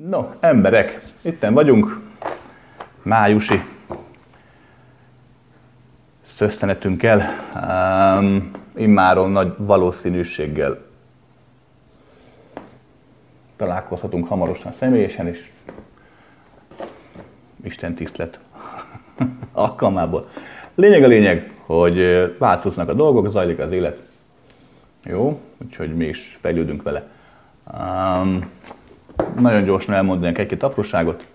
No, emberek, itten vagyunk, májusi szösszenetünkkel, immáron nagy valószínűséggel találkozhatunk hamarosan személyesen is, Isten tisztelet alkalmából. Lényeg a lényeg, hogy változnak a dolgok, zajlik az élet, jó? Úgyhogy mi is fejlődünk vele. Nagyon gyorsan elmondanék egy-két apróságot.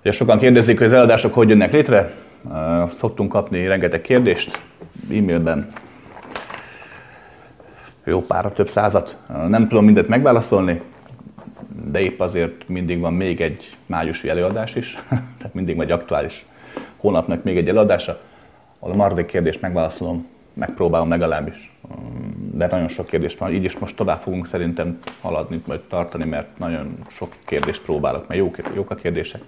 Ugye sokan kérdezik, hogy az eladások hogy jönnek létre. Szoktunk kapni rengeteg kérdést e-mailben. Jó pára, több százat. Nem tudom mindet megválaszolni, de épp azért mindig van még egy májusi előadás is. Tehát mindig vagy aktuális hónapnak még egy előadása. A maradék kérdést megválaszolom, megpróbálom legalábbis. De nagyon sok kérdés van, így is most tovább fogunk szerintem haladni, majd tartani, mert nagyon sok kérdést próbálok, mert jók a kérdések.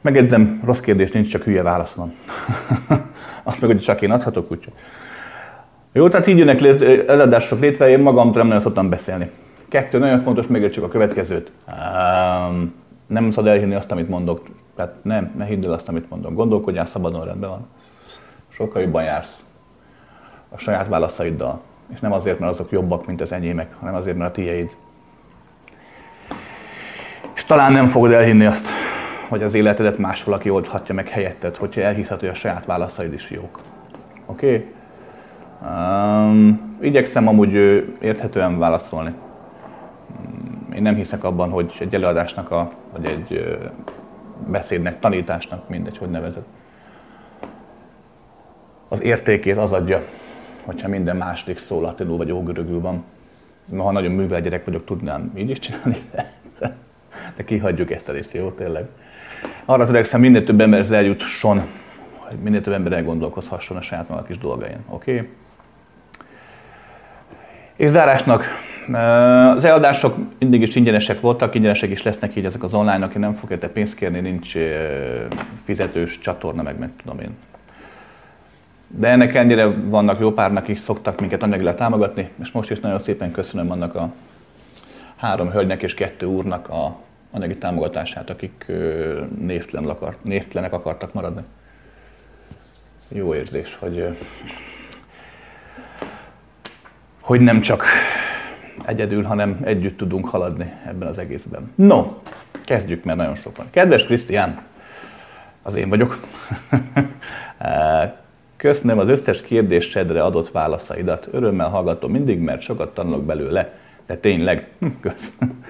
Megjegyzem, rossz kérdés nincs, csak hülye válasz van. Azt meg, hogy csak én adhatok, úgyhogy. Jó, tehát így jönnek eladások létre, én magamtól nem nagyon szoktam beszélni. Kettő nagyon fontos, megértsük a következőt. Nem szabad elhinni azt, amit mondok. Tehát ne hidd el azt, amit mondok. Gondolkodjál szabadon, rendben van. Sokkal jobban jársz a saját válaszaiddal. És nem azért, mert azok jobbak, mint az enyémek, hanem azért, mert a tiéd. És talán nem fogod elhinni azt, hogy az életedet más valaki oldhatja meg helyetted, hogyha elhiszed, hogy a saját válaszaid is jók. Oké? Igyekszem amúgy érthetően válaszolni. Én nem hiszek abban, hogy egy előadásnak, vagy egy beszédnek, tanításnak, mindegy, hogy nevezed, az értékét az adja, hogyha minden második szó latinul vagy ógörögül van. Ha nagyon művelt gyerek vagyok, tudnám így is csinálni, de kihagyjuk ezt a részt, jó, tényleg. Arra törekszem, minél több emberhez eljutson, hogy minél több ember elgondolkozhasson a saját maga kis dolgain, oké? És zárásnak, az eladások mindig is ingyenesek voltak, ingyenesek is lesznek így ezek az online, aki nem fog érte pénzt kérni, nincs fizetős csatorna, meg tudom én. De ennek ennyire vannak jó párnak, akik szoktak minket anyagilag támogatni, és most is nagyon szépen köszönöm annak a 3 hölgynek és 2 úrnak a anyagi támogatását, akik névtelenek akartak maradni. Jó érzés, hogy nem csak egyedül, hanem együtt tudunk haladni ebben az egészben. No, kezdjük, mert nagyon sok van. Kedves Krisztián, az én vagyok. Köszönöm az összes kérdésedre adott válaszaidat. Örömmel hallgatom mindig, mert sokat tanulok belőle. De tényleg, köszönöm.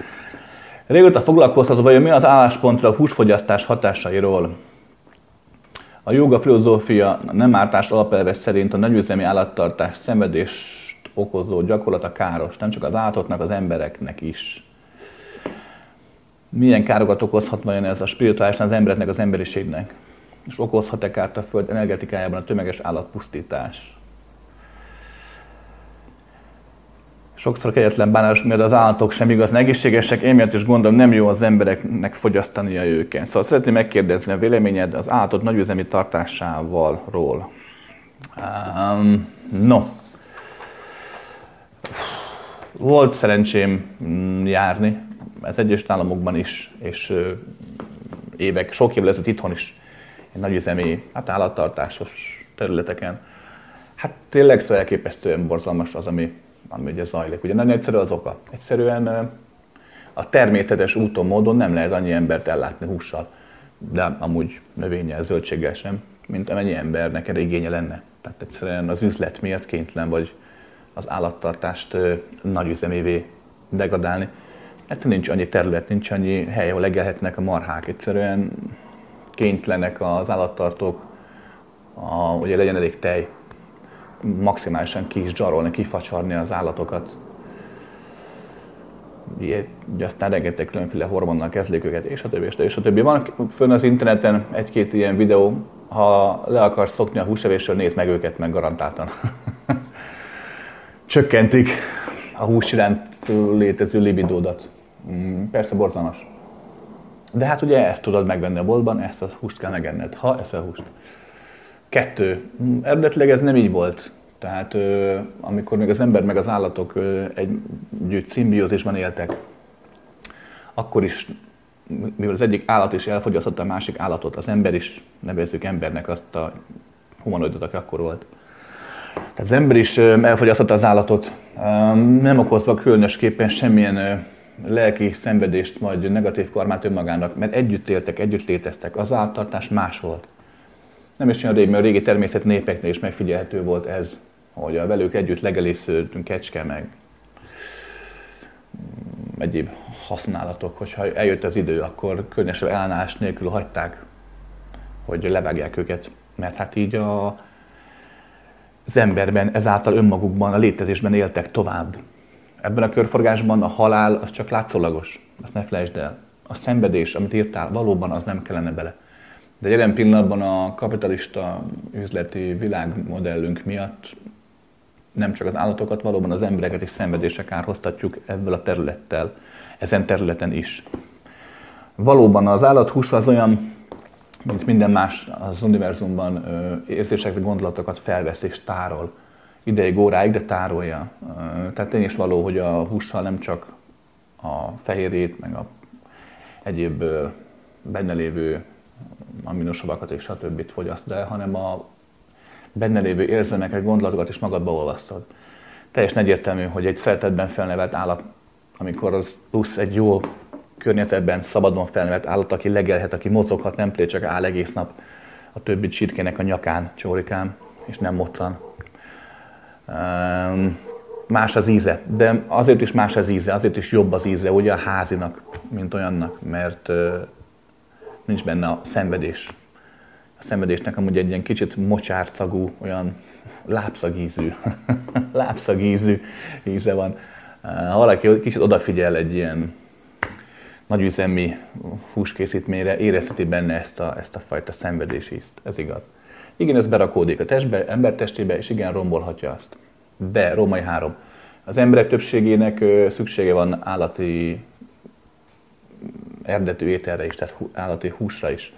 Régóta foglalkoztató vagyok, mi az álláspontra a húsfogyasztás hatásairól. A jóga filozófia nem ártás alapelve szerint a nagyüzemi állattartás szenvedést okozó gyakorlata káros, nem csak az állatoknak, az embereknek is. Milyen károkat okozhat vajon ez a spirituálisnak, az embereknek, az emberiségnek? És okozhat-e kárt a Föld energetikájában a tömeges állatpusztítás? Sokszor kegyetlen bánás, mert az állatok sem igazán egészségesek, én miatt is gondolom nem jó az embereknek fogyasztania őket. Szóval szeretném megkérdezni a véleményed az állatot nagyüzemi tartásával ról. No. Volt szerencsém járni, az Egyesült Államokban is, és sok évvel ezelőtt itthon is, nagyüzemi, állattartásos területeken. Hát tényleg szó elképesztően borzalmas az, ami ugye zajlik. Ugye nagyon egyszerű az oka. Egyszerűen a természetes úton, módon nem lehet annyi embert ellátni hússal, de amúgy növényel, zöldséggel sem, mint amennyi embernek erre igénye lenne. Tehát egyszerűen az üzlet miatt kénytelen vagy az állattartást nagyüzemévé degradálni. Egyszerűen nincs annyi terület, nincs annyi hely, ahol legelhetnek a marhák. Egyszerűen kénytelenek az állattartók, ugye legyen elég tej, maximálisan ki is zsarolni, kifacsarni az állatokat. Ugye aztán rengeteg különféle hormonnal kezdik őket, és a többi. Van fönn az interneten egy-két ilyen videó, ha le akarsz szokni a húsevésről, nézd meg őket, meg garantáltan. Csökkentik a hús iránt létező libidódat. Persze borzalmas. De hát ugye ezt tudod megvenni a boltban, ezt a húst kell megenned, ha eszel húst. 2. Eredetileg ez nem így volt. Tehát amikor még az ember meg az állatok egy szimbiózisban éltek, akkor is, mivel az egyik állat is elfogyasztotta a másik állatot, az ember is, nevezzük embernek azt a humanoidot, aki akkor volt. Tehát az ember is elfogyasztotta az állatot, nem okozva különösképpen semmilyen lelki szenvedést, majd negatív karmát önmagának, mert együtt éltek, együtt léteztek, az állattartás más volt. Nem is olyan régi, mert a régi természet népeknél is megfigyelhető volt ez, hogy a velük együtt legelésződtünk kecske meg egyéb használatok, hogyha eljött az idő, akkor különösebb ellenállás nélkül hagyták, hogy levágják őket, mert hát így az emberben, ezáltal önmagukban, a létezésben éltek tovább. Ebben a körforgásban a halál az csak látszólagos, azt ne felejtsd el. A szenvedés, amit írtál, valóban az nem kellene bele. De jelen pillanatban a kapitalista üzleti világmodellünk miatt nem csak az állatokat, valóban az embereket is szenvedésre kárhoztatjuk ebből a területtel, ezen területen is. Valóban az állathús az olyan, mint minden más az univerzumban érzésekre, gondolatokat felvesz és tárol. Ideig, óráig, de tárolja. Tehát tény is való, hogy a hússal nem csak a fehérjét, meg a egyéb benne lévő aminosavakat és stb. Fogyasztod el, hanem a benne lévő érzelmeket, gondolatokat is magadba olvasztod. Teljesen egyértelmű, hogy egy szeretetben felnevelt állat, amikor az plusz egy jó környezetben szabadon felnevelt állat, aki legelhet, aki mozoghat, nem pedig csak áll egész nap a többi csirkének a nyakán, csórikán, és nem moccan. Más az íze, de azért is más az íze, azért is jobb az íze, ugye a házinak, mint olyannak, mert nincs benne a szenvedés. A szenvedésnek amúgy egy ilyen kicsit mocsárszagú, olyan lábszagízű, lábszagízű íze van. Ha valaki kicsit odafigyel egy ilyen nagyüzemi húskészítményre, érezheti benne ezt a fajta szenvedés ízt, ez igaz. Igen, ez berakódik a testbe, ember testébe, és igen, rombolhatja azt. De, Római 3. Az emberek többségének szüksége van állati eredetű ételre is, tehát állati húsra is.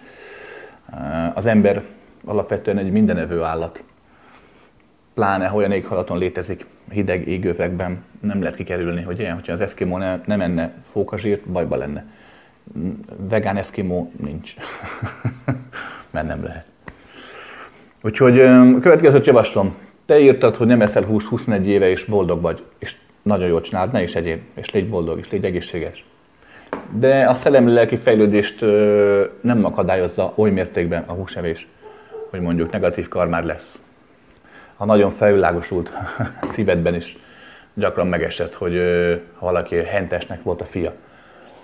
Az ember alapvetően egy mindenevő állat. Pláne, ha olyan éghajlaton létezik, hideg égövekben nem lehet kikerülni, hogy ilyen, hogyha az eszkimó nem enne fókazsírt, bajba lenne. Vegán eszkimó nincs, mert nem lehet. Úgyhogy a következőt javaslom. Te írtad, hogy nem eszel hús 21 éve, és boldog vagy, és nagyon jól csináld, ne is egyéb, és légy boldog, és légy egészséges. De a szellemi-lelki fejlődést nem akadályozza oly mértékben a húsevés, hogy mondjuk negatív karmád lesz. A nagyon felvilágosult Tibetben is gyakran megesett, hogy ha valaki hentesnek volt a fia,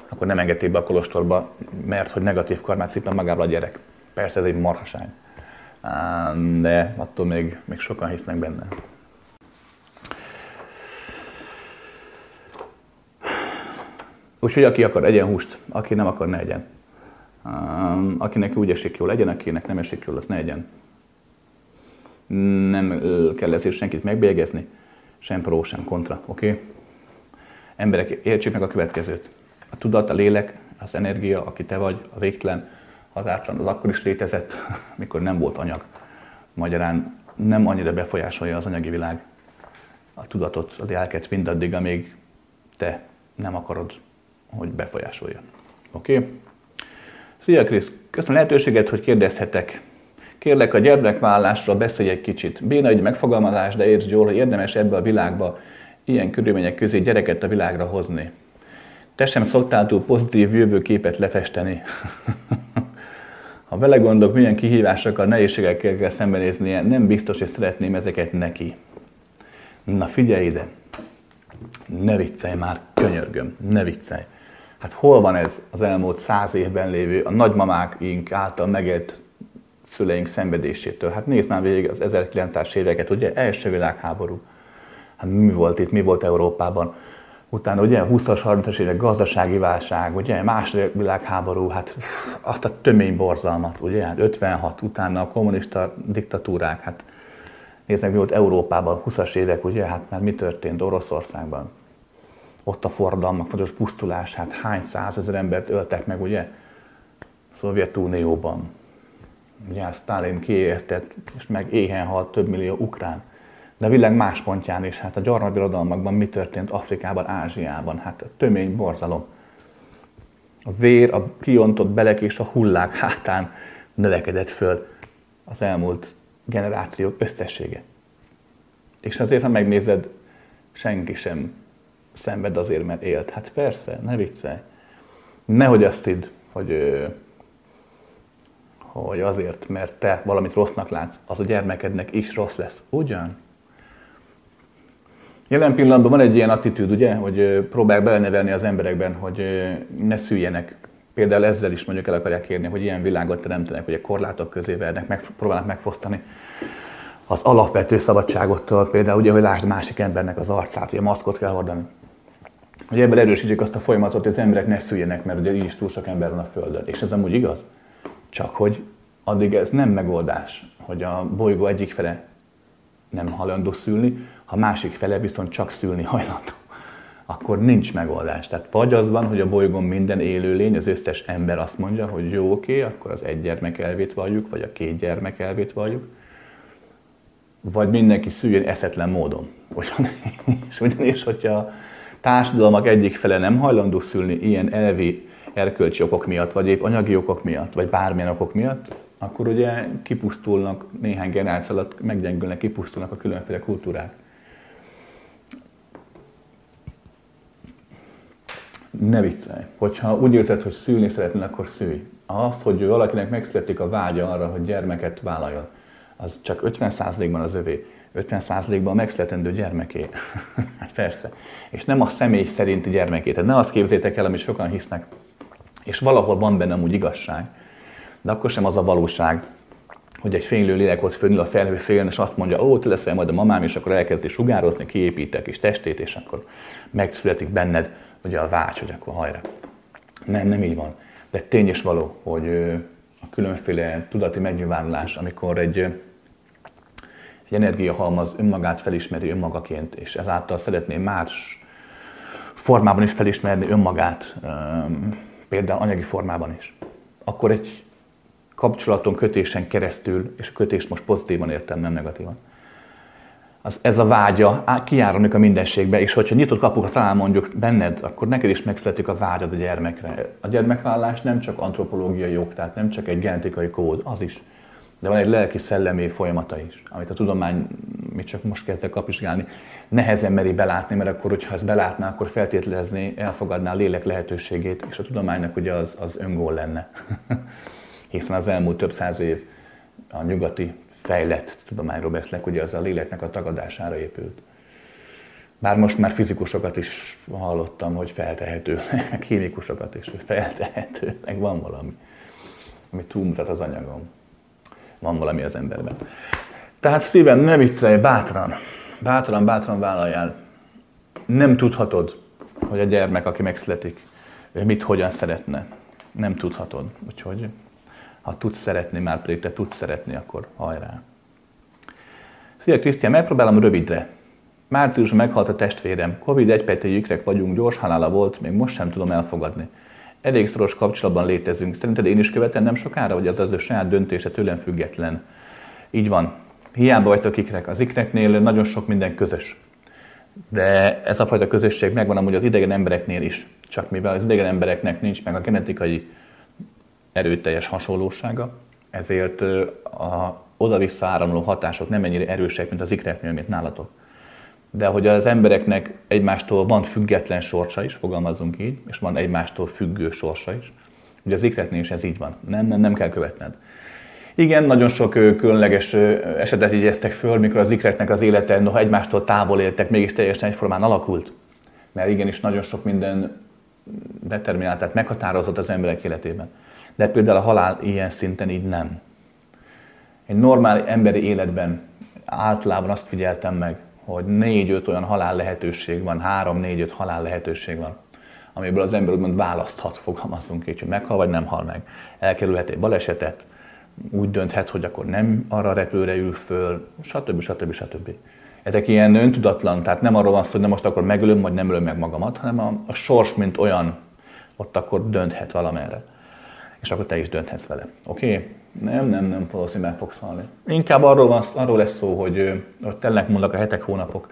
akkor nem engedték be a kolostorba, mert hogy negatív karmát szipel magába a gyerek. Persze ez egy marhaság, de attól még sokan hisznek benne. Úgyhogy aki akar, egyen húst, aki nem akar, ne egyen. Akinek úgy esik jól, legyen, akinek nem esik jól, az ne egyen. Nem kell ezért senkit megbélyegezni, sem pró, sem kontra, oké? Okay? Emberek, értsük meg a következőt. A tudat, a lélek, az energia, aki te vagy, a végtelen, az átlan, az akkor is létezett, mikor nem volt anyag. Magyarán nem annyira befolyásolja az anyagi világ a tudatot, a lelket mindaddig, amíg te nem akarod, hogy befolyásolja. Oké? Okay? Szia Krisz! Köszönöm a lehetőséget, hogy kérdezhetek. Kérlek, a gyermekvállalásról beszélj egy kicsit. Béna egy megfogalmazás, de értsd jól, hogy érdemes ebbe a világba, ilyen körülmények közé gyereket a világra hozni. Te sem szoktál túl pozitív jövőképet lefesteni. Ha belegondolok, milyen kihívásokkal, nehézségekkel kell szembenéznie, nem biztos, hogy szeretném ezeket neki. Na figyelj ide! Ne viccelj már, könyörgöm, ne viccelj! Hát hol van ez az elmúlt 100 évben lévő, a nagymamáink által megélt szüleink szenvedésétől? Hát nézd már végig az 1900-as éveket, ugye? Első világháború. Hát mi volt itt, mi volt Európában? Utána ugye 20-as, 30-as évek gazdasági válság, ugye? Második világháború, hát azt a tömény borzalmat, ugye? Hát 56, utána a kommunista diktatúrák, hát nézd meg, mi volt Európában, 20-as évek, ugye? Hát már mi történt Oroszországban? Ott a forradalmak, fontos pusztulás, hát hány százezer embert öltek meg, ugye? Szovjetunióban. Ugye a Sztálin kiéheztett, és meg éhen halt több millió ukrán. De a világ más pontján is, hát a gyarmatbirodalmakban mi történt Afrikában, Ázsiában? Hát a tömény borzalom. a vér, a kiontott belek és a hullák hátán növekedett föl az elmúlt generációk összessége. És azért, ha megnézed, senki sem szenved azért, mert élt. Hát persze, ne viccelj. Nehogy azt hidd, hogy azért, mert te valamit rossznak látsz, az a gyermekednek is rossz lesz. Ugyan? Jelen pillanatban van egy ilyen attitűd, ugye, hogy próbálják belenevelni az emberekben, hogy ne szüljenek. Például ezzel is mondjuk el akarják érni, hogy ilyen világot teremtenek, hogy a korlátok közé vernek, próbálnak megfosztani az alapvető szabadságottól, például ugye, hogy lásd másik embernek az arcát, hogy a maszkot kell hordani. Hogy ebben erősítsék azt a folyamatot, hogy az emberek ne szüljenek, mert ugye így is túl sok ember van a Földön. És ez amúgy igaz, csak hogy addig ez nem megoldás, hogy a bolygó egyik fele nem hajlandó szülni, ha másik fele viszont csak szülni hajlandó, akkor nincs megoldás. Tehát vagy az van, hogy a bolygón minden élőlény, az összes ember azt mondja, hogy jó, oké, akkor az egy gyermek elvét valljuk, vagy a két gyermek elvét valljuk, vagy mindenki szüljön eszetlen módon. Ugyanis, hogyha a társadalmak egyik fele nem hajlandó szülni ilyen elvi erkölcsi okok miatt, vagy épp anyagi okok miatt, vagy bármilyen okok miatt, akkor ugye kipusztulnak, néhány generáció alatt meggyengülnek, kipusztulnak a különféle kultúrák. Ne viccelj! Hogyha úgy érzed, hogy szülni szeretnél, akkor szülj. Azt, hogy valakinek megszületik a vágya arra, hogy gyermeket vállaljon, az csak 50%-ban az övé, 50%-ban a megszületendő gyermeké. Hát persze. És nem a személy szerinti gyermekét. Tehát ne azt képzétek el, amit sokan hisznek. És valahol van benne amúgy igazság, de akkor sem az a valóság, hogy egy fénylő lélek ott fönnül a felhőszélen, és azt mondja, ó, te leszel majd a mamám, és akkor elkezdi sugározni, kiépíti a kis testét, és akkor megszületik benned ugye a vágy, hogy akkor hajrá. Nem, nem így van. De tény és való, hogy a különféle tudati megnyilvánulás, amikor egy energiahalmaz önmagát felismeri önmagaként, és ezáltal szeretné más formában is felismerni önmagát, például anyagi formában is, akkor egy kapcsolaton, kötésen keresztül, és a kötést most pozitívan értem, nem negatívan, ez a vágya kiáramlik a mindenségbe, és hogyha nyitott kapukat talál mondjuk benned, akkor neked is megszületik a vágyad a gyermekre. A gyermekvállalás nem csak antropológiai jog, tehát nem csak egy genetikai kód, az is, de van egy lelki-szellemi folyamata is, amit a tudomány még csak most kezd el kapizsgálni. Nehezen meri belátni, mert akkor, hogyha ezt belátná, akkor feltételezni, elfogadná a lélek lehetőségét, és a tudománynak ugye az öngól lenne. Hiszen az elmúlt több száz év a nyugati fejlett tudományról beszélek, ugye az a léleknek a tagadására épült. Bár most már fizikusokat is hallottam, hogy feltehetőleg, kémikusokat is, hogy feltehetőleg van valami, ami túlmutat az anyagon. Van valami az emberben. Tehát szívem, ne viccelj, bátran. Bátran, bátran vállaljál. Nem tudhatod, hogy a gyermek, aki megszületik, mit, hogyan szeretne. Nem tudhatod. Úgyhogy ha tudsz szeretni, már pedig te tudsz szeretni, akkor hajrá. Szia Krisztián, megpróbálom rövidre. Márciusban meghalt a testvérem. Covid egypejtői ikrek vagyunk, gyors halála volt, még most sem tudom elfogadni. Elég szoros kapcsolatban létezünk. Szerinted én is követem nem sokára, vagy az a saját döntése tőlem független? Így van. Hiába vagytok ikrek. Az ikreknél nagyon sok minden közös. De ez a fajta közösség megvan amúgy az idegen embereknél is. Csak mivel az idegen embereknek nincs meg a genetikai erőteljes hasonlósága, ezért a oda-vissza áramló hatások nem ennyire erősek, mint az ikreknél, mint nálatok. De hogy az embereknek egymástól van független sorsa is, fogalmazunk így, és van egymástól függő sorsa is. Ugye az ikretnél is ez így van. Nem kell követned. Igen, nagyon sok különleges esetet igyeztek föl, mikor az ikretnek az élete, noha egymástól távol éltek, mégis teljesen egyformán alakult. Mert igenis nagyon sok minden determinált, tehát meghatározott az emberek életében. De például a halál ilyen szinten így nem. Egy normál emberi életben általában azt figyeltem meg, hogy 4-5 olyan halál lehetőség van, 3-4-5 halál lehetőség van, amiből az ember úgymond választhat, fogalmazunk így, hogy meghal vagy nem hal meg. Elkerülhet egy balesetet, úgy dönthet, hogy akkor nem arra a repülőre ül föl, stb. Ezek ilyen öntudatlan, tehát nem arról van szó, hogy nem most akkor megölöm, vagy nem ölöm meg magamat, hanem a sors, mint olyan, ott akkor dönthet valamerre. És akkor te is dönthetsz vele. Oké? Nem, valószínűleg meg fogsz halni. Inkább arról lesz szó, hogy telnek mondnak a hetek, hónapok,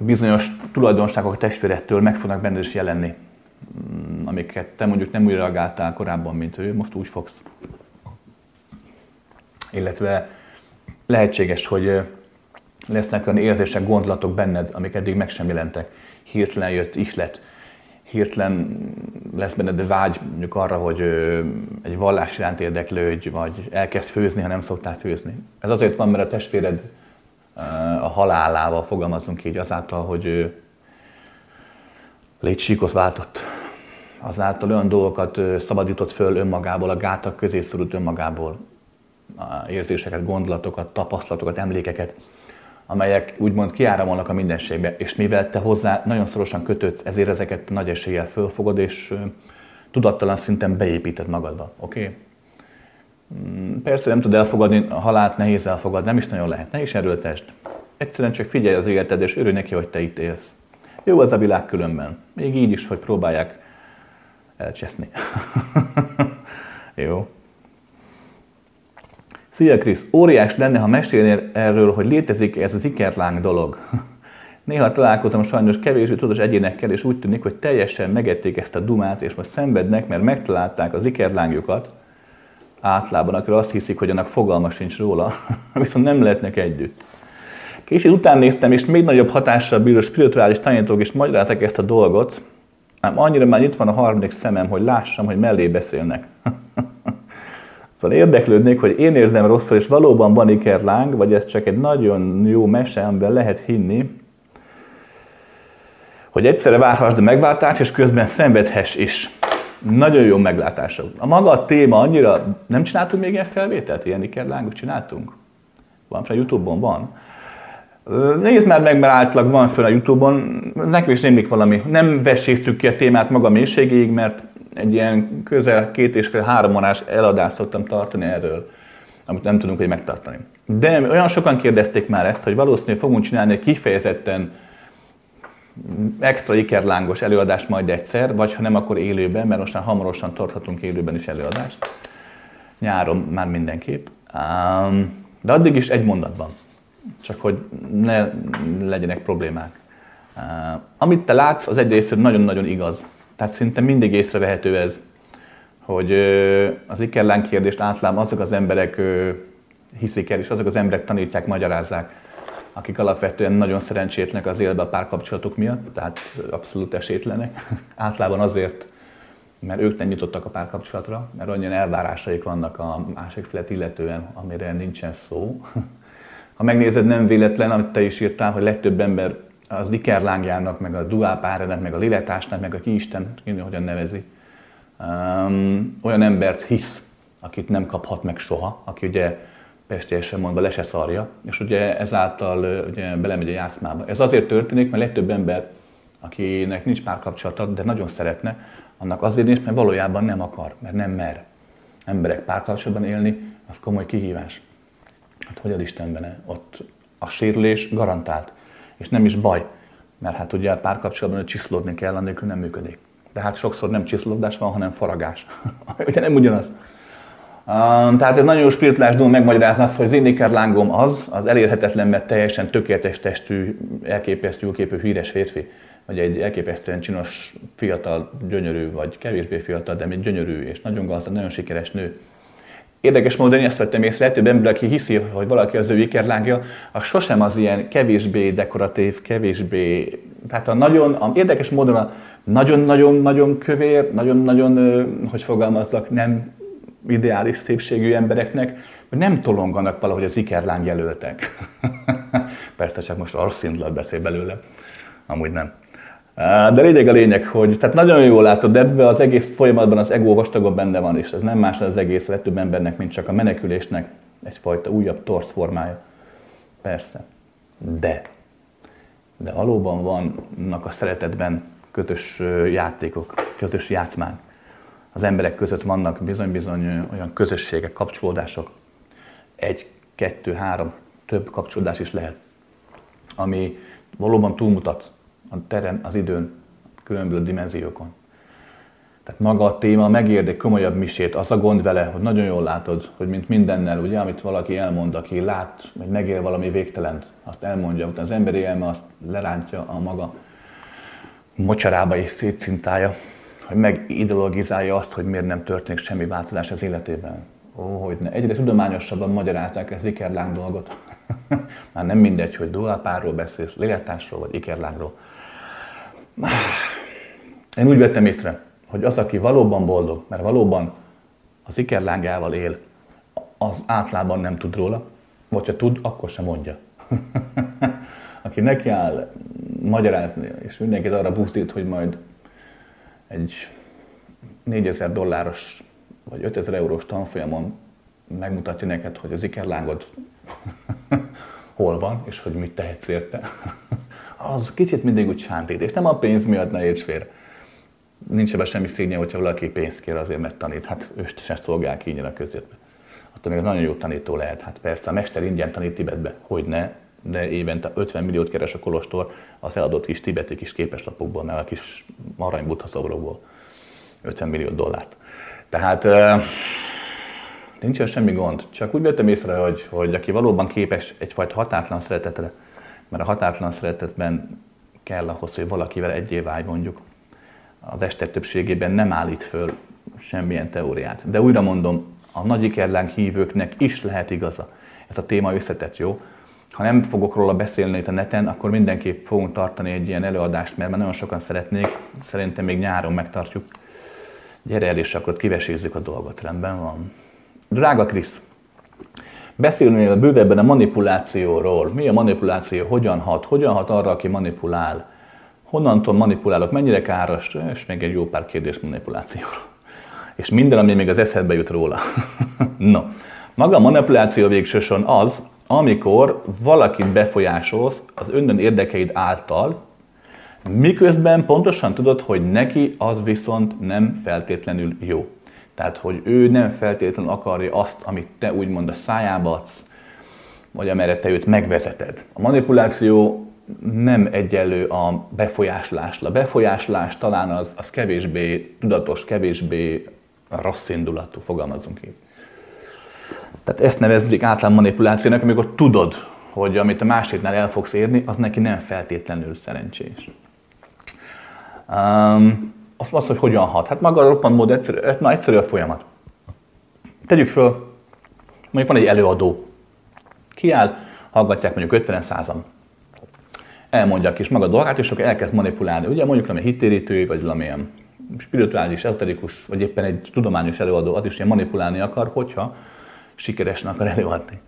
bizonyos tulajdonságok a testvérettől meg fognak benned is jelenni. amiket te mondjuk nem úgy reagáltál korábban, mint ő, most úgy fogsz. Illetve lehetséges, hogy lesznek olyan érzések, gondolatok benned, amik eddig meg sem jelentek. Hirtelen jött ihlet, hirtelen lesz benned vágy mondjuk arra, hogy egy vallás iránt érdeklődj, vagy elkezd főzni, ha nem szoktál főzni. Ez azért van, mert a testvéred a halálával, fogalmazunk így, azáltal, hogy létsíkot váltott. Azáltal olyan dolgokat szabadított föl önmagából, a gátak közé szorult önmagából. Érzéseket, gondolatokat, tapasztalatokat, emlékeket, amelyek úgymond kiáramolnak a mindenségbe. És mivel te hozzá nagyon szorosan kötődsz, ezért ezeket nagy eséllyel fölfogod, és tudattalan szinten beépíted magadba. Oké? Persze nem tud elfogadni, a halált nehéz elfogadni, nem is nagyon lehet, ne is erőltesd. Egyszerűen csak figyelj az életed, és örülj neki, hogy te itt élsz. Jó az a világ különben. Még így is, hogy próbálják elcseszni. Jó. Szia Krisz, óriás lenne, ha mesélnél erről, hogy létezik ez az ikerláng dolog. Néha találkozom sajnos kevésbé tudós egyénekkel, és úgy tűnik, hogy teljesen megették ezt a dumát, és most szenvednek, mert megtalálták az ikerlángjukat. Általában akkor azt hiszik, hogy annak fogalma sincs róla, viszont nem lehetnek együtt. Kicsit után néztem, és még nagyobb hatással bíró spirituális tanítók is magyarázzák ezt a dolgot, ám annyira már itt van a harmadik szemem, hogy lássam, hogy mellé beszélnek. Szóval érdeklődnék, hogy én érzem rosszul, és valóban van ikerláng, vagy ez csak egy nagyon jó mese, amiben lehet hinni, hogy egyszerre várhassd a megváltást, és közben szenvedhess is. Nagyon jó meglátások. A maga a téma annyira... Nem csináltunk még ilyen felvételt? Ilyen ikerlángot csináltunk? Van fel a Youtube-on? Van. Nézd már meg, mert általában van fel a Youtube-on. Nekem is némlik valami. Nem vesésztük ki a témát maga mélységéig, mert egy ilyen közel 2,5-3 órás eladást szoktam tartani erről, amit nem tudunk, hogy megtartani. De olyan sokan kérdezték már ezt, hogy valószínűleg fogunk csinálni egy kifejezetten extra ikerlángos előadást majd egyszer, vagy ha nem, akkor élőben, mert most már hamarosan tarthatunk élőben is előadást. Nyáron már mindenképp. De addig is egy mondatban, csak hogy ne legyenek problémák. Amit te látsz, az egyrészt nagyon-nagyon igaz. Tehát szinte mindig észrevehető ez, hogy az ikerláng kérdést általában azok az emberek hiszik el, és azok az emberek tanítják, magyarázzák, akik alapvetően nagyon szerencsétlenek az életben a párkapcsolatuk miatt, tehát abszolút esélytlenek. Általában azért, mert ők nem nyitottak a párkapcsolatra, mert olyan elvárásaik vannak a másik felet illetően, amire nincsen szó. Ha megnézed, nem véletlen, amit te is írtál, hogy legtöbb ember az ikerlángjának, meg a duálpárjának, meg a lélektársnak, meg a kiisten, ki hogyan nevezi, olyan embert hisz, akit nem kaphat meg soha, aki ugye pestiesen mondva le se szarja, és ugye ezáltal ugye belemegy a játszmába. Ez azért történik, mert legtöbb ember, akinek nincs párkapcsolata, de nagyon szeretne, annak azért nincs, mert valójában nem akar, mert nem mer. Emberek párkapcsolatban élni, az komoly kihívás. Hát hogy az Istenben, ott a sérülés garantált. És nem is baj, mert hát ugye a párkapcsolatban csiszlódni kell, annélkül nem működik. De hát sokszor nem csiszlódás van, hanem faragás. Ugye nem ugyanaz. Tehát egy nagyon spirituális dolog megmagyarázni azt, hogy az én ikerlángom az elérhetetlen, mert teljesen tökéletes testű, elképesztő, jóképű, híres férfi, vagy egy elképesztően csinos, fiatal, gyönyörű, vagy kevésbé fiatal, de még gyönyörű és nagyon gazdag, nagyon sikeres nő. Érdekes módon én ezt vettem észre, legtöbb ember, aki hiszi, hogy valaki az ő ikerlángja, az sosem az ilyen kevésbé dekoratív, kevésbé... Tehát érdekes módon a nagyon-nagyon-nagyon kövér, nagyon-nagyon, hogy fogalmazzak, nem ideális szépségű embereknek, nem tolonganak valahogy az ikerláng jelöltek. Persze csak most arszindulat beszél belőle, amúgy nem. De lényeg a lényeg, hogy tehát nagyon jól látod, de ebben az egész folyamatban az ego vastagabb benne van, és ez nem más az egész a legtöbb embernek, mint csak a menekülésnek egyfajta újabb torz formája. Persze. De valóban vannak a szeretetben közös játékok, közös játszmák. Az emberek között vannak bizony-bizony olyan közösségek, kapcsolódások. 1, 2, 3, több kapcsolódás is lehet, ami valóban túlmutat a teren, az időn, különböző dimenziókon. Tehát maga a téma megérde komolyabb misét, az a gond vele, hogy nagyon jól látod, hogy mint mindennel, ugye, amit valaki elmond, aki lát, vagy megél valami végtelent, azt elmondja, utána az emberi elme azt lerántja a maga mocsarába és szétszintája, hogy megideologizálja azt, hogy miért nem történik semmi változás az életében. Ó, hogy ne. Egyre tudományosabban magyarázták ezt ikerláng dolgot. Már nem mindegy, hogy dollárpárról beszélsz, lélektársról vagy ikerlángról. Én úgy vettem észre, hogy az, aki valóban boldog, mert valóban az ikerlángával él, az általában nem tud róla, vagy ha tud, akkor sem mondja. Aki nekiáll magyarázni, és mindenkit arra buzdít, hogy majd egy $4000 vagy $5000 tanfolyamon megmutatja neked, hogy az ikerlángod hol van, és hogy mit tehetsz érte. Az kicsit mindig úgy sántít, és nem a pénz miatt, ne érts félre. Nincs ebben semmi szégyen, hogyha valaki pénzt kér azért, mert tanít. Hát őt sem szolgál ki ingyen a közéletben. Attól még nagyon jó tanító lehet. Hát persze, a mester ingyen tanít Tibetbe, hogy ne, de évente 50 milliót keres a kolostor az eladott kis tibeti kis képeslapokból, meg a kis aranybutha szobrokból. 50 millió dollárt. Tehát nincsen semmi gond. Csak úgy vettem észre, hogy aki valóban képes egyfajta határtalan szeretetre, mert a határtalan szeretetben kell ahhoz, hogy valakivel egyé válj mondjuk, az este többségében nem állít föl semmilyen teóriát. De újra mondom, a nagy ikerláng hívőknek is lehet igaza. Ez a téma összetett, jó? Ha nem fogok róla beszélni itt a neten, akkor mindenképp fogunk tartani egy ilyen előadást, mert már nagyon sokan szeretnék, szerintem még nyáron megtartjuk. Gyere el, és akkor kivesézzük a dolgot, rendben van. Drága Krisz, beszélnél bővebben a manipulációról. Mi a manipuláció? Hogyan hat arra, aki manipulál? Honnantól manipulálok? Mennyire káros? És még egy jó pár kérdés manipulációról. És minden, ami még az eszedbe jut róla. No, maga a manipuláció végsősorban az, amikor valakit befolyásolsz az önön érdekeid által, miközben pontosan tudod, hogy neki az viszont nem feltétlenül jó. Tehát, hogy ő nem feltétlenül akarja azt, amit te úgymond a szájába adsz, vagy amerre te őt megvezeted. A manipuláció nem egyenlő a befolyáslásra. A befolyáslás talán az kevésbé tudatos, kevésbé rosszindulatú, fogalmazunk így. Tehát ezt nevezzük általában manipulációnak, amikor tudod, hogy amit a másiknál el fogsz érni, az neki nem feltétlenül szerencsés. Azt, hogy hogyan hat? Hát maga a roppant mód egyszerű a folyamat. Tegyük föl, mondjuk van egy előadó. Kiáll, hallgatják mondjuk 50-100-an. Elmondja a kis maga dolgát, és akkor elkezd manipulálni. Ugye mondjuk valami hittérítő, vagy valamilyen spirituális, ezoterikus, vagy éppen egy tudományos előadó, az is ilyen manipulálni akar, hogyha sikeresnek akar előadni.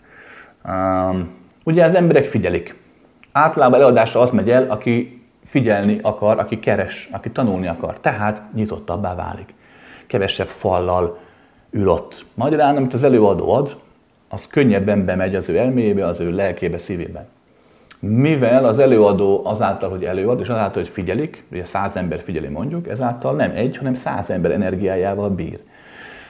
Ugye az emberek figyelik. Általában előadásra az megy el, aki figyelni akar, aki keres, aki tanulni akar. Tehát nyitottabbá válik. Kevesebb fallal ül ott. Magyarán, amit az előadó ad, az könnyebben bemegy az ő elméjébe, az ő lelkébe, szívébe. Mivel az előadó azáltal, hogy előad, és azáltal, hogy figyelik, ugye 100 ember figyeli mondjuk, ezáltal nem egy, hanem 100 ember energiájával bír.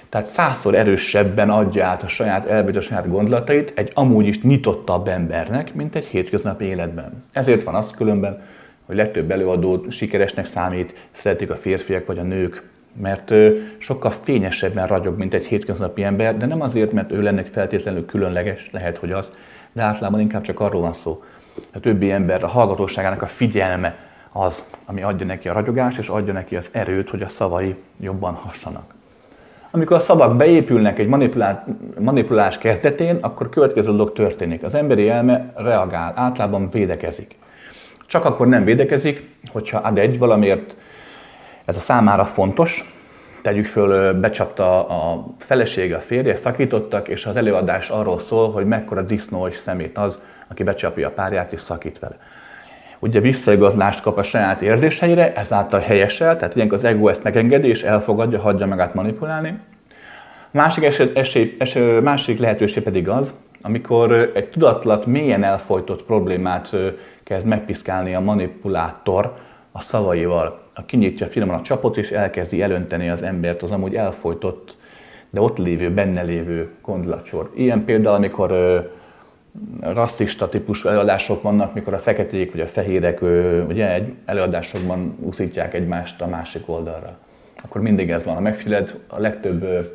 Tehát 100-szor erősebben adja át a saját elvét, a saját gondolatait egy amúgy is nyitottabb embernek, mint egy hétköznapi életben. Ezért van az különben, hogy legtöbb előadó sikeresnek számít, szeretik a férfiak vagy a nők, mert sokkal fényesebben ragyog, mint egy hétköznapi ember, de nem azért, mert ő lenne feltétlenül különleges, lehet, hogy az, de általában inkább csak arról van szó. A többi ember, a hallgatóságának a figyelme az, ami adja neki a ragyogást, és adja neki az erőt, hogy a szavai jobban hassanak. Amikor a szavak beépülnek egy manipulás kezdetén, akkor következő dolog történik. Az emberi elme reagál, általában védekezik. Csak akkor nem védekezik, hogyha ad egy valamiért, ez a számára fontos, tegyük föl, becsapta a felesége, a férje, szakítottak, és az előadás arról szól, hogy mekkora disznó és szemét az, aki becsapja a párját és szakít vele. Ugye visszaigazlást kap a saját érzéseire, ezáltal helyesel, tehát ilyenkor az ego ezt megengedi és elfogadja, hagyja magát manipulálni. Másik lehetőség pedig az, amikor egy tudatlat mélyen elfojtott problémát kezd megpiszkálni a manipulátor a szavaival. Kinyitja finoman a csapot és elkezdi elönteni az embert az amúgy elfojtott, de ott lévő, benne lévő gondolatsor. Ilyen például, amikor rasszista típusú előadások vannak, mikor a feketék vagy a fehérek ugye, egy előadásokban úszítják egymást a másik oldalra. Akkor mindig ez van. Ha megfigyeled, a legtöbb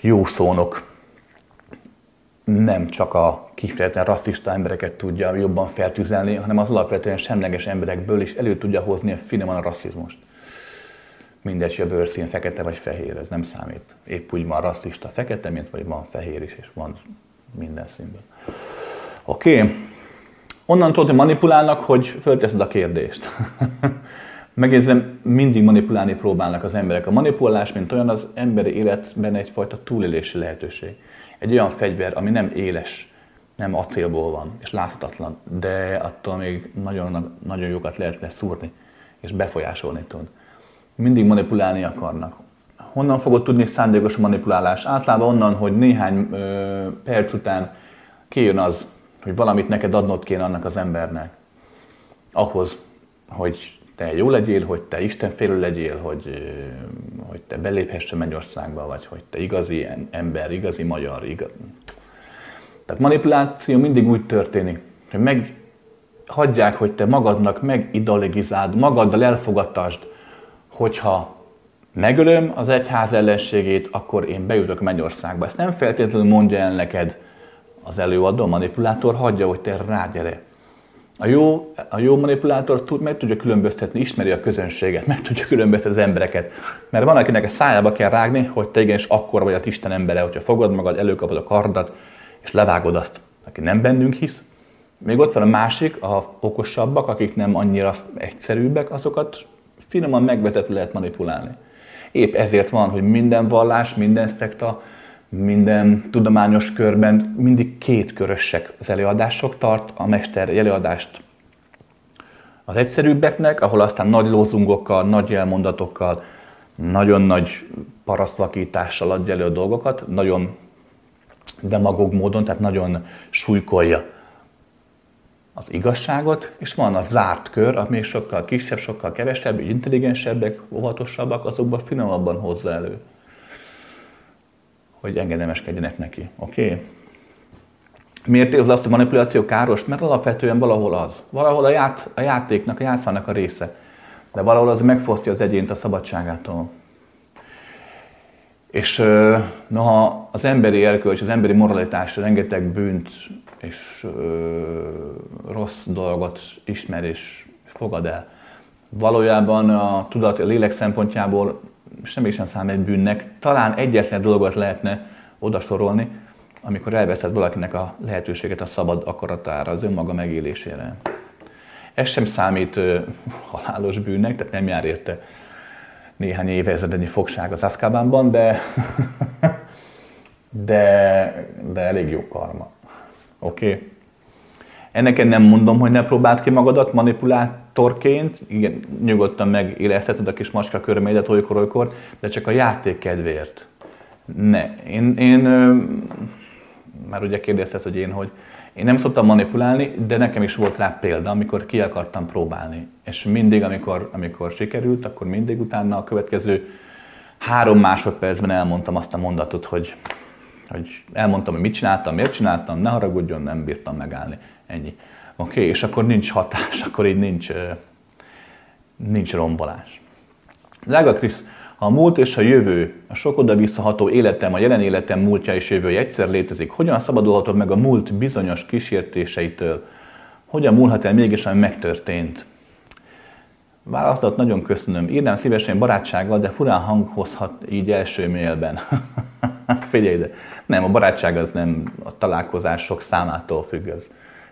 jószónok nem csak a kifejezetten rasszista embereket tudja jobban feltüzelni, hanem az alapvetően semleges emberekből is elő tudja hozni a finoman a rasszizmust. mindegy, hogy a bőrszín fekete vagy fehér, ez nem számít. Épp úgy van rasszista fekete, mint vagy van fehér is, és van minden színben. Oké. Okay. Onnan tudod, hogy manipulálnak, hogy fölteszed a kérdést. Megjegyzem, mindig manipulálni próbálnak az emberek. A manipulálás, mint olyan, az emberi életben egyfajta túlélési lehetőség. Egy olyan fegyver, ami nem éles, nem acélból van, és láthatatlan, de attól még nagyon, nagyon jókat lehet leszúrni, és befolyásolni tud. Mindig manipulálni akarnak. Honnan fogod tudni szándékos manipulálás? Általában onnan, hogy néhány perc után kijön az, hogy valamit neked adnod kéne annak az embernek. Ahhoz, hogy te jó legyél, hogy te istenfélő legyél, hogy te beléphess Mennyországba, vagy hogy te igazi ember, igazi magyar. Tehát manipuláció mindig úgy történik, hogy meghagyják, hogy te magadnak megideologizáld, magaddal elfogadtasd, hogyha megölöm az egyház ellenségét, akkor én bejutok Mennyországba. Ezt nem feltétlenül mondja el neked az előadó, a manipulátor, hagyja, hogy te rágyere. A jó manipulátor meg tudja különböztetni, ismeri a közönséget, meg tudja különböztetni az embereket. Mert van, akinek a szájába kell rágni, hogy te igenis akkor vagy az Isten embere, hogyha fogod magad, előkapod a kardat, és levágod azt, aki nem bennünk hisz. Még ott van a másik, a okosabbak, akik nem annyira egyszerűbbek, azokat finoman megvezetve lehet manipulálni. Épp ezért van, hogy minden vallás, minden szekta, minden tudományos körben mindig kétkörösek az előadások, tart a mester előadást az egyszerűbbeknek, ahol aztán nagy lózungokkal, nagy jelmondatokkal, nagyon nagy parasztvakítással adja elő a dolgokat, nagyon demagóg módon, tehát nagyon súlykolja az igazságot, és van a zárt kör, ami sokkal kisebb, sokkal kevesebb, intelligensebbek, óvatosabbak, azokban finomabban hozza elő, hogy engedelmeskedjenek neki. Okay? Miért érzed azt, hogy manipuláció káros? Mert alapvetően valahol az. Valahol a játéknak, a játszának a része. De valahol az megfosztja az egyént a szabadságától. És noha az emberi erkölcs, az emberi moralitás rengeteg bűnt és rossz dolgot ismer és fogad el. Valójában a tudat, a lélek szempontjából semmi sem számít egy bűnnek. Talán egyetlen dolgot lehetne odasorolni, amikor elveszed valakinek a lehetőséget a szabad akaratára, az önmaga megélésére. Ez sem számít halálos bűnnek, tehát nem jár érte néhány évezrednyi fogság az Azkabanban, de elég jó karma. Oké? Okay. Ennek én nem mondom, hogy ne próbáld ki magadat manipulátorként, igen, nyugodtan megélezheted a kis macska körmédet olykor, de csak a játék kedvéért. Ne. Én már ugye kérdezted, hogy én nem szoktam manipulálni, de nekem is volt rá példa, amikor ki akartam próbálni. És mindig, amikor sikerült, akkor mindig utána a következő 3 másodpercben elmondtam azt a mondatot, hogy elmondtam, hogy mit csináltam, miért csináltam, ne haragudjon, nem bírtam megállni. Ennyi. Oké, és akkor nincs hatás, akkor így nincs rombolás. Drága Krisz, ha a múlt és a jövő, a sok oda-visszaható életem, a jelen életem múltja és jövője egyszer létezik, hogyan szabadulhatod meg a múlt bizonyos kísértéseitől? Hogyan múlhat el mégis, ami megtörtént? Választat nagyon köszönöm. Írnám szívesen barátsággal, de furán hanghozhat így első mailben. Figyelj ide! Nem, a barátság az nem a találkozások számától függ, az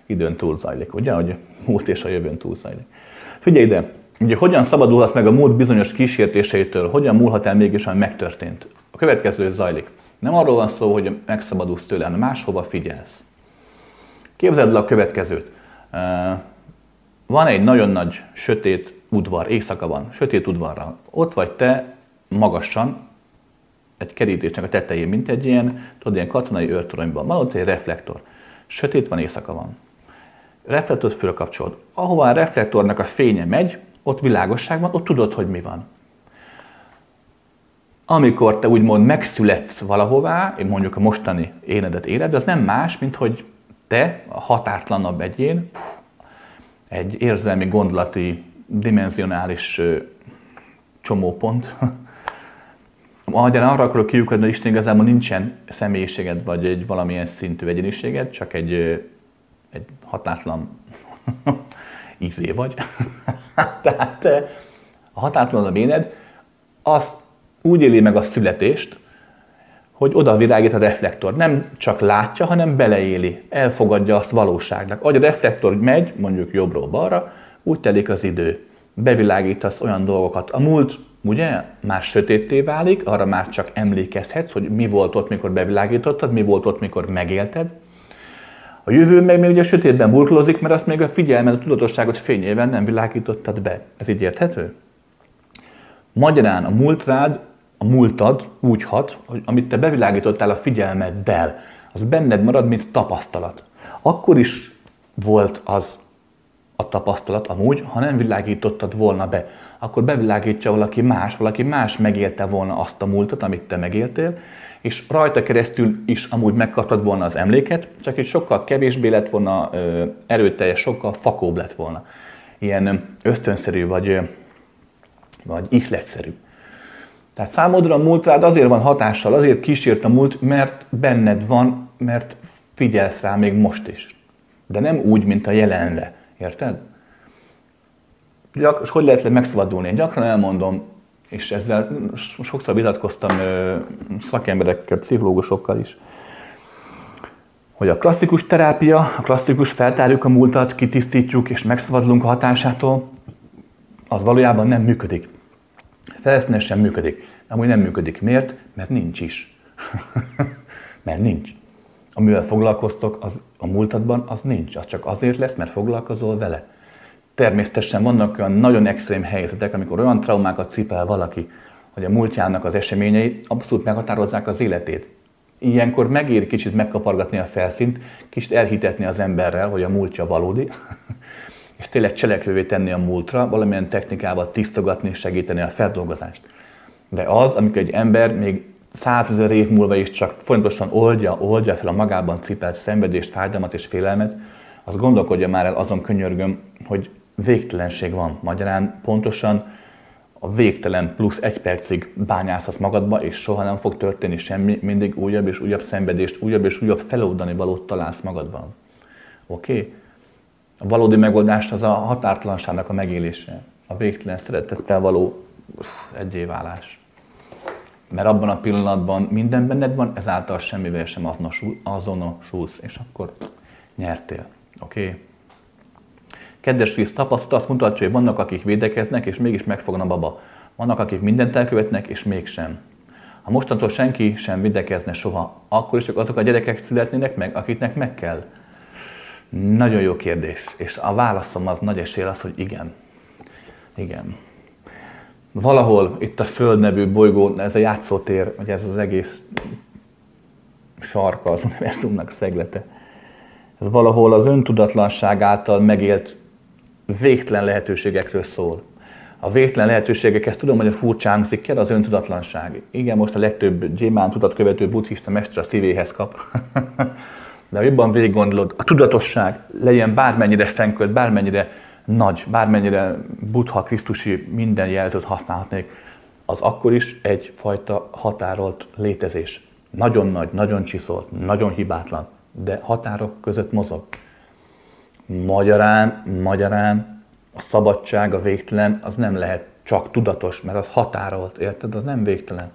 időn túl zajlik, ugye? Hogy a múlt és a jövőn túl zajlik. Figyelj ide! Ugye hogyan szabadulhatsz meg a múlt bizonyos kísértéseitől? Hogyan múlhat el mégis, ami megtörtént? A következő zajlik. Nem arról van szó, hogy megszabadulsz tőle, hanem máshova figyelsz. Képzeld el a következőt. Van egy nagyon nagy sötét udvar, éjszaka van, sötét udvarra. Ott vagy te magasan, egy kerítésnek a tetején, mint egy ilyen, ilyen katonai őrtoronyban. Van ott egy reflektor. Sötét van, éjszaka van. Reflektort fölkapcsolod. Ahová a reflektornak a fénye megy, ott világosság van, ott tudod, hogy mi van. Amikor te úgymond megszületsz valahová, mondjuk a mostani énedet éled, az nem más, mint hogy te, a határtlanabb egyén, egy érzelmi, gondolati, dimenzionális csomópont. Magyarán arra akarok kiukadni, hogy Isten igazából nincsen személyiséged, vagy egy valamilyen szintű egyéniséged, csak egy határtlan izé vagy. Tehát a határtlanabb éned az úgy éli meg a születést, hogy oda világít a reflektor. Nem csak látja, hanem beleéli, elfogadja azt valóságnak. Ahogy a reflektor megy, mondjuk jobbról balra, úgy telik az idő. Bevilágítasz olyan dolgokat. A múlt ugye már sötétté válik, arra már csak emlékezhetsz, hogy mi volt ott, mikor bevilágítottad, mi volt ott, mikor megélted. A jövő meg még ugye sötétben burkolózik, mert azt még a figyelmed, a tudatosságot fényében nem világítottad be. Ez így érthető? Magyarán a múlt rád, a múltad úgy hat, hogy amit te bevilágítottál a figyelmeddel, az benned marad, mint tapasztalat. Akkor is volt az a tapasztalat amúgy, ha nem világítottad volna be. Akkor bevilágítja valaki más megélte volna azt a múltat, amit te megéltél, és rajta keresztül is amúgy megkaptad volna az emléket, csak egy sokkal kevésbé lett volna erőteljes, sokkal fakóbb lett volna. Ilyen ösztönszerű vagy ihletszerű. Tehát számodra a múlt rád azért van hatással, azért kísért a múlt, mert benned van, mert figyelsz rá még most is. De nem úgy, mint a jelenre. Érted? És hogy lehet megszabadulni? Én gyakran elmondom, és ezzel sokszor vitatkoztam szakemberekkel, pszichológusokkal is, hogy a klasszikus terápia, a klasszikus feltárjuk a múltat, kitisztítjuk és megszabadulunk a hatásától, az valójában nem működik. Felszínen sem működik. Amúgy nem működik. Miért? Mert nincs is. Mert nincs. Amivel foglalkoztok, az a múltadban az nincs. Az csak azért lesz, mert foglalkozol vele. Természetesen vannak olyan nagyon extrém helyzetek, amikor olyan traumákat cipel valaki, hogy a múltjának az eseményei abszolút meghatározzák az életét. Ilyenkor megér kicsit megkapargatni a felszínt, kicsit elhitetni az emberrel, hogy a múltja valódi, és tényleg cselekvővé tenni a múltra, valamilyen technikával tisztogatni és segíteni a feldolgozást. De az, amikor egy ember még 100 000 év múlva is csak folyamatosan oldja fel a magában cipelt szenvedést, fájdalmat és félelmet, az gondolkodja már el azon, könyörgöm, hogy végtelenség van. Magyarán pontosan a végtelen plusz 1 percig bányászhatsz magadba, és soha nem fog történni semmi, mindig újabb és újabb szenvedést, újabb és újabb feloldani valót találsz magadban. Oké? A valódi megoldás az a határtalanságnak a megélése, a végtelen szeretettel való egyéválás. Mert abban a pillanatban minden benned van, ezáltal semmivel sem azonosulsz, és akkor nyertél. Oké? Kedves Krisz, tapasztalat azt mutatja, hogy vannak, akik védekeznek, és mégis megfogna a baba. Vannak, akik mindent elkövetnek, és mégsem. Ha mostantól senki sem védekezne soha, akkor is csak azok a gyerekek születnének meg, akiknek meg kell. Nagyon jó kérdés, és a válaszom az nagy esély az, hogy igen. Igen. Valahol itt a Föld nevű bolygón, ez a játszótér, vagy ez az egész sarka az univerzumnak szeglete, ez valahol az öntudatlanság által megélt végtelen lehetőségekről szól. A végtelen lehetőségek, ezt tudom, hogy a furcsa hangzik, kell az öntudatlanság. Igen, most a legtöbb gyémánt utat követő buddhista mester a szívéhez kap. De jobban végig gondolod, a tudatosság legyen bármennyire fenkölt, bármennyire nagy, bármennyire buddha, krisztusi minden jelzőt használhatnék, az akkor is egyfajta határolt létezés. Nagyon nagy, nagyon csiszolt, nagyon hibátlan, de határok között mozog. Magyarán a szabadság, a végtelen, az nem lehet csak tudatos, mert az határolt, érted? Az nem végtelen.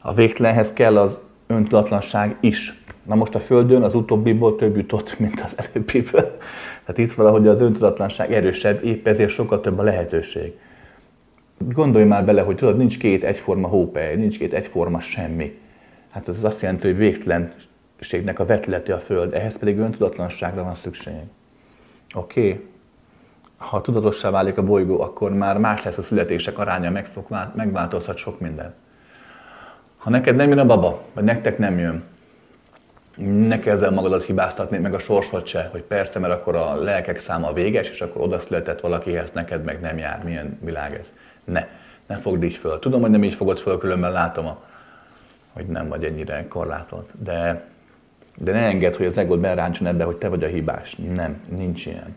A végtelenhez kell az öntudatlanság is. Na most a Földön az utóbbiból több jutott, mint az előbbiből. Tehát itt valahogy az öntudatlanság erősebb, épp ezért sokkal több a lehetőség. Gondolj már bele, hogy tudod, nincs két egyforma hópely, nincs két egyforma semmi. Hát ez azt jelenti, hogy végtelenségnek a vetülete a Föld, ehhez pedig öntudatlanságra van szükség. Oké? Ha tudatossá válik a bolygó, akkor már más lesz a születések aránya, megváltozhat sok minden. Ha neked nem jön a baba, vagy nektek nem jön, ne kezd el magadat hibáztatni, meg a sorsod se, hogy persze, mert akkor a lelkek száma véges, és akkor oda született valakihez, neked meg nem jár. Milyen világ ez? Ne fogd így föl. Tudom, hogy nem így fogod föl, különben látom, hogy nem vagy ennyire korlátolt. De ne engedd, hogy az egód beráncson ebbe, hogy te vagy a hibás. Nem, nincs ilyen.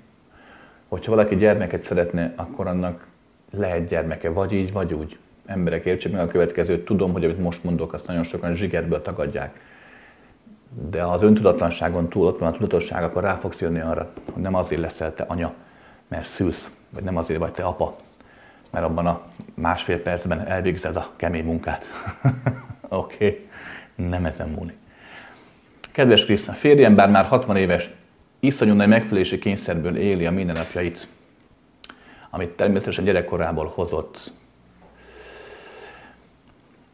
Hogyha valaki gyermeket szeretne, akkor annak lehet gyermeke, vagy így, vagy úgy. Emberek, értsék meg a következőt, tudom, hogy amit most mondok, azt nagyon sokan zsigerből tagadják. De ha az öntudatlanságon túl ott van a tudatosság, akkor rá fogsz jönni arra, hogy nem azért leszel te anya, mert szülsz, vagy nem azért vagy te apa, mert abban a másfél percben elvégzed a kemény munkát. Oké, nem ezen múlik. Kedves Krisztián, férjem, bár már 60 éves, iszonyú nagy megfelelési kényszerből éli a mindennapjait, amit természetesen gyerekkorából hozott.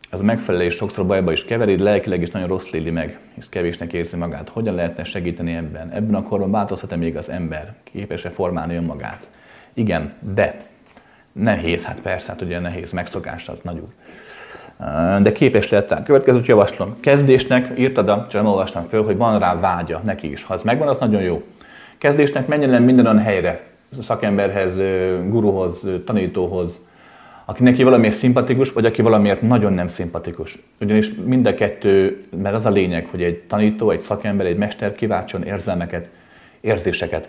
Ez a megfelelés sokszor bajba is kevered, lelkileg is nagyon rossz léli meg, hisz kevésnek érzi magát. Hogyan lehetne segíteni ebben? Ebben a korban változhat-e még az ember? Képes-e formálni önmagát? Igen, de nehéz, hát persze, hát ugye nehéz, megszokás az nagy úr. De képes lehet. Következőt javaslom. Kezdésnek írtad, csak nem olvastam föl, hogy van rá vágya neki is. Ha ez megvan, az nagyon jó. Kezdésnek menjen le minden olyan helyre, szakemberhez, guruhoz, tanítóhoz, aki neki valamiért szimpatikus, vagy aki valamiért nagyon nem szimpatikus. Ugyanis mind a kettő, mert az a lényeg, hogy egy tanító, egy szakember, egy mester kiváltson érzelmeket, érzéseket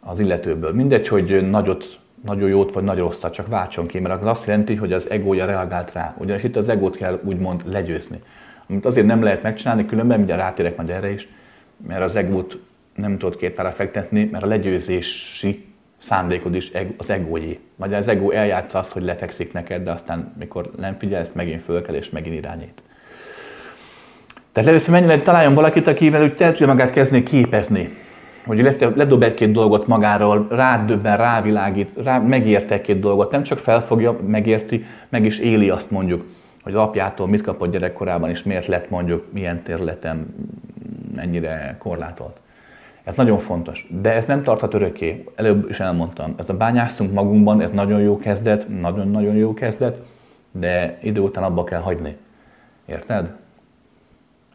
az illetőből. Mindegy, hogy nagyot, nagyon jót vagy nagyon rosszat, csak váltson ki, mert az azt jelenti, hogy az egója reagált rá. Ugyanis itt az egót kell úgymond legyőzni. Amit azért nem lehet megcsinálni, különben mindjárt rátérek majd erre is, mert az egót nem tudod kéttára fektetni, mert a legyőzési szándékod is az egójé. Magyar az egó eljátsza azt, hogy letekszik neked, de aztán, mikor nem figyelsz, megint fölkel és megint irányít. Tehát először menjen, találjon valakit, akivel úgy el tudja magát kezdeni képezni. Hogy ledob egy-két dolgot magáról, rádöbben, rávilágít, megért egy-két dolgot, nem csak felfogja, megérti, meg is éli azt mondjuk, hogy apjától mit kapott gyerekkorában, és miért lett mondjuk milyen területen ennyire korlátolt. Ez nagyon fontos, de ez nem tarthat örökké. Előbb is elmondtam, ezt a bányászunk magunkban, ez nagyon jó kezdet, nagyon-nagyon jó kezdet, de idő után abba kell hagyni. Érted?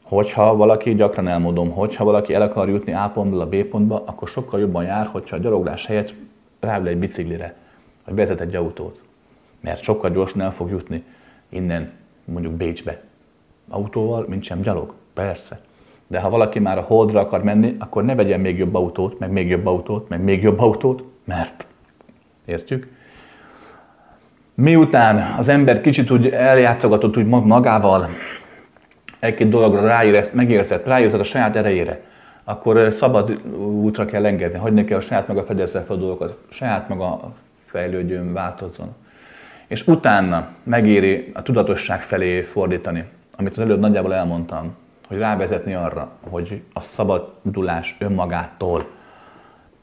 Hogyha valaki, gyakran elmondom, hogyha valaki el akar jutni A pontból a B pontba, akkor sokkal jobban jár, hogyha a gyaloglás helyett ráül egy biciklire, vagy vezet egy autót. Mert sokkal gyorsan el fog jutni innen, mondjuk Bécsbe. Autóval, mint sem gyalog. Persze. De ha valaki már a Holdra akar menni, akkor ne vegyen még jobb autót, meg még jobb autót, meg még jobb autót, mert... Értjük? Miután az ember kicsit úgy eljátszogatott úgy magával, egy-két dologra ráérzett a saját erejére, akkor szabad útra kell engedni, hagyni kell, hogy saját maga fedezze fel a dolgokat, saját maga fejlődjön, változzon. És utána megéri a tudatosság felé fordítani, amit az előbb nagyjából elmondtam, hogy rávezetni arra, hogy a szabadulás önmagától,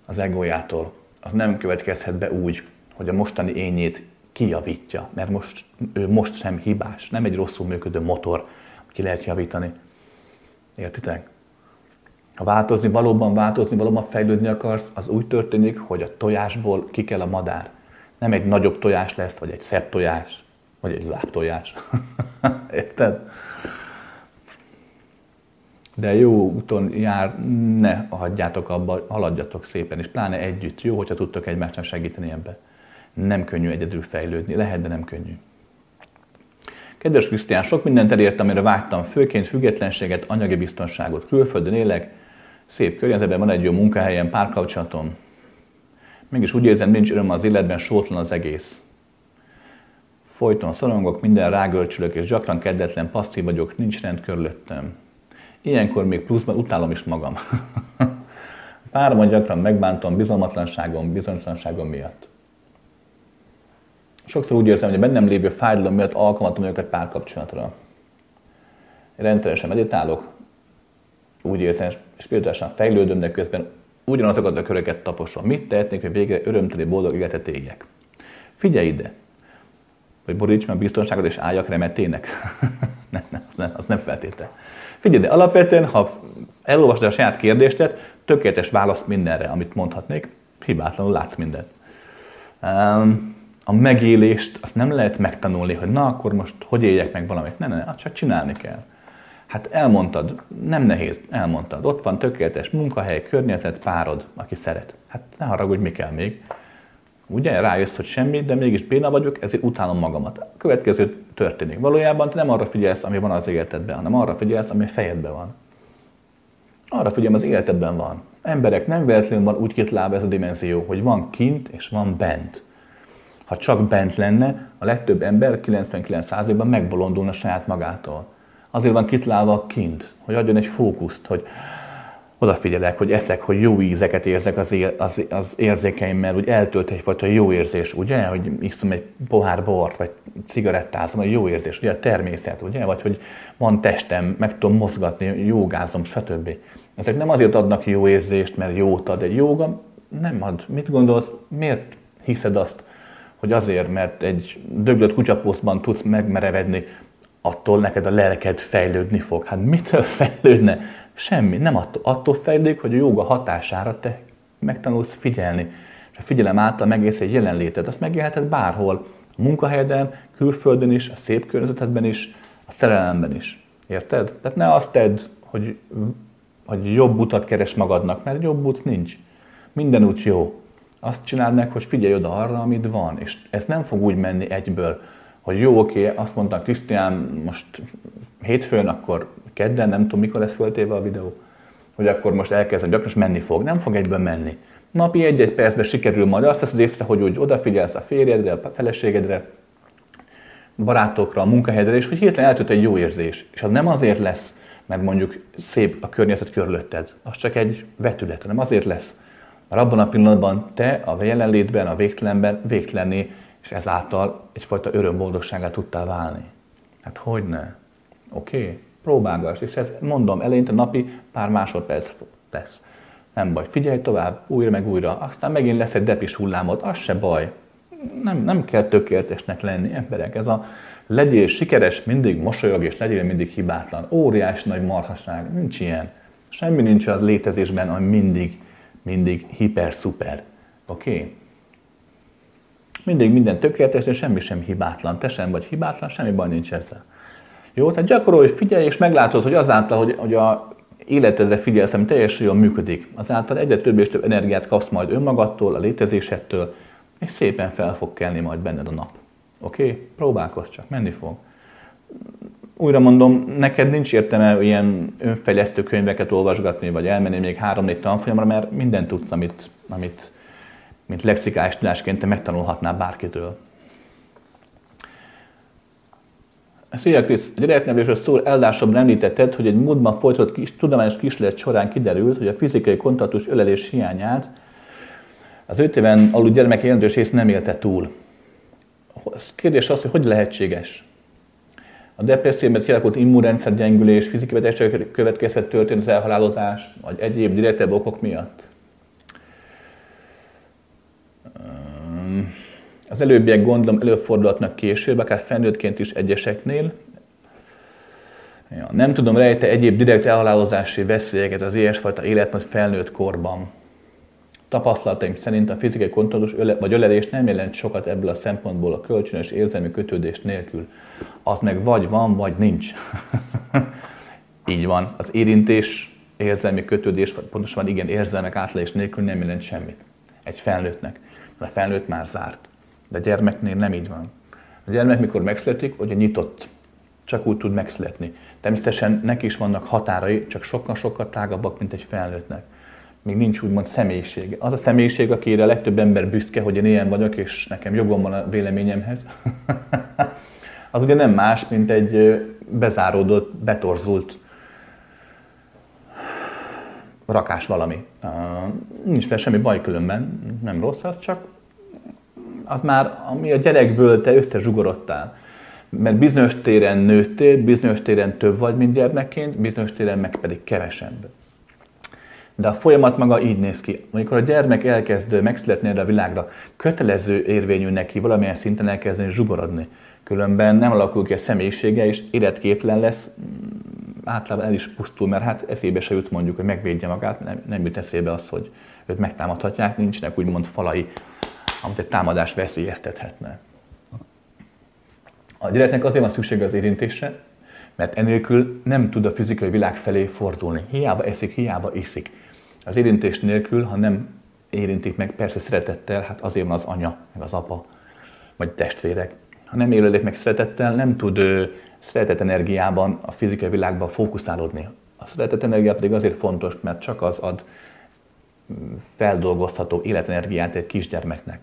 az egójától, az nem következhet be úgy, hogy a mostani énjét kijavítja, mert ő most sem hibás, nem egy rosszul működő motor, ki lehet javítani. Értitek? Ha változni, valóban fejlődni akarsz, az úgy történik, hogy a tojásból ki kell a madár. Nem egy nagyobb tojás lesz, vagy egy szebb tojás, vagy egy záptojás. Érted? De jó úton jár, ne hagyjátok abba, haladjatok szépen, és pláne együtt. Jó, hogyha tudtok egymásnak segíteni ebbe. Nem könnyű egyedül fejlődni. Lehet, de nem könnyű. Kedves Krisztián, sok mindent elértem, amire vágytam, főként függetlenséget, anyagi biztonságot, külföldön élek, szép környezetben van egy jó munkahelyen, párkapcsolatom. Mégis úgy érzem, nincs öröm az életben, sótlan az egész. Folyton szorongok, minden rágörcsülök, és gyakran kedvetlen, passzív vagyok, nincs rend körülöttem. Ilyenkor még pluszban utálom is magam. Párban gyakran megbántom bizonytalanságom miatt. Sokszor úgy érzem, hogy a bennem lévő fájdalom miatt alkalmatlan vagyok egy párkapcsolatra. Rendszeresen meditálok, úgy érzem, spirituálisan fejlődöm, de közben ugyanazokat a köröket taposom. Mit tehetnék, hogy végre örömteli, boldog életet éljek? Figyelj ide, hogy borítsam a biztonságot és álljak remetének. az nem feltétel. Figyelj ide, alapvetően, ha elolvasod a saját kérdéstet, tökéletes választ mindenre, amit mondhatnék, hibátlanul látsz mindent. A megélést azt nem lehet megtanulni, hogy na, akkor most hogy éljek meg valamit. Ne, csak csinálni kell. Hát elmondtad, nem nehéz, elmondtad. Ott van tökéletes munkahely, környezet, párod, aki szeret. Hát ne haragudj, mi kell még. Ugye, rájössz, hogy semmi, de mégis béna vagyok, ezért utálom magamat. A következő történik. Valójában te nem arra figyelsz, ami van az életedben, hanem arra figyelsz, ami a fejedben van. Arra figyelj, az életedben van. Emberek, nem véletlenül van úgy két láb ez a dimenzió, hogy van kint és van bent. Ha csak bent lenne, a legtöbb ember 99%-ban megbolondulna saját magától. Azért van kitlálva kint, hogy adjon egy fókuszt, hogy odafigyelek, hogy eszek, hogy jó ízeket érzek az érzékeimmel, hogy eltölt egyfajta jó érzés, ugye? Hogy iszom egy pohár bort, vagy cigarettázom, egy jó érzés, ugye? A természet, ugye? Vagy hogy van testem, meg tudom mozgatni, jogázom, stb. Ezek nem azért adnak jó érzést, mert jót ad, egy jóga nem ad. Mit gondolsz, miért hiszed azt, hogy azért, mert egy döglött kutyapószban tudsz megmerevedni, attól neked a lelked fejlődni fog? Hát mitől fejlődne? Semmi. Nem attól fejlődik, hogy a jóga hatására te megtanulsz figyelni. És a figyelem által megélsz egy jelenlétet. Azt megélheted bárhol. A munkahelyeden, külföldön is, a szép környezetedben is, a szerelemben is. Érted? Tehát ne azt tedd, hogy jobb utat keres magadnak, mert jobb út nincs. Minden út jó. Azt csináld meg, hogy figyelj oda arra, amit van. És ez nem fog úgy menni egyből, hogy jó, oké, azt mondta Krisztián, most hétfőn, akkor kedden, nem tudom, mikor lesz föltéve a videó, hogy akkor most elkezdem gyakran, és menni fog. Nem fog egyből menni. Napi egy-egy percben sikerül majd. Azt teszed észre, hogy úgy odafigyelsz a férjedre, a feleségedre, barátokra, a munkahelyedre, és hogy hirtelen eltölt egy jó érzés. És az nem azért lesz, mert mondjuk szép a környezet körülötted. Az csak egy vetület, hanem azért lesz. Mert abban a pillanatban te a jelenlétben, a végtelenben végtelenné, és ezáltal egyfajta örömboldogságát tudtál válni. Hát hogyne? Oké? Próbálgass, és ez, mondom, eleinte napi pár másodperc lesz. Nem baj, figyelj tovább, újra meg újra, aztán megint lesz egy depis hullámod, az se baj. Nem kell tökéletesnek lenni, emberek. Ez a legyél sikeres, mindig mosolyog, és legyél mindig hibátlan. Óriási nagy marhaság, nincs ilyen. Semmi nincs az létezésben, ami mindig hiper-szuper. Oké? Mindig minden tökéletes, de semmi sem hibátlan. Te sem vagy hibátlan, semmi baj nincs ezzel. Jó, tehát gyakorolj, figyelj, és meglátod, hogy azáltal, hogy a életedre figyelsz, ami teljesen jól működik, azáltal egyre több és több energiát kapsz majd önmagadtól, a létezésettől, és szépen fel fog kelni majd benned a nap. Oké? Próbálkozz csak, menni fog. Újra mondom, neked nincs értelme ilyen önfejlesztő könyveket olvasgatni, vagy elmenni még 3-4 tanfolyamra, mert mindent tudsz, amit mint lexikális tudásként te megtanulhatnál bárkitől. Szia Krisz, a gyereknevelésről szól eldásabban említetted, hogy egy múltban folytatott tudományos kísérlet során kiderült, hogy a fizikai kontaktus ölelés hiányát az 5 éven alul gyermek jelentős rész nem élte túl. A kérdés az, hogy lehetséges? A depresszióban kialakult immunrendszer gyengülés, fizikai betegségek következhet történt az elhalálozás, vagy egyéb direktebb okok miatt? Az előbbiek gondolom előfordulhatnak később, akár felnőttként is egyeseknél. Ja, nem tudom, rejte egyéb direkt elhalálozási veszélyeket az ilyesfajta életmód felnőtt korban. Tapasztalataim szerint a fizikai kontaktus vagy ölelés nem jelent sokat ebből a szempontból a kölcsönös érzelmi kötődés nélkül. Az meg vagy van, vagy nincs. Így van. Az érintés, érzelmi kötődés, pontosan igen, érzelmek átlelés nélkül nem jelent semmit. Egy felnőttnek. A felnőtt már zárt. De a gyermeknél nem így van. A gyermek, mikor megszületik, ugye nyitott, csak úgy tud megszületni. Természetesen neki is vannak határai, csak sokkal-sokkal tágabbak, mint egy felnőttnek. Még nincs úgymond személyisége. Az a személyiség, akire a legtöbb ember büszke, hogy én ilyen vagyok, és nekem jogom van a véleményemhez, az ugye nem más, mint egy bezáródott, betorzult rakás valami. Nincs vele semmi baj különben, nem rossz az, csak az már, ami a gyerekből te összezsugorodtál. Mert bizonyos téren nőttél, bizonyos téren több vagy, mint gyermekként, bizonyos téren meg pedig kevesebb. De a folyamat maga így néz ki. Amikor a gyermek elkezd megszületni erre a világra, kötelező érvényű neki valamilyen szinten elkezdeni zsugorodni. Különben nem alakul ki a személyisége, és életképtelen lesz, általában el is pusztul, mert hát eszébe se jut mondjuk, hogy megvédje magát, nem jut eszébe az, hogy őt megtámadhatják, nincsenek úgymond falai, amit egy támadás veszélyeztethetne. A gyereknek azért van szüksége az érintésre, mert enélkül nem tud a fizikai világ felé fordulni. Hiába eszik, hiába iszik. Az érintés nélkül, ha nem érintik meg, persze szeretettel, hát azért van az anya, meg az apa, vagy testvérek. Ha nem élődik meg szeretettel, nem tud szeretet energiában a fizikai világban fókuszálódni. A szeretet energia pedig azért fontos, mert csak az ad feldolgozható életenergiát egy kisgyermeknek.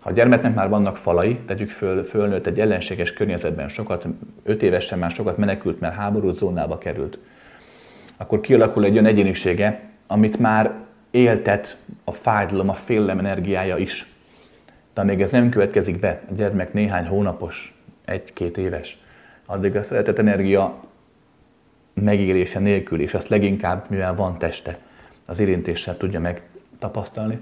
Ha a gyermeknek már vannak falai, tegyük föl, fölnőtt egy ellenséges környezetben, 5 évesen már sokat menekült, mert háborús zónába került, akkor kialakul egy olyan egyénisége, amit már éltet a fájdalom, a félelem energiája is. De amíg ez nem következik be, a gyermek néhány hónapos, 1-2 éves, addig a szeretet energia megélése nélkül, és azt leginkább, mivel van teste, az érintéssel tudja megtapasztalni,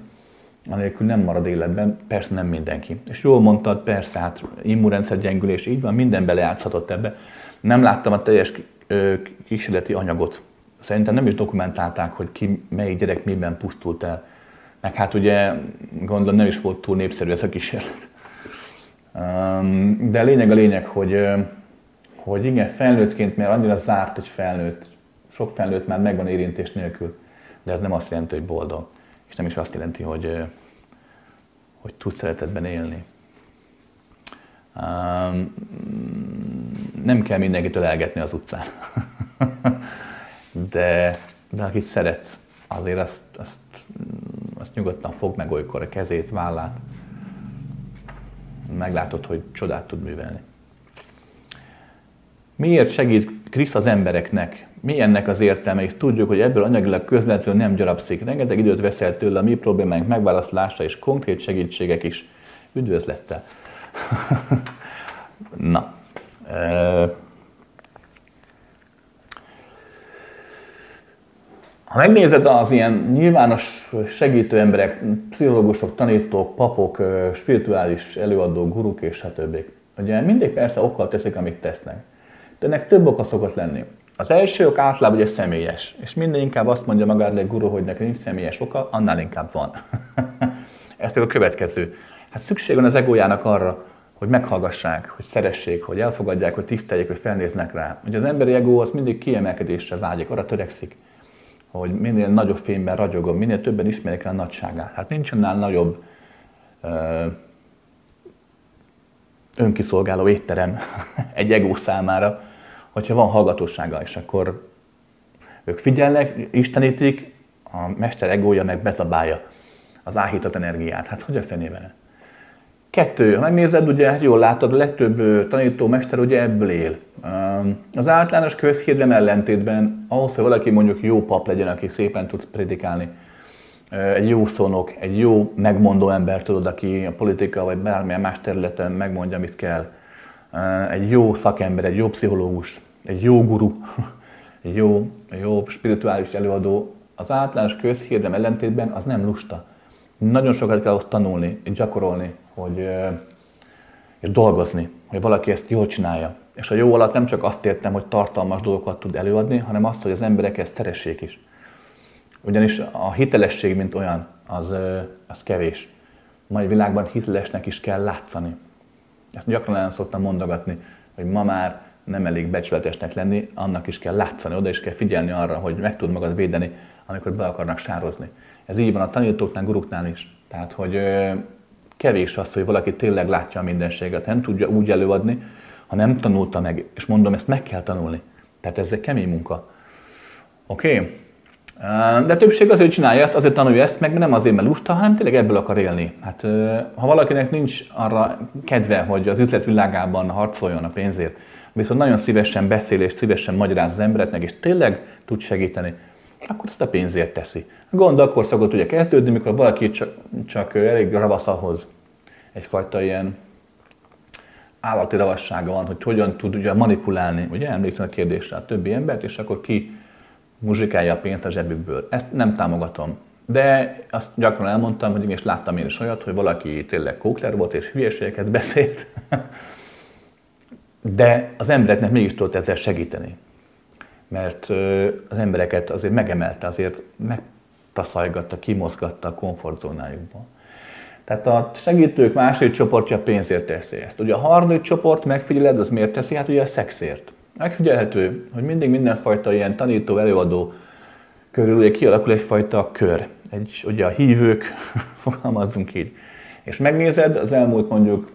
anélkül nem marad életben, persze nem mindenki. És jól mondtad, persze, hát immunrendszer gyengülés, így van, minden belejátszhatott ebbe. Nem láttam a teljes kísérleti anyagot. Szerintem nem is dokumentálták, hogy ki, melyik gyerek miben pusztult el. Meg hát ugye, gondolom, nem is volt túl népszerű ez a kísérlet. De a lényeg, hogy igen, felnőttként, mert annyira zárt, hogy felnőtt, sok felnőtt már megvan érintés nélkül, de ez nem azt jelenti, hogy boldog. És nem is azt jelenti, hogy tudsz szeretetben élni. Nem kell mindenkitől elgetni az utcán. De akit szeretsz, azért azt nyugodtan fogd meg olykor a kezét, vállát. Meglátod, hogy csodát tud művelni. Miért segít Krisz az embereknek? Mi ennek az értelme? És tudjuk, hogy ebből anyagilag közvetlenül nem gyarapszik. Rengeteg időt veszel tőle a mi problémánk megválaszlása és konkrét segítségek is. Üdvözlettel! Na. Ha megnézed az ilyen nyilvános segítő emberek, pszichológusok, tanítók, papok, spirituális előadók, guruk és stb. Ugye mindig persze okkal teszik, amit tesznek. De ennek több oka szokott lenni. Az első ok általában ugye személyes, és minden inkább azt mondja magáról egy guru, hogy neki nincs személyes oka, annál inkább van. Ez pedig a következő. Hát szükség van az egójának arra, hogy meghallgassák, hogy szeressék, hogy elfogadják, hogy tiszteljék, hogy felnéznek rá. Ugye az emberi egó az mindig kiemelkedésre vágyik, arra törekszik, hogy minél nagyobb fényben ragyogom, minél többen ismerik el a nagyságát. Hát nincs annál nagyobb önkiszolgáló étterem egy egó számára, hogyha van hallgatósága, és akkor ők figyelnek, istenítik, a mester egója meg bezabálja az áhított energiát. Hát hogy a fenében? 2. Ha megnézed, ugye jól látod, a legtöbb tanító, mester ugye ebből él. Az általános közhírem ellentétben ahhoz, hogy valaki mondjuk jó pap legyen, aki szépen tud prédikálni, egy jó szónok, egy jó megmondó ember, tudod, aki a politika vagy bármilyen más területen megmondja, amit kell, egy jó szakember, egy jó pszichológus, egy jó guru, egy jó spirituális előadó, az általános közhírem ellentétben az nem lusta. Nagyon sokat kell ott tanulni, gyakorolni, és dolgozni, hogy valaki ezt jól csinálja. És a jó alatt nem csak azt értem, hogy tartalmas dolgokat tud előadni, hanem azt, hogy az emberek ezt szeressék is. Ugyanis a hitelesség, mint olyan, az kevés. Mai világban hitelesnek is kell látszani. Ezt gyakran el szoktam mondogatni, hogy ma már nem elég becsületesnek lenni, annak is kell látszani, oda is kell figyelni arra, hogy meg tud magad védeni, amikor be akarnak sározni. Ez így van a tanítóknál, guruknál is. Tehát, hogy kevés az, hogy valaki tényleg látja a mindenséget, nem tudja úgy előadni, ha nem tanulta meg, és mondom, ezt meg kell tanulni. Tehát ez egy kemény munka. Oké? De többség azért csinálja ezt, azért tanulja ezt, meg nem azért, mert lusta, hanem tényleg ebből akar élni. Hát ha valakinek nincs arra kedve, hogy az üzletvilágában harcoljon a pénzért, viszont nagyon szívesen beszél és szívesen magyaráz az embereknek, és tényleg tud segíteni, akkor ezt a pénzért teszi. A gond akkor szokott ugye kezdődni, mikor valaki csak elég ravasz ahhoz, egyfajta ilyen állati ravassága van, hogy hogyan tud ugye manipulálni, ugye emlékszem a kérdésre a többi embert, és akkor ki muzsikálja a pénzt a zsebükből. Ezt nem támogatom. De azt gyakran elmondtam, hogy és láttam én is olyat, hogy valaki tényleg kókler volt és hülyeségeket beszélt, de az embereknek mégis tudott ezzel segíteni. Mert az embereket azért megemelte, azért megtaszajgatta, kimozgatta a komfortzónájukból. Tehát a segítők második csoportja pénzért teszi ezt. Ugye a harmadik csoport, megfigyeled, az miért teszi? Hát ugye a szexért. Megfigyelhető, hogy mindig mindenfajta ilyen tanító, előadó körül kialakul egyfajta kör. Ugye a hívők, fogalmazzunk így. És megnézed az elmúlt mondjuk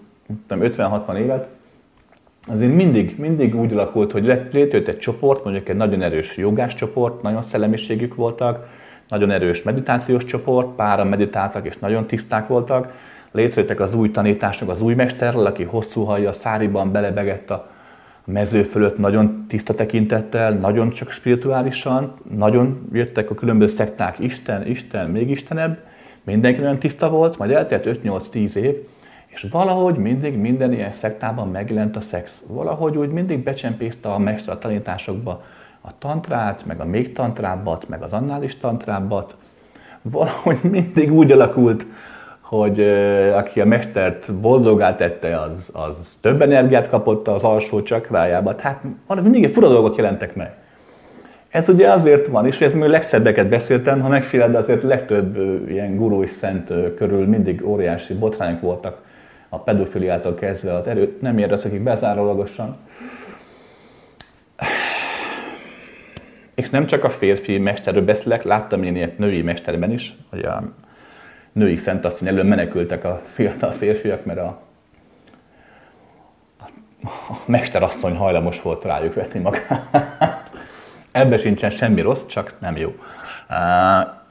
50-60 évet, azért mindig úgy alakult, hogy létrejött egy csoport, mondjuk egy nagyon erős jogás csoport, nagyon szellemiségük voltak, nagyon erős meditációs csoport, páran meditáltak és nagyon tiszták voltak. Létrejöttek az új tanítások, az új mesterrel, aki hosszú hajjal, száriban belebegett a a mező fölött nagyon tiszta tekintettel, nagyon csak spirituálisan, nagyon jöttek a különböző szekták, Isten, Isten, még Istenebb, mindenki nagyon tiszta volt, majd eltelt 5-8-10 év, és valahogy mindig minden ilyen szektában megjelent a szex. Valahogy úgy mindig becsempészte a mester a tanításokba a tantrát, meg a még tantrábbat, meg az annális tantrábbat. Valahogy mindig úgy alakult, hogy aki a mestert boldogá tette, az több energiát kapott az alsó csakrájába. Tehát mindig fura dolgok jelentek meg. Ez ugye azért van, és ez még legszebbeket beszéltem, ha megféled, de azért legtöbb ilyen gurú és szent körül mindig óriási botrányok voltak. A pedofiliától kezdve az erőt nem érdez, akik bezárólagosan. És nem csak a férfi mesterről beszélek, láttam én ilyet női mesterben is, hogy a női szentasszony elől menekültek a fiatal férfiak, mert a mesterasszony hajlamos volt rájuk vetni magát. Ebben sincsen semmi rossz, csak nem jó.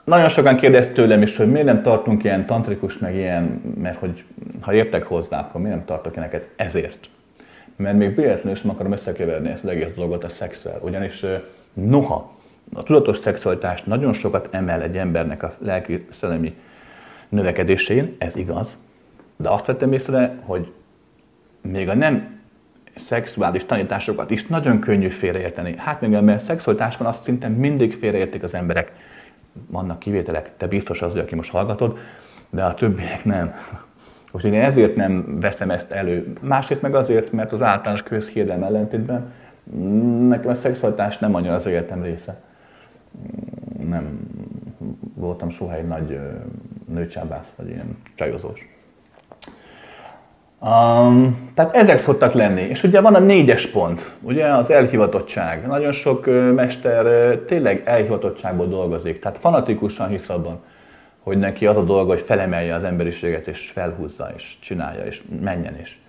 Nagyon sokan kérdeztek tőlem is, hogy miért nem tartunk ilyen tantrikus, meg ilyen, mert hogy ha értek hozzá, akkor miért nem tartok ilyeneket? Ezért. Mert még véletlenül sem akarom összekeverni ezt az egész dolgot a szexszel. Ugyanis noha a tudatos szexualitás nagyon sokat emel egy embernek a lelki-szellemi növekedésén, ez igaz, de azt vettem észre, hogy még a nem szexuális tanításokat is nagyon könnyű félreérteni. Hát még a szexualitás van, azt szinte mindig félreértik az emberek. Vannak kivételek, te biztos az, hogy aki most hallgatod, de a többiek nem. Úgyhogy én ezért nem veszem ezt elő. Másrészt meg azért, mert az általános közhiedelem ellentétben nekem a szexualitás nem annyira az életem része. Nem voltam soha egy nagy nőcsábász, vagy ilyen csajozós. Tehát ezek szoktak lenni. És ugye van a 4-es pont, ugye az elhivatottság. Nagyon sok mester tényleg elhivatottságból dolgozik. Tehát fanatikusan hisz abban, hogy neki az a dolga, hogy felemelje az emberiséget, és felhúzza, és csinálja, és menjen is.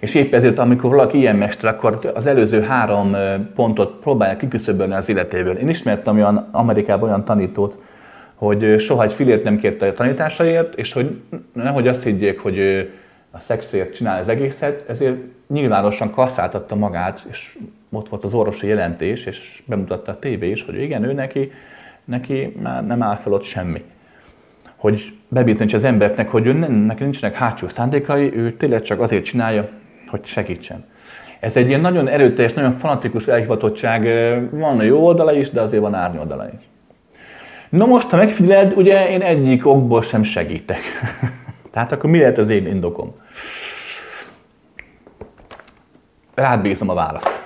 És épp ezért, amikor valaki ilyen mester, akkor az előző 3 pontot próbálja kiküszöbölni az életéből. Én ismertem olyan Amerikában olyan tanítót, hogy soha egy filért nem kérte a tanításaért, és hogy nehogy azt higgyék, hogy a szexért csinálja az egészet, ezért nyilvánosan kasszáltatta magát, és ott volt az orvosi jelentés, és bemutatta a tévé is, hogy igen, ő neki már nem áll fel ott semmi. Hogy bebizonyítsa az embernek, hogy neki nincsenek hátsó szándékai, ő tényleg csak azért csinálja, hogy segítsen. Ez egy ilyen nagyon erőteljes, nagyon fanatikus elhivatottság, van jó oldala is, de azért van árnyoldala is. Na most, ha megfigyeled, ugye én egyik okból sem segítek. Tehát akkor mi lehet az én indokom? Rád bízom a választ.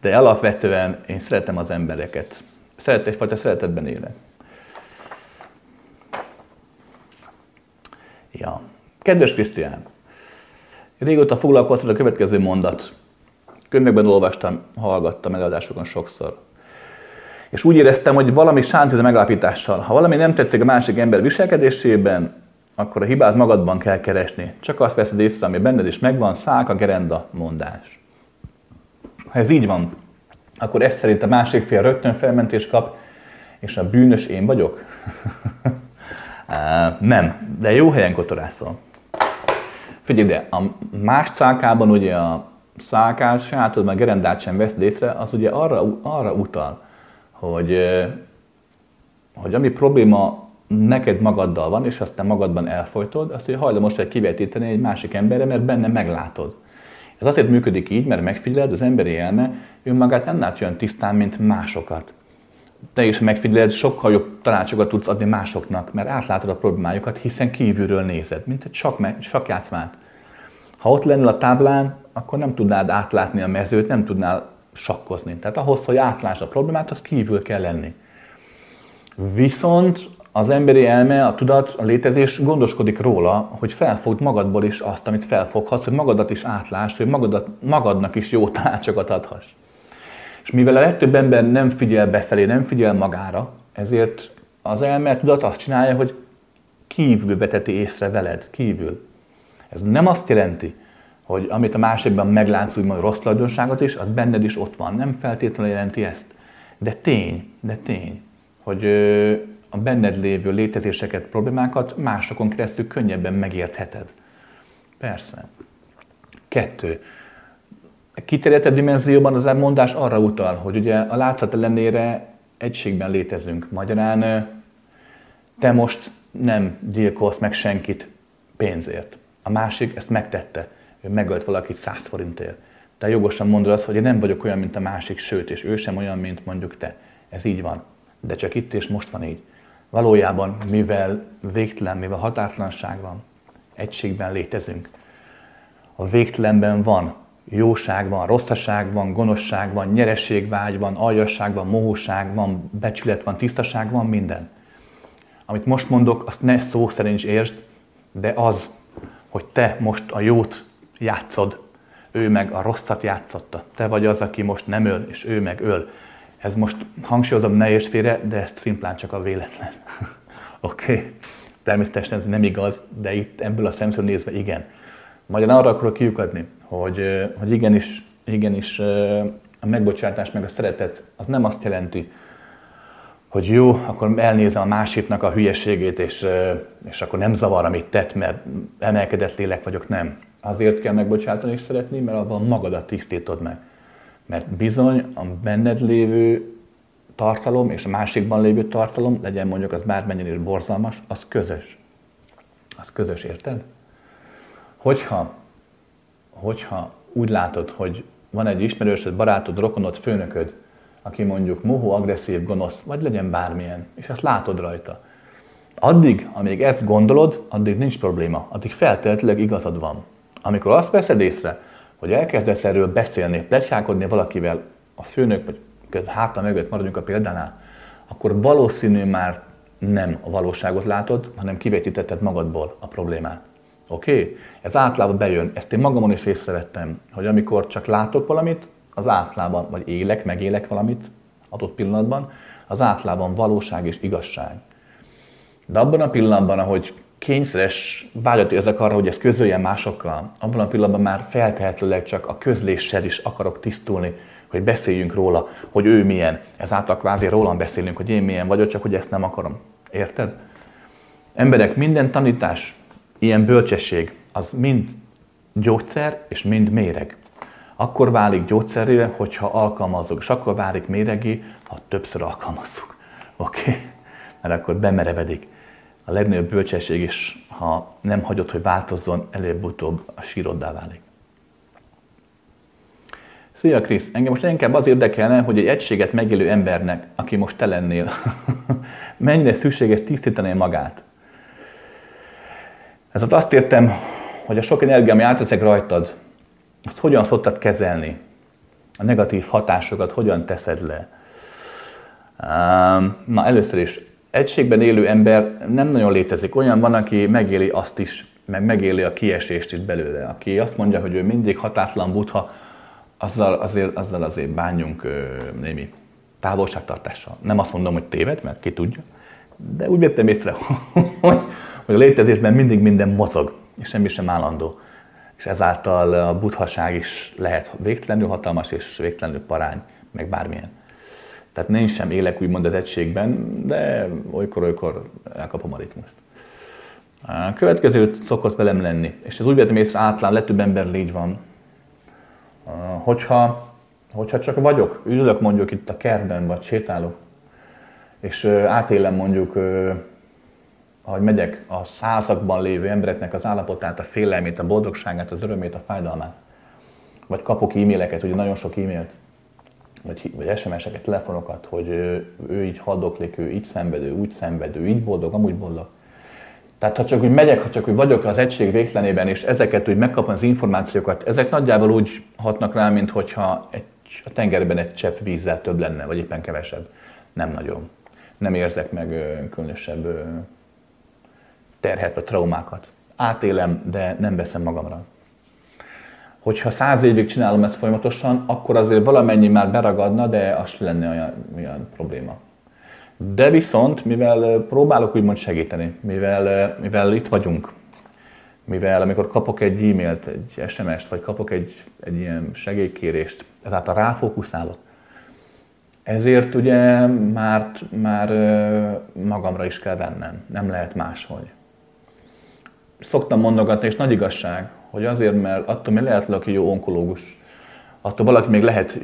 De alapvetően én szeretem az embereket. Szeretek, egyfajta szeretetben élek. Ja. Kedves Krisztián, régóta foglalkoztat a következő mondat. Könyvekben olvastam, hallgattam előadásokon sokszor. És úgy éreztem, hogy valami sántít a megállapítással. Ha valami nem tetszik a másik ember viselkedésében, akkor a hibát magadban kell keresni. Csak azt veszed észre, ami benned is megvan, szálka gerenda mondás. Ha ez így van, akkor ez szerint a másik fél rögtön felmentést kap, és a bűnös én vagyok? Nem, de jó helyen kotorászol. Figyelj ide, a más szálkában ugye a szálkását, a gerendát sem veszed észre, az ugye arra utal, hogy ami probléma neked magaddal van, és aztán magadban elfojtod, azt ugye hajlamos vagy kivetíteni egy másik emberre, mert benne meglátod. Ez azért működik így, mert megfigyeled, az emberi elme önmagát nem lát olyan tisztán, mint másokat. Te is megfigyeled, sokkal jobb tanácsokat tudsz adni másoknak, mert átlátod a problémájukat, hiszen kívülről nézed, mint egy sakkjátszmát. Ha ott lennél a táblán, akkor nem tudnád átlátni a mezőt, nem tudnál sakkozni. Tehát ahhoz, hogy átláss a problémát, az kívül kell lenni. Viszont az emberi elme, a tudat, a létezés gondoskodik róla, hogy felfogd magadból is azt, amit felfoghatsz, hogy magadat is átláss, hogy magadnak is jó tanácsokat adhass. És mivel a legtöbb ember nem figyel befelé, nem figyel magára, ezért az elme, a tudat azt csinálja, hogy kívül veteti észre veled, kívül. Ez nem azt jelenti, hogy amit a másikban meglátsz, úgymond rossz tulajdonságot is, az benned is ott van. Nem feltétlenül jelenti ezt. De tény, hogy a benned lévő létezéseket, problémákat másokon keresztül könnyebben megértheted. Persze. 2. kiterjedtebb dimenzióban az elmondás arra utal, hogy ugye a látszat ellenére egységben létezünk. Magyarán te most nem gyilkolsz meg senkit pénzért. A másik ezt megtette, ő megölt valakit 100 forintért. Te jogosan mondod azt, hogy én nem vagyok olyan, mint a másik, sőt, és ő sem olyan, mint mondjuk te. Ez így van, de csak itt és most van így. Valójában, mivel végtelen, mivel határtlanság van, egységben létezünk. A végtelenben van jóság, van rosszaság, van gonoszság, van nyereségvágy, van aljasság, van mohóság, van becsület, van tisztaság, van minden. Amit most mondok, azt ne szó szerint értsd, de az, hogy te most a jót játszod, ő meg a rosszat játszotta. Te vagy az, aki most nem öl, és ő meg öl. Ez most, hangsúlyozom, ne értsd félre, de ez szimplán csak a véletlen. Oké. Természetesen ez nem igaz, de itt ebből a szemszögből nézve igen. Magyarán arra akarok kiukadni, hogy igenis a megbocsátás meg a szeretet az nem azt jelenti, hogy jó, akkor elnézem a másiknak a hülyeségét, és akkor nem zavar, amit tett, mert emelkedett lélek vagyok, nem. Azért kell megbocsátani és szeretni, mert abban magadat tisztítod meg. Mert bizony a benned lévő tartalom és a másikban lévő tartalom, legyen mondjuk az bármennyire is borzalmas, az közös. Az közös, érted? Hogyha úgy látod, hogy van egy ismerősöd, barátod, rokonod, főnököd, aki mondjuk mohó, agresszív, gonosz, vagy legyen bármilyen, és ezt látod rajta. Addig, amíg ezt gondolod, addig nincs probléma, addig feltétlenül igazad van. Amikor azt veszed észre, hogy elkezdesz erről beszélni, pletykálkodni valakivel, a főnök, vagy háta mögött, maradjunk a példánál, akkor valószínű már nem a valóságot látod, hanem kivetítetted magadból a problémát. Oké? Ez általában bejön. Ezt én magamon is észrevettem, hogy amikor csak látok valamit, az általában, vagy megélek valamit adott pillanatban, az általában valóság és igazság. De abban a pillanatban, ahogy kényszeres vágyat érzek arra, hogy ezt közöljen másokkal, abban a pillanatban már feltehetőleg csak a közléssel is akarok tisztulni, hogy beszéljünk róla, hogy ő milyen. Ezáltal kvázi rólam beszélünk, hogy én milyen vagyok, csak hogy ezt nem akarom. Érted? Emberek, minden tanítás, ilyen bölcsesség, az mind gyógyszer és mind méreg. Akkor válik gyógyszerré, hogyha alkalmazzuk, és akkor válik méregé, ha többször alkalmazzuk. Oké? Mert akkor bemerevedik. A legnagyobb bölcsesség is, ha nem hagyod, hogy változzon, előbb-utóbb a síroddá válik. Szia Krisz, engem most inkább az érdekelne, hogy egy egységet megélő embernek, aki most te lennél, mennyire szükséges tisztítani magát. Ezért azt értem, hogy a sok energia, ami átveszek rajtad, azt hogyan szoktad kezelni? A negatív hatásokat hogyan teszed le? Na, először is, egységben élő ember nem nagyon létezik. Olyan van, aki megéli azt is, meg megéli a kiesést is belőle. Aki azt mondja, hogy ő mindig határtalan buddha, azzal azért bánjunk némi távolságtartással. Nem azt mondom, hogy téved, mert ki tudja, de úgy vettem észre, hogy a létezésben mindig minden mozog, és semmi sem állandó. És ezáltal a buddhaság is lehet végtelenül hatalmas és végtelenül parány, meg bármilyen. Tehát én sem élek úgymond az egységben, de olykor-olykor elkapom a ritmust. A következő szokott velem lenni, és ez úgy vettem észre általán legtöbb emberrel így van, hogyha csak vagyok, ülök mondjuk itt a kertben, vagy sétálok, és átélem mondjuk, ahogy megyek, a százakban lévő embereknek az állapotát, a félelmét, a boldogságát, az örömét, a fájdalmát. Vagy kapok e-maileket, ugye nagyon sok e-mailt, vagy SMS-eket, telefonokat, hogy ő így haldoklik, ő így szenvedő, úgy szenvedő, így boldog, amúgy boldog. Tehát ha csak úgy megyek, ha csak úgy vagyok az egység végtelenében, és ezeket úgy megkapom az információkat, ezek nagyjából úgy hatnak rá, mint hogyha a tengerben egy csepp vízzel több lenne, vagy éppen kevesebb. Nem nagyon. Nem érzek meg különösebb terhet vagy traumákat. Átélem, de nem veszem magamra. Hogyha 100 évig csinálom ezt folyamatosan, akkor azért valamennyi már beragadna, de az lenne olyan probléma. De viszont, mivel próbálok úgymond segíteni, mivel itt vagyunk, mivel amikor kapok egy e-mailt, egy SMS-t, vagy kapok egy ilyen segélykérést, ezáltal ráfókuszálok, ezért ugye már magamra is kell vennem, nem lehet máshogy. Szoktam mondogatni, és nagy igazság, hogy azért, mert attól, hogy lehetlek jó onkológus, attól valaki még lehet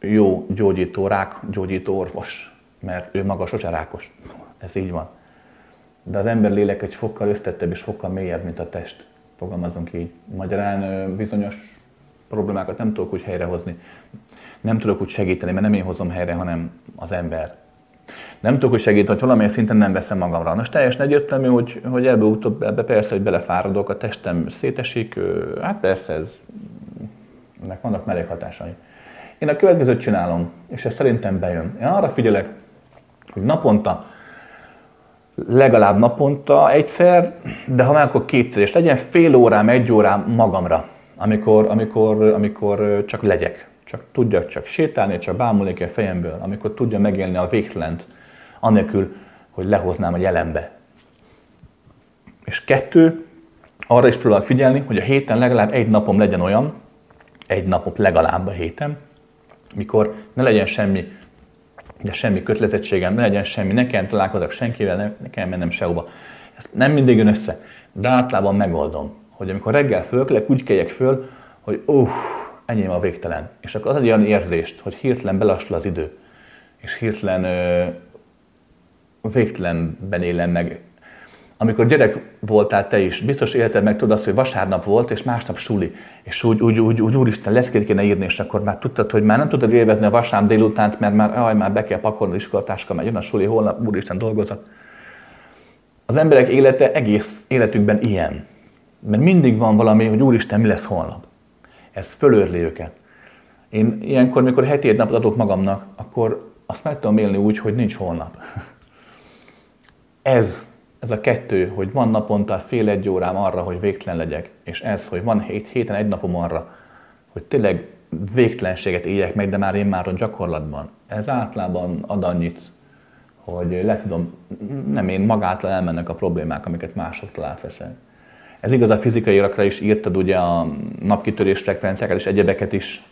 jó gyógyító, rákgyógyító orvos, mert ő maga sose rákos. Ez így van. De az ember lélek egy fokkal összetettebb és fokkal mélyebb, mint a test. Fogalmazunk így. Magyarán bizonyos problémákat nem tudok úgy helyrehozni. Nem tudok úgy segíteni, mert nem én hozom helyre, hanem az ember. Nem tudok úgy segíteni, hogy valamilyen szinten nem veszem magamra. Most teljesen egyértelmű, hogy előbb-utóbb ebbe persze, hogy belefáradok, a testem szétesik, hát persze ennek vannak mellékhatásai. Én a következőt csinálom, és ez szerintem bejön. Én arra figyelek, hogy naponta, legalább naponta egyszer, de ha már akkor kétszer, és legyen fél órám, egy órám magamra, amikor csak legyek. Csak tudjak csak sétálni, csak bámulni kell fejemből, amikor tudja megélni a végtelent, anélkül, hogy lehoznám a jelenbe. És kettő, arra is próbálok figyelni, hogy a héten legalább egy napom legyen olyan, egy napot legalább a héten, mikor ne legyen semmi kötelezettségem, ne legyen semmi, ne kelljen találkozok senkivel, ne kelljen mennem sehova. Ez nem mindig jön össze, de általában megoldom, hogy amikor reggel fölkelek, úgy keljek föl, hogy enyém a végtelen. És akkor az egy olyan érzést, hogy hirtelen belassul az idő, és hirtelen végtelenben élem meg. Amikor gyerek voltál te is, biztos élted meg, tudod azt, hogy vasárnap volt, és másnap suli. És úgy úristen, leszkét kéne írni, és akkor már tudtad, hogy már nem tudod élvezni a vasárnap délutánt, mert már be kell pakolni az iskolatáska, mert jön a suli, holnap úristen dolgozat. Az emberek élete egész életükben ilyen. Mert mindig van valami, hogy úristen, mi lesz holnap. Ez fölörli őket. Én ilyenkor, mikor heti egy napot adok magamnak, akkor azt meg tudom élni úgy, hogy nincs holnap. Ez a kettő, hogy van naponta fél-egy órám arra, hogy végtelen legyek, és ez, hogy van héten egy napom arra, hogy tényleg végtelenséget éljek meg, de már én már a gyakorlatban. Ez általában ad annyit, hogy le tudom, nem én magától elmennek a problémák, amiket másoktól átveszem. Ez igaz a fizikai rakra is, írtad ugye a napkitörés frekvenciákat és egyebeket is.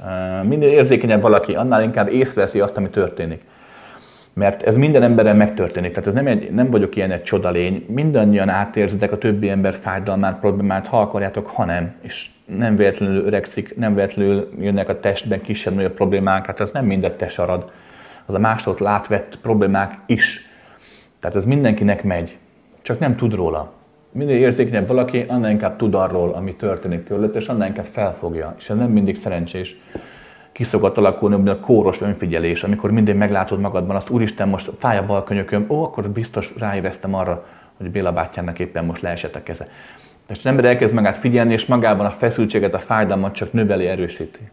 Minél érzékenyebb valaki, annál inkább észreveszi azt, ami történik. Mert ez minden emberen megtörténik. Tehát ez nem vagyok ilyen egy csodalény. Mindannyian átérzitek a többi ember fájdalmát, problémát, ha akarjátok, ha nem. És nem véletlenül öregszik, nem véletlenül jönnek a testben kisebb-nagyobb problémák. Hát ez nem mindet te sarad. Az a másoktól átvett problémák is. Tehát ez mindenkinek megy. Csak nem tud róla. Minél érzékenyebb valaki, annál inkább tud arról, ami történik körülött, és annál inkább felfogja. És ez nem mindig szerencsés. Ki szokott alakulni a kóros önfigyelés, amikor mindig meglátod magadban azt, úristen, most fáj a bal könyököm, akkor biztos ráéreztem arra, hogy Béla bátyának éppen most leesett a keze. És az ember elkezd magát figyelni, és magában a feszültséget, a fájdalmat csak növeli, erősíti.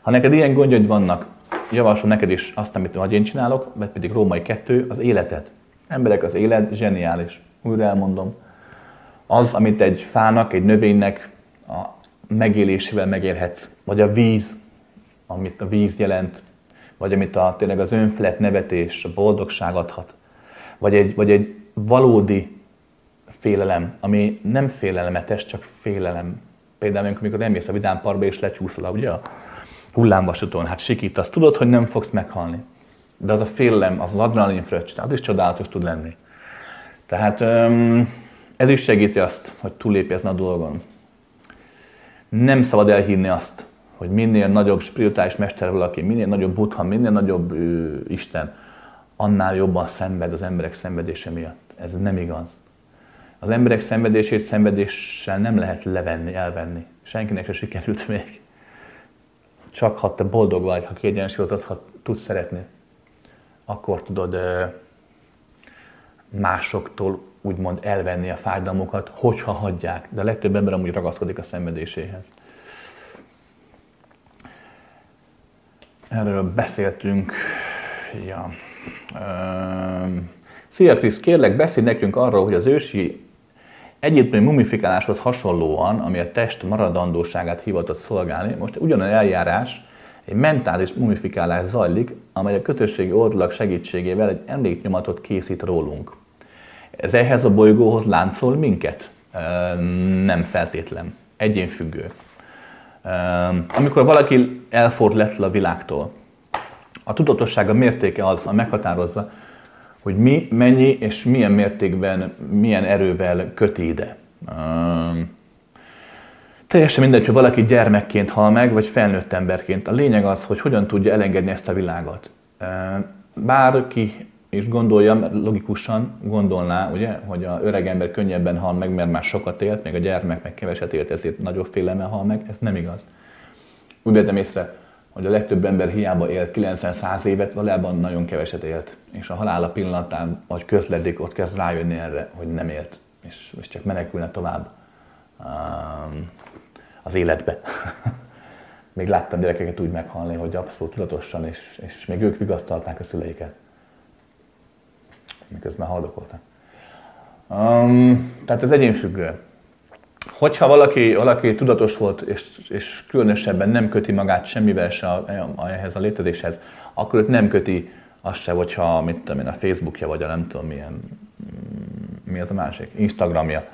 Ha neked ilyen gondjaid vannak, javaslom neked is azt, amit én csinálok, vagy pedig Római 2, az életed. Emberek, az élet zseniális. Újra elmondom. Az, amit egy fának, egy növénynek a megélésével megélhetsz, vagy a víz, amit a víz jelent, vagy amit tényleg az önfelett nevetés, a boldogság adhat, vagy egy valódi félelem, ami nem félelmetes, csak félelem. Például, amikor elmész a Vidám Parkba és lecsúszol, ugye a hullámvasúton, hát sikítasz, tudod, hogy nem fogsz meghalni. De az a félelem, az adrenalin fröccs, az is csodálatos tud lenni. Tehát ez is segíti azt, hogy túlépjezni a dolgon. Nem szabad elhinni azt, hogy minél nagyobb spirituális mester valaki, minél nagyobb Buddha, minél nagyobb Isten, annál jobban szenved az emberek szenvedése miatt. Ez nem igaz. Az emberek szenvedését szenvedéssel nem lehet levenni, elvenni. Senkinek se sikerült még. Csak ha te boldog vagy, ha kiegyensúlyozott, ha tudsz szeretni, akkor tudod másoktól úgymond elvenni a fájdalmukat, hogyha hagyják. De a legtöbb ember amúgy ragaszkodik a szenvedéséhez. Erről beszéltünk. Ja. Szia Krisz, kérlek beszélj nekünk arról, hogy az ősi egyiptomi mumifikáláshoz hasonlóan, ami a test maradandóságát hivatott szolgálni, most ugyanolyan eljárás, egy mentális mumifikálás zajlik, amely a kötösségi oldalak segítségével egy emléknyomatot készít rólunk. Ez ehhez a bolygóhoz láncol minket? Nem feltétlen. Egyénfüggő. Amikor valaki elfordul a világtól, a tudatossága mértéke az, a meghatározza, hogy mi, mennyi és milyen mértékben, milyen erővel köti ide. Teljesen mindegy, hogy valaki gyermekként hal meg, vagy felnőtt emberként. A lényeg az, hogy hogyan tudja elengedni ezt a világot. Bárki is gondolja, logikusan gondolná, ugye, hogy az öreg ember könnyebben hal meg, mert már sokat élt, még a gyermek meg keveset élt, ezért nagyobb félelemmel hal meg. Ez nem igaz. Úgy vettem észre, hogy a legtöbb ember hiába él 90-100 évet, valójában nagyon keveset élt. És a halála pillanatán, ahogy közledik, ott kezd rájönni erre, hogy nem élt, és csak menekülne tovább az életbe. Még láttam gyerekeket úgy meghalni, hogy abszolút tudatosan, és még ők vigasztalták a szüleiket, miközben haldokoltak. Tehát ez egyénfüggő. Hogyha valaki tudatos volt, és különösebben nem köti magát semmivel se ehhez a létezéshez, akkor őt nem köti azt se, hogyha mit tudom én, a Facebookja vagy a nem tudom milyen, mi az a másik, Instagramja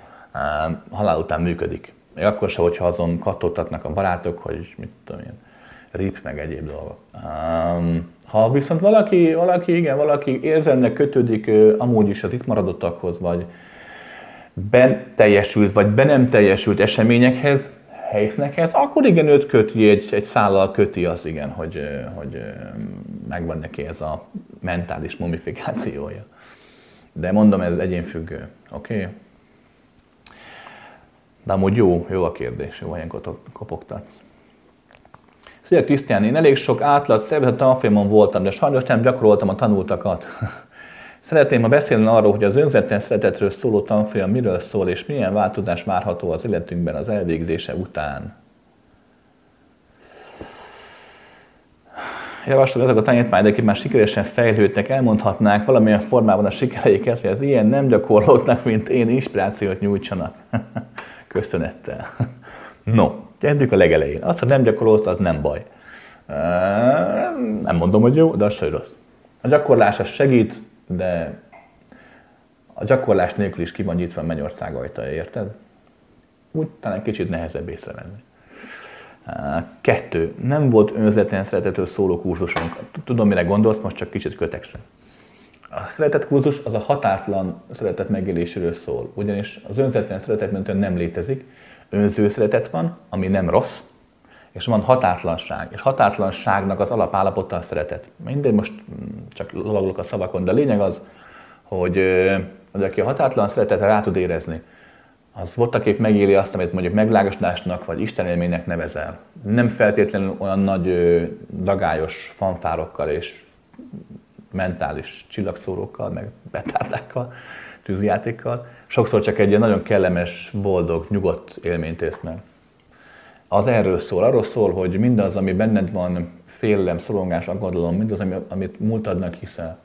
halál után működik. Még akkor se, hogyha azon kattogtatnak a barátok, hogy mit tudom én, rip meg egyéb dolgok. Ha viszont valaki érzelmnek kötődik amúgy is az itt maradottakhoz, vagy beteljesült vagy be nem teljesült eseményekhez, helyszínekhez, akkor igen, őt köti, egy szállal köti az igen, hogy megvan neki ez a mentális mumifikációja. De mondom, ez egyénfüggő, oké? Okay? De amúgy jó a kérdés, jó helyen kopogtatsz. Szia Krisztián, én elég sok átlag szervezett tanfolyamon voltam, de sajnos nem gyakoroltam a tanultakat. Szeretném, ha beszélni arról, hogy az önzetlen szeretetről szóló tanfolyam miről szól, és milyen változás várható az életünkben az elvégzése után. Javaslom, ezek a tanítványok, akik már sikeresen fejlődtek, elmondhatnák valamilyen formában a sikereiket, hogy az ilyen nem gyakorlóknak, mint én, inspirációt nyújtsanak. Köszönettel. No, kezdjük a legelején. Az, ha nem gyakorolsz, az nem baj. Nem mondom, hogy jó, de az se rossz. A gyakorlás az segít, de a gyakorlás nélkül is ki van nyitva a mennyország ajtaja, érted? Úgy talán kicsit nehezebb észrevenni. 2. Nem volt önzetlen szeretetről szóló kurzusunk. Tudom, mire gondolsz, most csak kicsit kötekszem. A szeretet kurzus az a határtalan szeretet megéléséről szól, ugyanis az önzetlen szeretet mentően nem létezik. Önző szeretet van, ami nem rossz, és van határtlanság, és határtlanságnak az alapállapota a szeretet. Mindegy, most csak lovaglok a szavakon, de a lényeg az, hogy aki a határtalan szeretetre rá tud érezni, az voltaképp megéli azt, amit mondjuk megvilágosodásnak vagy istenélménynek nevezel. Nem feltétlenül olyan nagy dagályos fanfárokkal és mentális csillagszórókkal, meg petárdákkal, tűzjátékkal. Sokszor csak egy ilyen nagyon kellemes, boldog, nyugodt élményt élsz meg. Az erről szól, arról szól, hogy mindaz, ami benned van, félelem, szorongás, aggodalom, mindaz, amit múltadnak hiszel,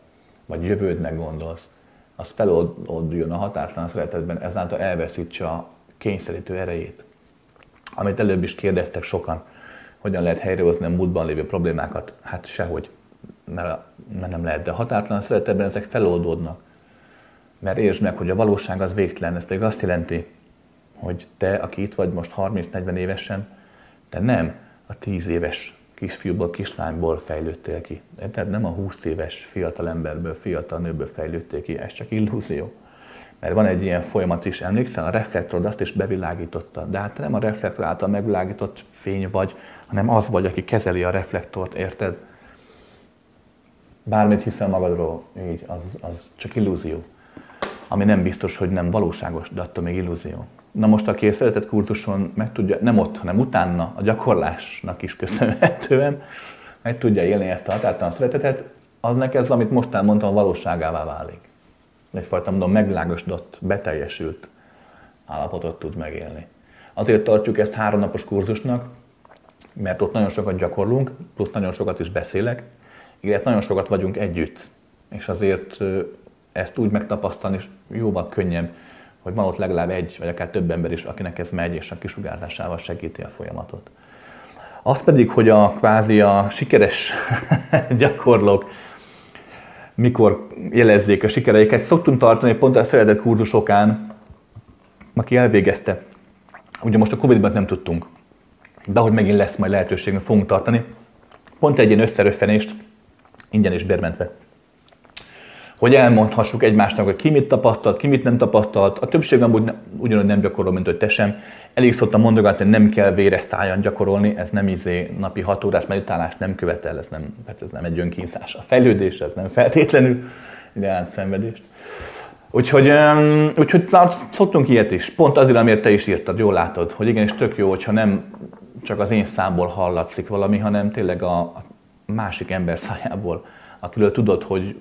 vagy jövődnek gondolsz, az felolduljon a határtalan szeretetben, ezáltal elveszítse a kényszerítő erejét. Amit előbb is kérdeztek sokan, hogyan lehet helyrehozni a múltban lévő problémákat? Hát sehogy, mert nem lehet, de határtalan szeretetben ezek feloldódnak. Mert értsd meg, hogy a valóság az végtelen, ez pedig azt jelenti, hogy te, aki itt vagy most 30-40 évesen, te nem a 10 éves kisfiúból, kislányból fejlődtél ki. Tehát nem a 20 éves fiatal emberből, fiatal nőből fejlődtél ki, ez csak illúzió. Mert van egy ilyen folyamat is, emlékszel, a reflektorod azt is bevilágította. De hát nem a reflektor által megvilágított fény vagy, hanem az vagy, aki kezeli a reflektort, érted? Bármit hiszel magadról, így, az csak illúzió. Ami nem biztos, hogy nem valóságos, de attól még illúzió. Na most, aki a szeretett kurzuson meg tudja, nem ott, hanem utána, a gyakorlásnak is köszönhetően, meg tudja élni ezt a határtalan szeretetet, annak ez, amit most elmondtam, valóságává válik. Egyfajta, mondom, megvilágosodott, beteljesült állapotot tud megélni. Azért tartjuk ezt 3 napos kurzusnak, mert ott nagyon sokat gyakorlunk, plusz nagyon sokat is beszélek, illetve nagyon sokat vagyunk együtt, és azért ezt úgy megtapasztalni is jóval könnyebb, hogy van ott legalább egy, vagy akár több ember is, akinek ez megy, és a kisugárzásával segíti a folyamatot. Az pedig, hogy a sikeres gyakorlók mikor jelezzék a sikereiket, szoktunk tartani pont a szeretett kurzusokán, aki elvégezte. Ugye most a Covid-ban nem tudtunk, de ahogy megint lesz majd lehetőségünk, fogunk tartani. Pont egy ilyen összeröffenést, ingyen és bérmentve, hogy elmondhassuk egymásnak, hogy ki mit tapasztalt, ki mit nem tapasztalt. A többség amúgy ugyanúgy nem gyakorol, mint hogy te sem. Elég szoktam mondogatni, hogy nem kell véres szájan gyakorolni, ez nem napi 6 órás meditálás nem követel, ez nem egy önkínzás. A fejlődés, ez nem feltétlenül ideális szenvedést. Úgyhogy szoktunk ilyet is. Pont azért, amiért te is írtad, jól látod, hogy igenis tök jó, hogyha nem csak az én számból hallatszik valami, hanem tényleg a másik ember szájából, akiről tudod, hogy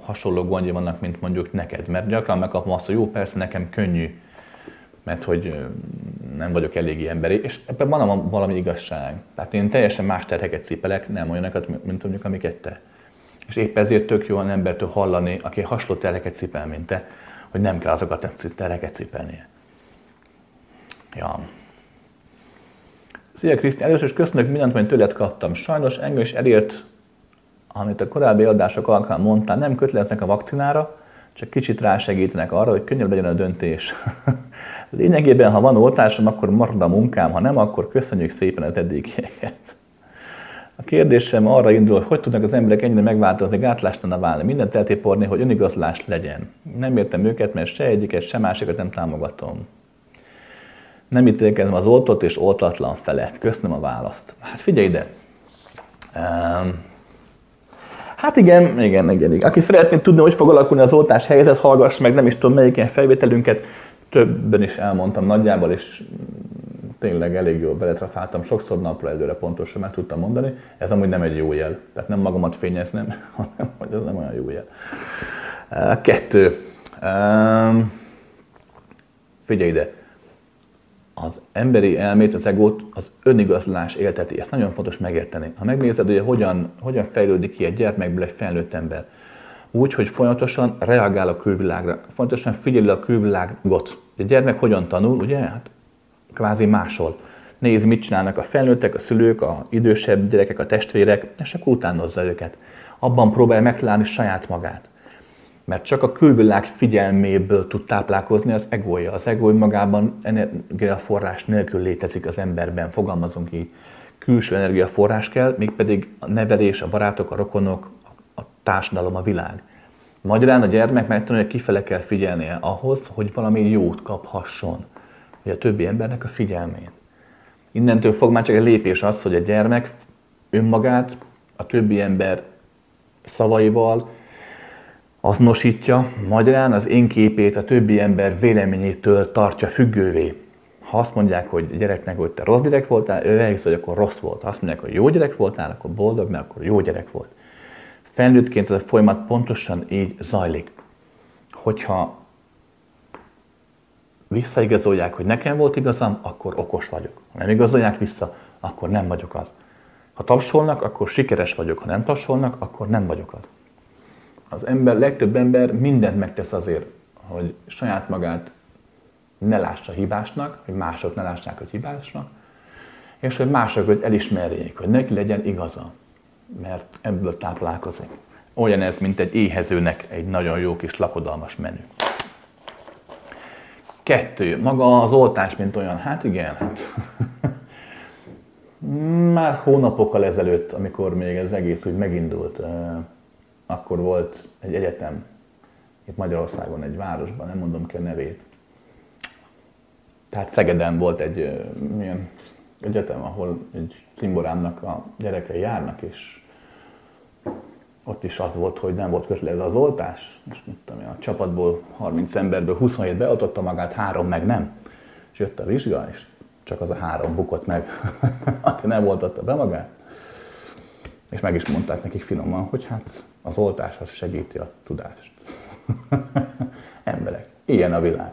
hasonló gondja vannak, mint mondjuk neked. Mert gyakran megkapom azt, hogy jó, persze, nekem könnyű, mert hogy nem vagyok elég emberi. És ebben van valami igazság. Tehát én teljesen más terheket cipelek, nem olyanokat, mint mondjuk amiket te. És épp ezért tök jó olyan embertől hallani, aki hasonló terheket cipel, mint te, hogy nem kell azokat a terheket cipelnie. Ja. Szia Krisztián, először is köszönök mindent, amit tőled kaptam. Sajnos engem is elért, amit a korábbi adások alkalmán mondtál, nem köteleznek a vakcinára, csak kicsit rásegítenek arra, hogy könnyebb legyen a döntés. Lényegében, ha van oltásom, akkor marad a munkám, ha nem, akkor köszönjük szépen az eddigieket. A kérdésem arra indul, hogy tudnak az emberek ennyire megváltozni, gátlástalanabbá válni, mindent eltéporni, hogy önigazlás legyen. Nem értem őket, mert se egyiket, se másikat nem támogatom. Nem ítélkezem az oltott és oltatlan felett. Köszönöm a választ. Hát figyelj ide! Hát igen. Aki szeretné tudni, hogy fog alakulni az oltás helyzet, hallgass meg, nem is tudom melyiken felvételünket. Többen is elmondtam nagyjából, és tényleg elég jól beletrafáltam. Sokszor napra előre pontosan meg tudtam mondani. Ez amúgy nem egy jó jel. Tehát nem magamat fényeznem, hanem hogy ez nem olyan jó jel. 2. Figyelj ide. Az emberi elmét, az egót az önigazolás élteti. Ezt nagyon fontos megérteni. Ha megnézed, hogy hogyan fejlődik ki egy gyermekből egy felnőtt ember. Úgy, hogy folyamatosan reagál a külvilágra, folyamatosan figyeli a külvilágot. A gyermek hogyan tanul, ugye? Hát kvázi másol. Nézd, mit csinálnak a felnőttek, a szülők, a idősebb gyerekek, a testvérek, és akkor utánozza őket. Abban próbál megtalálni saját magát. Mert csak a külvilág figyelméből tud táplálkozni az egója. Az egó magában energiaforrás nélkül létezik az emberben, fogalmazunk így. Külső energiaforrás kell, mégpedig a nevelés, a barátok, a rokonok, a társadalom, a világ. Magyarán a gyermek megtanulja, hogy kifele kell figyelnie ahhoz, hogy valami jót kaphasson, vagy a többi embernek a figyelmét. Innentől fog már csak egy lépés az, hogy a gyermek önmagát a többi ember szavaival azonosítja, magyarán az én képét a többi ember véleményétől tartja függővé. Ha azt mondják, hogy gyereknek, hogy te rossz gyerek voltál, ő elhiszi, hogy akkor rossz volt. Ha azt mondják, hogy jó gyerek voltál, akkor boldog, mert akkor jó gyerek volt. Felnőttként ez a folyamat pontosan így zajlik. Hogyha visszaigazolják, hogy nekem volt igazam, akkor okos vagyok. Ha nem igazolják vissza, akkor nem vagyok az. Ha tapsolnak, akkor sikeres vagyok. Ha nem tapsolnak, akkor nem vagyok az. Az ember, legtöbb ember mindent megtesz azért, hogy saját magát ne lássa hibásnak, hogy mások ne lássák, hogy hibásnak, és hogy mások hogy elismerjék, hogy neki legyen igaza, mert ebből táplálkozik. Olyan ez, mint egy éhezőnek egy nagyon jó kis lakodalmas menü. 2. Maga az oltás, mint olyan. Hát igen. Már hónapokkal ezelőtt, amikor még ez egész úgy megindult, akkor volt egy egyetem, itt Magyarországon, egy városban, nem mondom ki a nevét. Tehát Szegeden volt egy milyen egyetem, ahol egy cimborámnak a gyerekei járnak, és ott is az volt, hogy nem volt kötelező az oltás, és mit tudom én, a csapatból 30 emberből 27 beoltotta magát, 3 meg nem. És jött a vizsga, és csak az a 3 bukott meg, aki nem oltatta be magát. És meg is mondták nekik finoman, hogy hát az oltás az segíti a tudást. Emberek, ilyen a világ.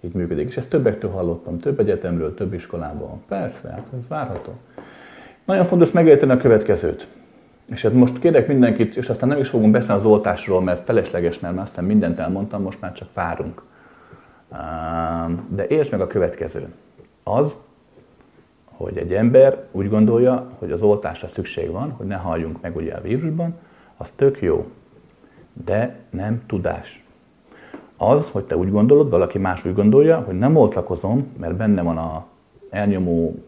Így működik. És ezt többektől hallottam, több egyetemről, több iskolából. Persze, hát ez várható. Nagyon fontos megérteni a következőt. És hát most kérek mindenkit, és aztán nem is fogunk beszélni az oltásról, mert felesleges, mert aztán mindent elmondtam, most már csak várunk. De értsd meg a következő. Az, hogy egy ember úgy gondolja, hogy az oltásra szükség van, hogy ne halljunk meg ugye a vírusban, az tök jó, de nem tudás. Az, hogy te úgy gondolod, valaki más úgy gondolja, hogy nem oltakozom, mert benne van a elnyomó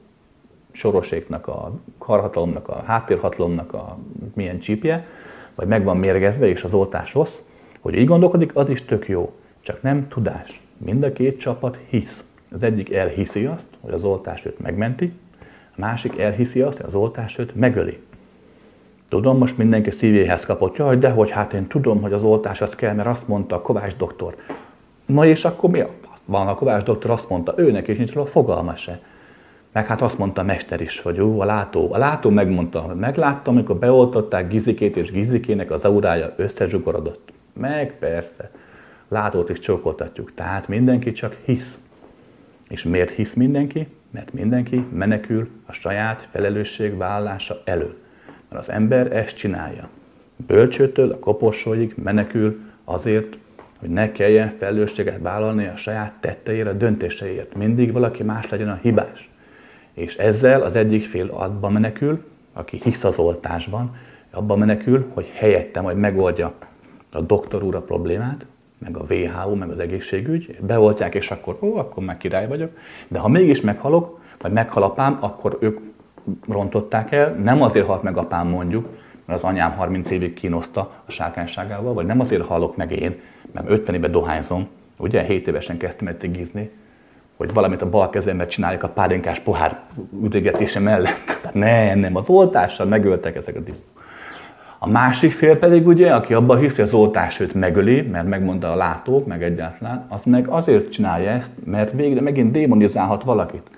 soroséknak, a karhatalomnak, a háttérhatalomnak a milyen csípje, vagy meg van mérgezve, és az oltás rossz, Hogy így gondolkodik, az is tök jó, csak nem tudás. Mind a két csapat hisz. Az egyik elhiszi azt, hogy az oltás őt megmenti, a másik elhiszi azt, hogy az oltás őt megöli. Tudom, most mindenki szívéhez kapott, jaj, dehogy, hát én tudom, hogy az oltás az kell, mert azt mondta a Kovács doktor. Na és akkor mi a fasz van? A Kovács doktor azt mondta, őnek is nincs róla fogalma se. Meg hát azt mondta a mester is, hogy jó, a látó megmondta, hogy megláttam, amikor beoltották Gizikét, és Gizikének az aurája összezsugorodott. Meg persze, látót is csókoltatjuk, tehát mindenki csak hisz. És miért hisz mindenki? Mert mindenki menekül a saját felelősségvállalása elől. Mert az ember ezt csinálja. Bölcsőtől a koporsóig menekül azért, hogy ne kelljen felelősséget vállalni a saját tetteire, döntéseiért. Mindig valaki más legyen a hibás. És ezzel az egyik fél abban menekül, aki hisz az oltásban, abban menekül, hogy helyette majd megoldja a doktor úr a problémát, meg a WHO, meg az egészségügy, beoltják, és akkor, ó, akkor már király vagyok. De ha mégis meghalok, vagy meghal apám, akkor ők rontották el, nem azért halt meg apám mondjuk, mert az anyám 30 évig kínoszta a sárkányságával, vagy nem azért halok meg én, mert 50 éve dohányzom, ugye 7 évesen kezdtem el cigizni, hogy valamit a bal kezembe csináljuk a pálinkás pohár üdögetése mellett. Tehát nem, az oltással megöltek ezek a disznók. A másik fél pedig ugye, aki abban hisz, hogy az oltás őt megöli, mert megmondta a látó, meg egyáltalán, az meg azért csinálja ezt, mert végre megint démonizálhat valakit,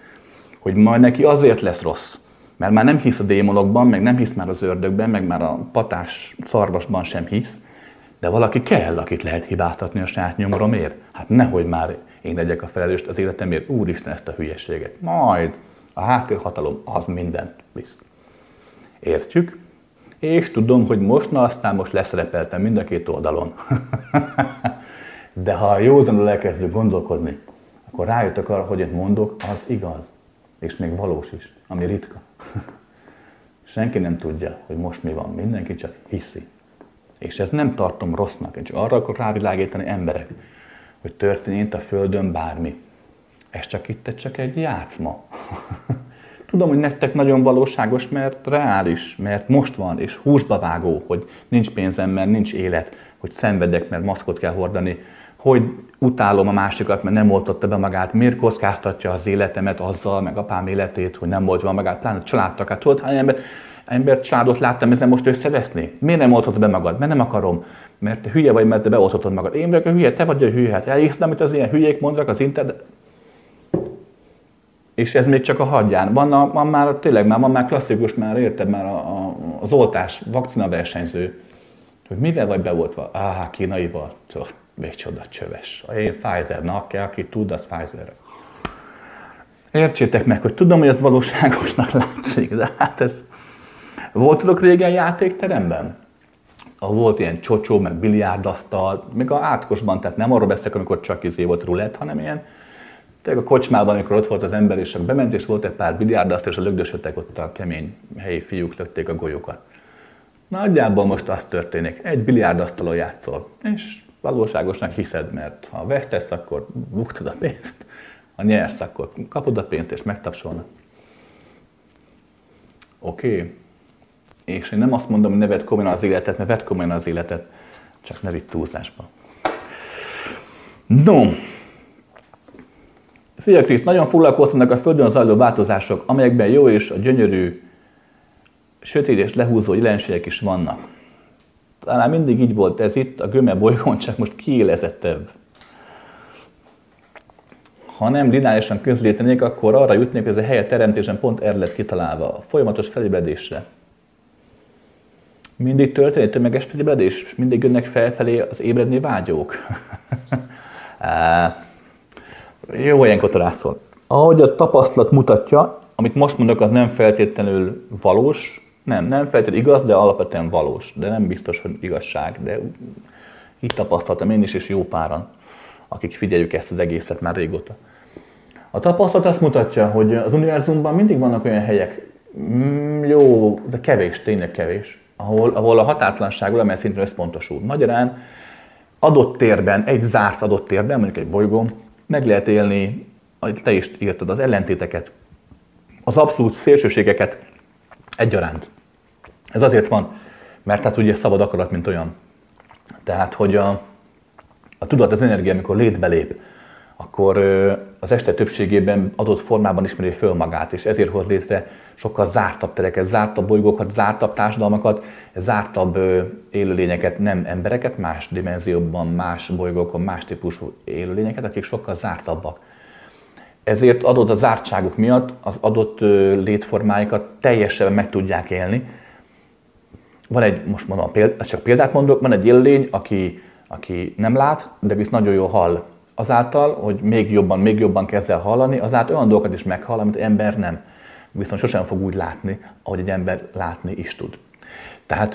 hogy majd neki azért lesz rossz. Mert már nem hisz a démonokban, meg nem hisz már az ördögben, meg már a patás szarvasban sem hisz, de valaki kell, akit lehet hibáztatni a saját nyomoromért. Hát nehogy már én legyek a felelős az életemért, úristen ezt a hülyeséget. Majd a háttérhatalom az mindent visz. Értjük? És tudom, hogy most, na aztán most leszerepeltem mind a két oldalon. De ha józanul elkezdjük gondolkodni, akkor rájöttök arra, hogy én mondok, az igaz. És még valós is, ami ritka. Senki nem tudja, hogy most mi van, mindenki csak hiszi. És ezt nem tartom rossznak, én csak arra akarok rávilágítani emberek, hogy történt a Földön bármi. Ez csak itt csak egy játszma. Tudom, hogy nektek nagyon valóságos, mert reális, mert most van, és húsba vágó, hogy nincs pénzem, mert nincs élet, hogy szenvedek, mert maszkot kell hordani, hogy utálom a másikat, mert nem oltotta be magát, miért kockáztatja az életemet azzal, meg apám életét, hogy nem oltja be magát, pláne a családtakát. Tudod, hány ember családot láttam ezen most összeveszni? Miért nem oltotta be magad? Mert nem akarom. Mert te hülye vagy, mert te beoltatod magad. Én vagyok a hülye, te vagy a hülye. Hát elhiszed, amit az ilyen hülyék mondanak az internet. És ez még csak a hadján. Van már klasszikus, már érted, már az oltás, vakcina versenyző. Hogy mivel vagy beoltva? Kínaival. Micsoda csöves. Én Pfizer, na aki tud, az Pfizer. Értsétek meg, hogy tudom, hogy ez valóságosnak látszik, de hát ez... Voltatok régen játékteremben? Volt ilyen csocsó, meg biliárdasztal, még a átkosban, tehát nem arról beszélek, amikor csak izé volt rulett, hanem ilyen. Tehát a kocsmában, amikor ott volt az ember, és csak bement, és volt egy pár biliárdasztal, és a lögdösöttek ott a kemény helyi fiúk lökték a golyókat. Nagyjából most az történik, egy biliárdasztalon játszol, és valóságosnak hiszed, mert ha vesztesz, akkor buktad a pénzt, ha nyersz, akkor kapod a pénzt, és megtapsolnak. Oké. És én nem azt mondom, hogy ne vedd komolyan az életet, mert vedd komolyan az életet, csak ne vidd túlzásba. No! Szia Krisz! Nagyon foglalkoztanak a Földön zajló változások, amelyekben jó és a gyönyörű, sötét és lehúzó jelenségek is vannak. Talán mindig így volt ez itt, a Göme bolygón, csak most kiélezettebb. Ha nem lineárisan közlétenék, akkor arra jutnék, hogy ez a hely a teremtésen pont erre lett kitalálva, a folyamatos felébredésre. Mindig történik tömeges felébredés, és mindig jönnek felfelé az ébredni vágyók. Jó, ilyenkor rászol. Ahogy a tapasztalat mutatja, amit most mondok, az nem feltétlenül valós. Nem feltétlenül igaz, de alapvetően valós. De nem biztos, hogy igazság. De így tapasztaltam én is, és jó páran, akik figyeljük ezt az egészet már régóta. A tapasztalat azt mutatja, hogy az univerzumban mindig vannak olyan helyek, jó, de kevés, tényleg kevés, ahol a határtlanság valamilyen szinten összpontosul. Magyarán adott térben, egy zárt adott térben, mondjuk egy bolygón, meg lehet élni, ahogy te is írtad, az ellentéteket, az abszolút szélsőségeket egyaránt. Ez azért van, mert hát ugye szabad akarat, mint olyan. Tehát, hogy a tudat, az energia, amikor létbe lép, akkor az este többségében adott formában ismeri föl magát, és ezért hoz létre sokkal zártabb tereket, zártabb bolygókat, zártabb társadalmakat, zártabb élőlényeket, nem embereket, más dimenzióban, más bolygókon, más típusú élőlényeket, akik sokkal zártabbak. Ezért adott a zártságuk miatt az adott létformáikat teljesen meg tudják élni. Van egy, most mondom, csak példát mondok, van egy élőlény, aki nem lát, de visz nagyon jól hall. Azáltal, hogy még jobban kezd el hallani, azáltal olyan dolgokat is meghall, amit ember nem. Viszont sosem fog úgy látni, ahogy egy ember látni is tud. Tehát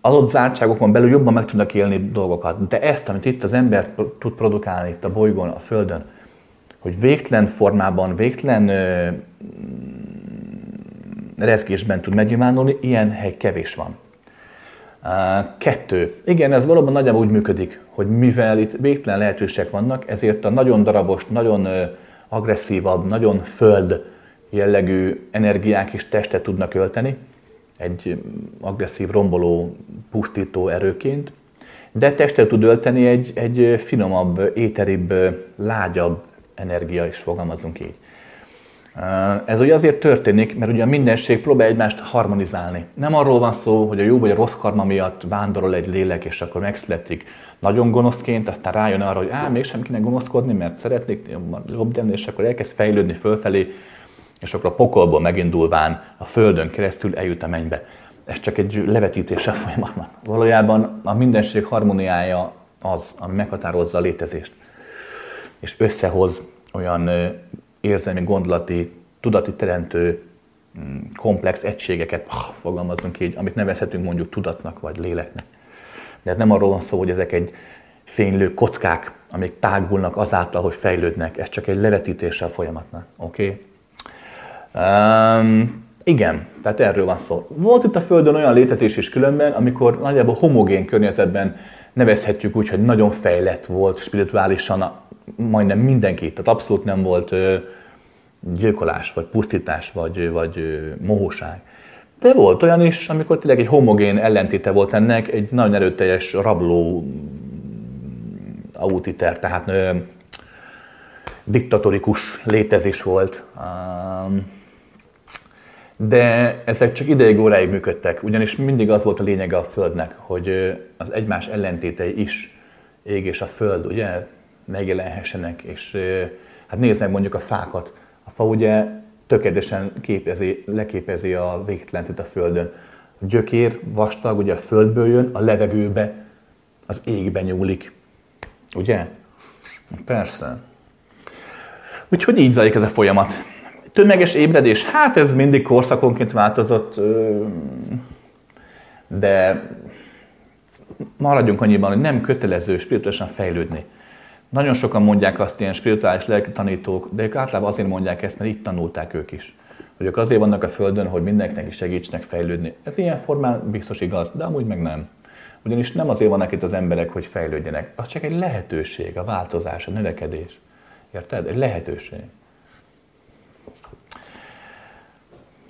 adott zártságokon belül jobban meg tudnak élni dolgokat. De ezt, amit itt az ember tud produkálni, itt a bolygón, a Földön, hogy végtelen formában, végtelen rezgésben tud megnyilvánulni, ilyen hely kevés van. Kettő. Igen, ez valóban nagyjából úgy működik, hogy mivel itt végtelen lehetőségek vannak, ezért a nagyon darabos, nagyon agresszívabb, nagyon föld jellegű energiák is testet tudnak ölteni, egy agresszív, romboló, pusztító erőként, de testet tud ölteni egy finomabb, éteribb, lágyabb energia is, fogalmazunk így. Ez ugye azért történik, mert ugye a mindenség próbál egymást harmonizálni. Nem arról van szó, hogy a jó vagy a rossz karma miatt vándorol egy lélek, és akkor megszületik nagyon gonoszként, aztán rájön arra, hogy mégsem kéne gonoszkodni, mert szeretnék jobb lenni, és akkor elkezd fejlődni fölfelé, és akkor a pokolból megindulván a Földön keresztül eljut a mennybe. Ez csak egy levetítése folyamatban. Valójában a mindenség harmóniája az, ami meghatározza a létezést, és összehoz olyan érzelmi, gondolati, tudati teremtő komplex egységeket, fogalmazunk így, amit nevezhetünk mondjuk tudatnak vagy léleknek. De nem arról van szó, hogy ezek egy fénylő kockák, amik tágulnak azáltal, hogy fejlődnek. Ez csak egy levetítése a folyamatnak. Oké? Igen, tehát erről van szó. Volt itt a Földön olyan létezés is különben, amikor nagyjából homogén környezetben nevezhetjük úgy, hogy nagyon fejlett volt spirituálisan majdnem mindenki. Tehát abszolút nem volt gyilkolás, vagy pusztítás, vagy mohóság. De volt olyan is, amikor tényleg egy homogén ellentéte volt ennek, egy nagyon erőteljes rabló autiter, tehát diktatórikus létezés volt. De ezek csak ideig-óráig működtek, ugyanis mindig az volt a lényege a Földnek, hogy az egymás ellentétei is, ég és a Föld, ugye, megjelenhessenek, és hát néznek mondjuk a fákat. A fa ugye tökéletesen leképezi a végtelentét a Földön. A gyökér vastag, ugye a Földből jön, a levegőbe, az égbe nyúlik. Ugye? Persze. Úgyhogy így zajlik ez a folyamat. Tömeges ébredés, hát ez mindig korszakonként változott, de maradjunk annyiban, hogy nem kötelező spirituálisan fejlődni. Nagyon sokan mondják azt, ilyen spirituális lelki tanítók, de ők általában azért mondják ezt, mert itt tanulták ők is. Hogy ők azért vannak a Földön, hogy mindenkinek is segítsenek fejlődni. Ez ilyen formán biztos igaz, de amúgy meg nem. Ugyanis nem azért vannak itt az emberek, hogy fejlődjenek. Az csak egy lehetőség, a változás, a növekedés. Érted? Egy lehetőség.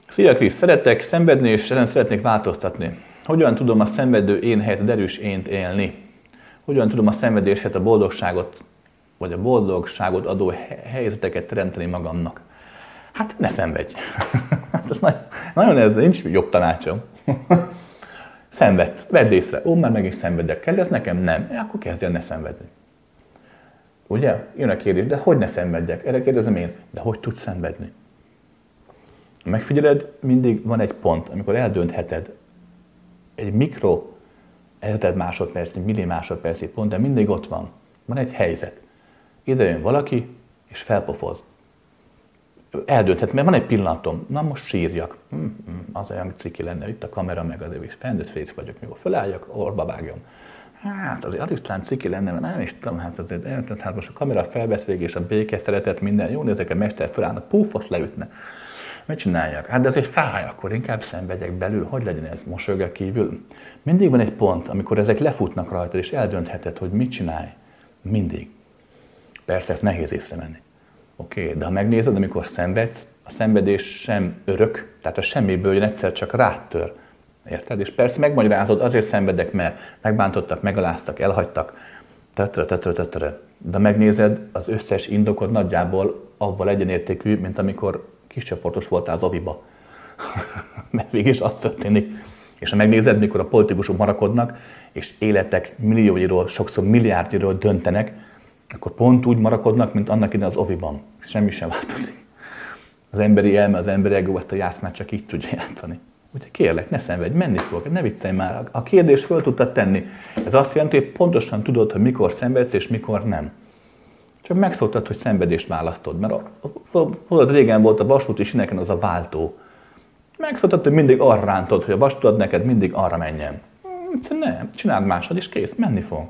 Szia Krisz, szeretek szenvedni, és ezen szeretnék változtatni. Hogyan tudom a szenvedő én helyett a erős ént élni? Hogyan tudom a szenvedését, a boldogságot, vagy a boldogságot adó helyzeteket teremteni magamnak? Hát ne szenvedj! Hát ez nagyon ez, nincs jobb tanácsom. Szenvedsz, vedd észre. Ó, már meg is szenvedek. Kell ez nekem? Nem. Akkor kezdj el ne szenvedni. Ugye? Jön a kérdés, de hogy ne szenvedjek? Erre kérdezem én, de hogy tudsz szenvedni? Megfigyeled, mindig van egy pont, amikor eldöntheted egy mikro, 1000 másodpercnyi, millimásodpercnyi pont, de mindig ott van. Van egy helyzet. Ide jön valaki, és felpofoz. Eldönthet, mert van egy pillanatom. Na most sírjak. Az olyan ciki lenne, itt a kamera meg azért is. Fendőtt férfi vagyok, mikor fölálljak, orba vágjam. Hát azért is talán ciki lenne, mert nem is tudom, hát most a kamera felvesz végig, és a béke, szeretet, minden jó, nézek, a mester fölállnak, puf, azt leütne. Mit csináljak? Hát de azért fáj, akkor inkább szenvedjek belül, hogy legyen ez, mosolygak kívül. Mindig van egy pont, amikor ezek lefutnak rajta, és eldöntheted, hogy mit csinálj. Mindig. Persze ezt nehéz észrevenni. Oké, de ha megnézed, amikor szenvedsz, a szenvedés sem örök, tehát a semmiből jön, egyszer csak rád tör. Érted? És persze megmagyarázod, azért szenvedek, mert megbántottak, megaláztak, elhagytak, tetre. De megnézed, az összes indokod nagyjából avval egyenértékű, mint amikor kiscsoportos voltál az oviba. Mert végig az történik. És ha megnézed, mikor a politikusok marakodnak, és életek millióiról, sokszor milliárdjáról döntenek, akkor pont úgy marakodnak, mint annak idején az oviban. Semmi sem változik. Az emberi elme, az emberi ego ezt a játszmát csak így tudja játszani. Úgyhogy kérlek, ne szenvedj, menni fogok, ne viccelj már. A kérdést föl tudtad tenni. Ez azt jelenti, hogy pontosan tudod, hogy mikor szenvedsz és mikor nem. Csak megszoktad, hogy szenvedést választod. Mert tudod, régen volt a vasúti sineken az a váltó. Megszoktad, hogy mindig arra rántod, hogy a vasútod neked mindig arra menjen. Nem, csináld máshogy és kész, menni fog.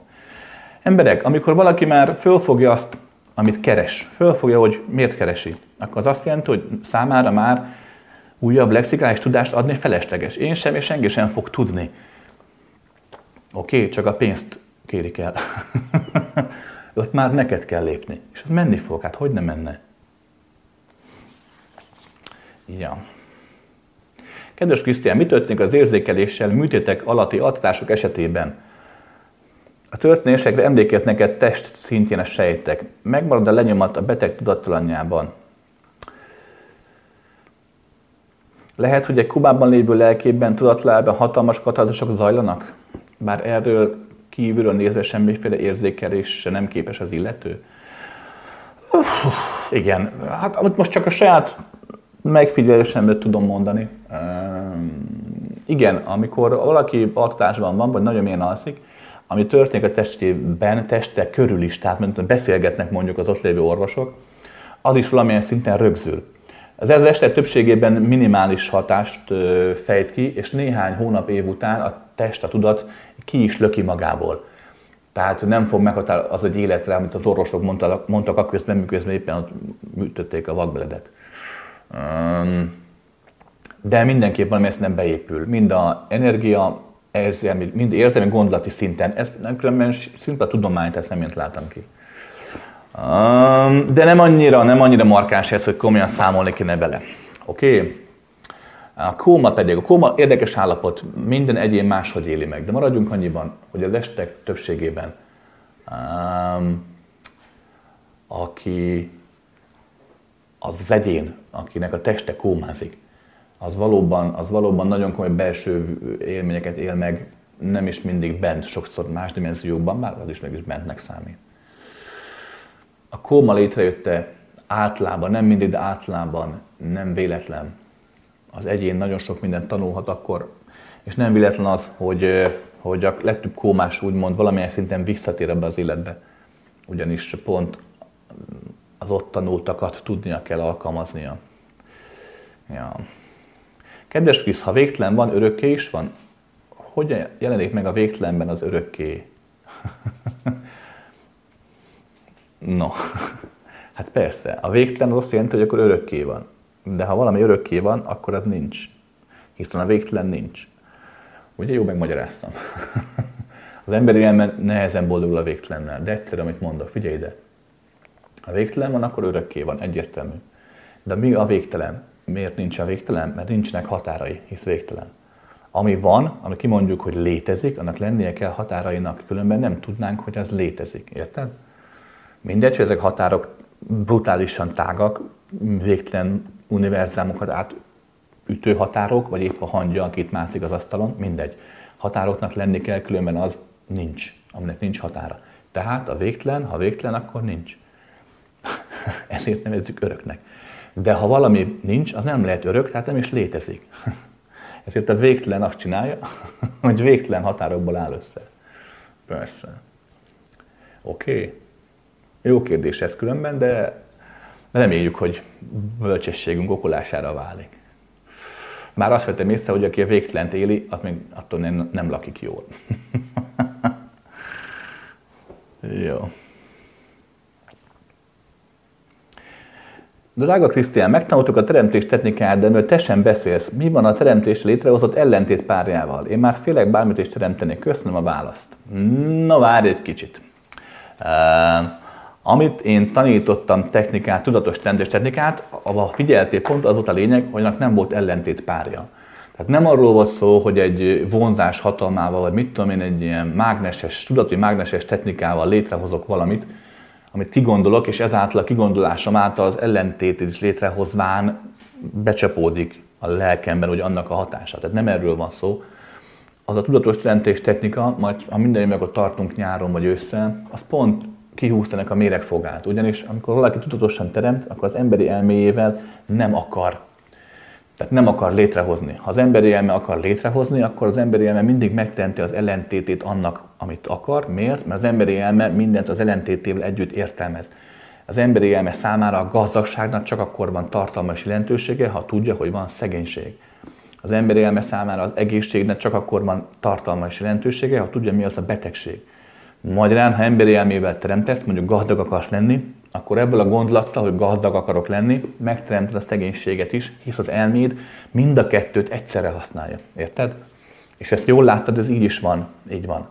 Emberek, amikor valaki már fölfogja azt, amit keres, fölfogja, hogy miért keresi, akkor az azt jelenti, hogy számára már újabb lexikális tudást adni felesleges. Én sem és senki sem fog tudni. Oké, csak a pénzt kérik el. Ott már neked kell lépni. És ott menni fog, hát hogy ne menne? Ja. Kedves Krisztián, mi történik az érzékeléssel műtétek alatti altatások esetében? A történésekre emlékeznek egy test szintjén a sejtek. Megmarad a lenyomat a beteg tudattalanjában. Lehet, hogy egy Kubában lévő lelkében, tudatlábban hatalmas katalizmusok zajlanak? Bár erről kívülről nézve semmiféle érzékelésre nem képes az illető? Igen, hát most csak a saját megfigyelésemről tudom mondani. Igen, amikor valaki altatásban van, vagy nagyon mélyen alszik, ami történik a testében, teste körül is, tehát mint beszélgetnek mondjuk az ott lévő orvosok, az is valamilyen szinten rögzül. Az esetek többségében minimális hatást fejt ki, és néhány hónap év után a test, a tudat ki is löki magából. Tehát nem fog meghatározni az egy életre, amit az orvosok mondtak akközben, miközben éppen ott műtötték a vakbeledet. De mindenképpen valamilyen szinten beépül. Mind az energia, mind érzelmi, gondolati szinten. Ez különben szimpla tudományt, ezt nem én láttam ki. De nem annyira markáns ez, hogy komolyan számolni kéne vele. Oké? A kóma pedig. A kóma érdekes állapot. Minden egyén máshogy éli meg. De maradjunk annyiban, hogy az estek többségében aki az egyén, akinek a teste kómázik, az valóban nagyon komoly belső élményeket él meg, nem is mindig bent, sokszor más dimenziókban, már az is mégis bentnek számít. A kóma létrejötte általában, nem mindig, de általában nem véletlen. Az egyén nagyon sok mindent tanulhat akkor, és nem véletlen az, hogy a legtöbb kómás úgymond valamilyen szinten visszatér ebbe az életbe. Ugyanis pont az ott tanultakat tudnia kell alkalmaznia. Ja. Kedves Krisz, ha végtelen van, örökké is van? Hogyan jelenik meg a végtelenben az örökké? No, hát persze. A végtelen azt jelenti, hogy akkor örökké van. De ha valami örökké van, akkor az nincs. Hiszen a végtelen nincs. Ugye jó megmagyaráztam. Az emberi elme nehezen boldogul a végtelennel. De egyszerű, amit mondok, figyelj ide. Ha végtelen van, akkor örökké van. Egyértelmű. De mi a végtelen? Miért nincs a végtelen? Mert nincsenek határai, hisz végtelen. Ami van, ami kimondjuk, hogy létezik, annak lennie kell határainak. Különben nem tudnánk, hogy az létezik. Érted? Mindegy, hogy ezek határok brutálisan tágak, végtelen univerzámokat átütő határok, vagy épp a hangya, akit mászik az asztalon, mindegy. Határoknak lenni kell, különben az nincs, aminek nincs határa. Tehát a végtelen, ha végtelen, akkor nincs. Ezért nevezzük öröknek. De ha valami nincs, az nem lehet örök, tehát nem is létezik. Ezért a végtelen azt csinálja, hogy végtelen határokból áll össze. Persze. Oké. Jó kérdés ez különben, de reméljük, hogy bölcsességünk okolására válik. Már azt vettem észre, hogy aki a végtelent éli, az még attól nem lakik jól. Jó. Drága Krisztián, megtanultuk a teremtés technikáját, de mivel te sem beszélsz, mi van a teremtés létrehozott ellentét párjával? Én már félek bármit is teremteni. Köszönöm a választ. Na, várj egy kicsit. Amit én tanítottam technikát, tudatos teremtés technikát, a figyeltépont az volt a lényeg, hogy annak nem volt ellentét párja. Tehát nem arról volt szó, hogy egy vonzás hatalmával, vagy mit tudom én, egy ilyen mágneses, tudatú mágneses technikával létrehozok valamit, amit kigondolok, és ezáltal a kigondolásom által az ellentétét is létrehozván becsapódik a lelkemben, hogy annak a hatása. Tehát nem erről van szó. Az a tudatos teremtés technika, majd ha minden évben ott tartunk nyáron vagy ősszel, az pont kihúztanak a méregfogát. Ugyanis amikor valaki tudatosan teremt, akkor az emberi elméjével nem akar. Tehát nem akar létrehozni. Ha az emberi elme akar létrehozni, akkor az emberi elme mindig megteremti az ellentétét annak, amit akar. Miért? Mert az emberi elme mindent az ellentétével együtt értelmez. Az emberi elme számára a gazdagságnak csak akkor van tartalmas jelentősége, ha tudja, hogy van szegénység. Az emberi elme számára az egészségnek csak akkor van tartalmas jelentősége, ha tudja, mi az a betegség. Magyarán, ha emberi elmével teremtesz, mondjuk gazdag akarsz lenni, akkor ebből a gondolattal, hogy gazdag akarok lenni, megteremted a szegénységet is, hisz az elméd mind a kettőt egyszerre használja. Érted? És ezt jól láttad, ez így is van, így van.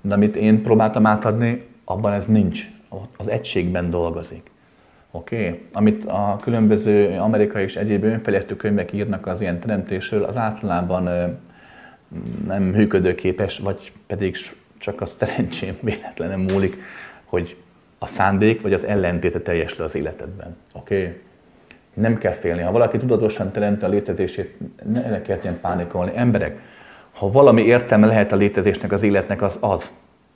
De amit én próbáltam átadni, abban ez nincs. Az egységben dolgozik. Oké? Amit a különböző amerikai és egyéb önfejlesztő könyvek írnak az ilyen teremtésről, az általában nem működőképes, vagy pedig csak a szerencsém véletlenül múlik, hogy a szándék vagy az ellentéte teljesül az életedben. Oké? Nem kell félni. Ha valaki tudatosan teremti a létezését, ne kell ilyen pánikolni. Emberek, ha valami értelme lehet a létezésnek, az életnek, az az,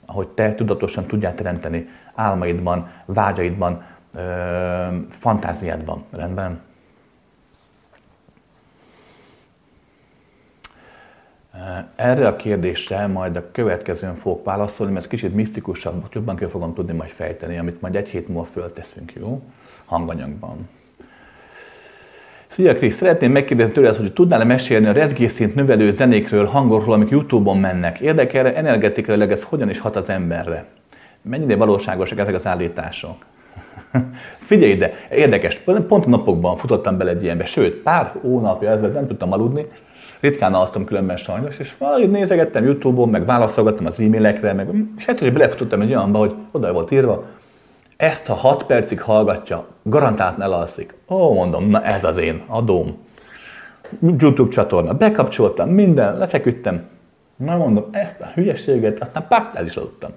ahogy te tudatosan tudjál teremteni álmaidban, vágyaidban, fantáziádban. Rendben? Erre a kérdésre majd a következőn fogok válaszolni, mert ez kicsit misztikusabb, jobban ki fogom tudni majd fejteni, amit majd egy hét múlva fölteszünk, jó? Hanganyagban. Szia Krisz, szeretném megkérdezni tőled, hogy tudnál-e mesélni a rezgésszint növelő zenékről, hangokról, amik YouTube-on mennek? Érdekelne, energetikailag ez hogyan is hat az emberre? Mennyire valóságosak ezek az állítások? Figyelj ide, érdekes, pont a napokban futottam bele egy ilyenbe, sőt, pár hónapja ezelőtt nem tudtam aludni, ritkán alszom különben sajnos, és valahogy nézegettem YouTube-on, meg válaszolgattam az e-mailekre, meg, és egyszer belefutottam egy olyanba, hogy oda volt írva, ezt ha 6 percig hallgatja, garantáltan elalszik. Ó, mondom, na ez az én adóm. YouTube csatorna, bekapcsoltam, minden, lefeküdtem. Na mondom, ezt a hülyeséget, aztán pár, el is adottam.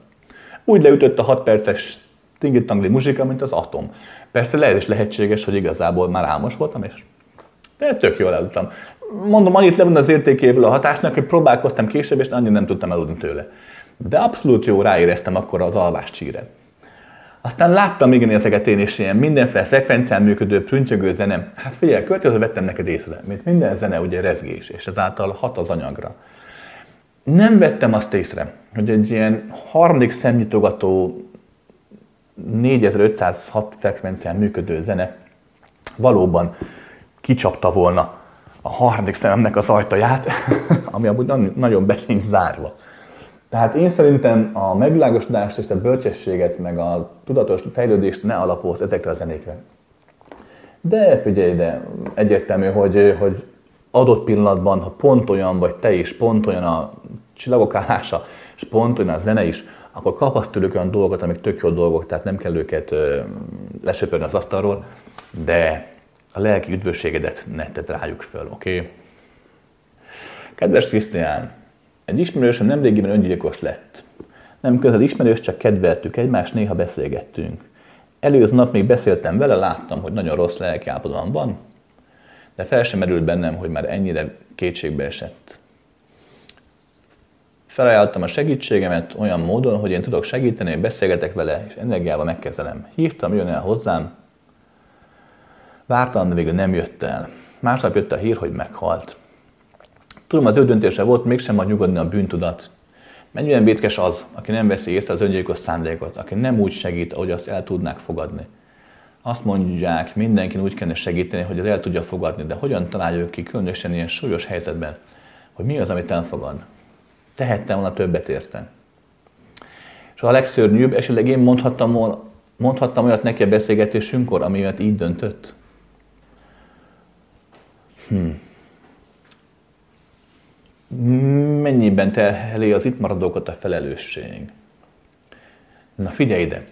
Úgy leütött a 6 perces tingitangli muzsika, mint az atom. Persze lehet is lehetséges, hogy igazából már álmos voltam, és de tök jól eludtam. Mondom, annyit levon az értékéből a hatásnak, hogy próbálkoztam később, és annyit nem tudtam eludni tőle. De abszolút jó, ráéreztem akkor az alvás csíre. Aztán láttam igen ezeket én is ilyen mindenféle frekvencián működő, prüntyögő zenem. Hát figyelj, következő vettem neked észre, mint minden zene ugye rezgés, és ezáltal hat az anyagra. Nem vettem azt észre, hogy egy ilyen harmadik szemnyitogató 4506 frekvencián működő zene valóban kicsapta volna a harmadik szememnek az ajtaját, ami amúgy nagyon be sincs zárva. Tehát én szerintem a megvilágosodást és a bölcsességet, meg a tudatos fejlődést ne alapolsz ezekre a zenékre. De figyelj ide, egyértelmű, hogy adott pillanatban, ha pont olyan vagy te is, pont olyan a csillagok állása, és pont olyan a zene is, akkor kapsz tőlük olyan dolgot, amik tök jó dolgok, tehát nem kell őket lesöpörni az asztalról, de a lelki üdvösségedet ne tedd rájuk föl, oké? Kedves Krisztián, egy ismerősöm nemrégiben öngyilkos lett. Nem közel ismerős, csak kedveltük egymást, néha beszélgettünk. Előző nap még beszéltem vele, láttam, hogy nagyon rossz lelkiállapotban van, de fel sem merült bennem, hogy már ennyire kétségbe esett. Felajánlottam a segítségemet olyan módon, hogy én tudok segíteni, hogy beszélgetek vele, és energiával megkezelem. Hívtam, jön el hozzám, vártam, de végül nem jött el. Másnap jött a hír, hogy meghalt. Tudom, az ő döntése volt, mégsem hagy nyugodni a bűntudat. Mennyire vétkes az, aki nem veszi észre az öngyilkos szándékot, aki nem úgy segít, ahogy azt el tudnák fogadni. Azt mondják, mindenkin úgy kellene segíteni, hogy az el tudja fogadni, de hogyan találjuk ki, különösen ilyen súlyos helyzetben, hogy mi az, amit elfogad? Tehettem volna többet érte. És a legszörnyűbb, esetleg én mondhattam olyat neki a beszélgetésünkkor, amiért így döntött. Mennyiben terheli az itt maradókat a felelősség? Na figyelj ide!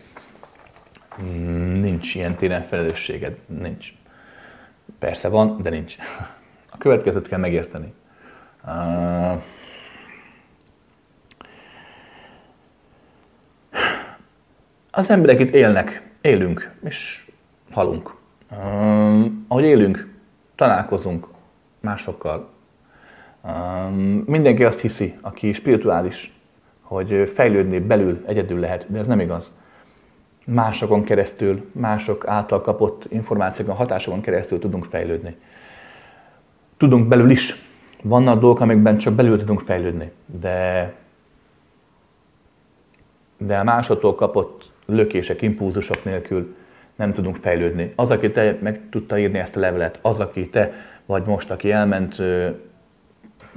Nincs ilyen téren felelősséged. Nincs. Persze van, de nincs. A következőt kell megérteni. Az emberek itt élnek, élünk, és halunk. Ahogy élünk, találkozunk másokkal. Mindenki azt hiszi, aki spirituális, hogy fejlődni belül egyedül lehet, de ez nem igaz. Másokon keresztül, mások által kapott információkon, hatásokon keresztül tudunk fejlődni. Tudunk belül is. Vannak dolgok, amikben csak belül tudunk fejlődni, de a másodtól kapott lökések, impulzusok nélkül nem tudunk fejlődni. Az, aki te meg tudta írni ezt a levelet, az, aki te vagy most, aki elment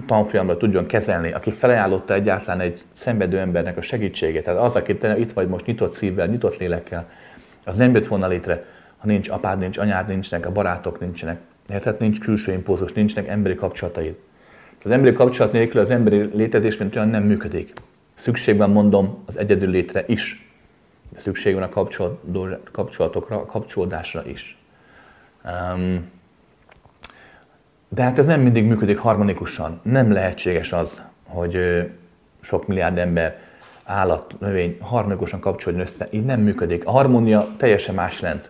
tanfolyamra tudjon kezelni, aki felajánlotta egyáltalán egy szenvedő embernek a segítségét, tehát az, aki te itt vagy most nyitott szívvel, nyitott lélekkel, az nem jött volna létre, ha nincs apád, nincs anyád, nincsenek, a barátok nincsenek. Tehát nincs külső impulzus, nincsenek emberi kapcsolataid. Az emberi kapcsolat nélkül az emberi létezés mint olyan nem működik. Szükség van, mondom, az egyedül létre is. De szükség van a kapcsolatokra, kapcsolódásra is. De hát ez nem mindig működik harmonikusan. Nem lehetséges az, hogy sok milliárd ember, állat, növény harmonikusan kapcsolódjon össze. Így nem működik. A harmónia teljesen más lent,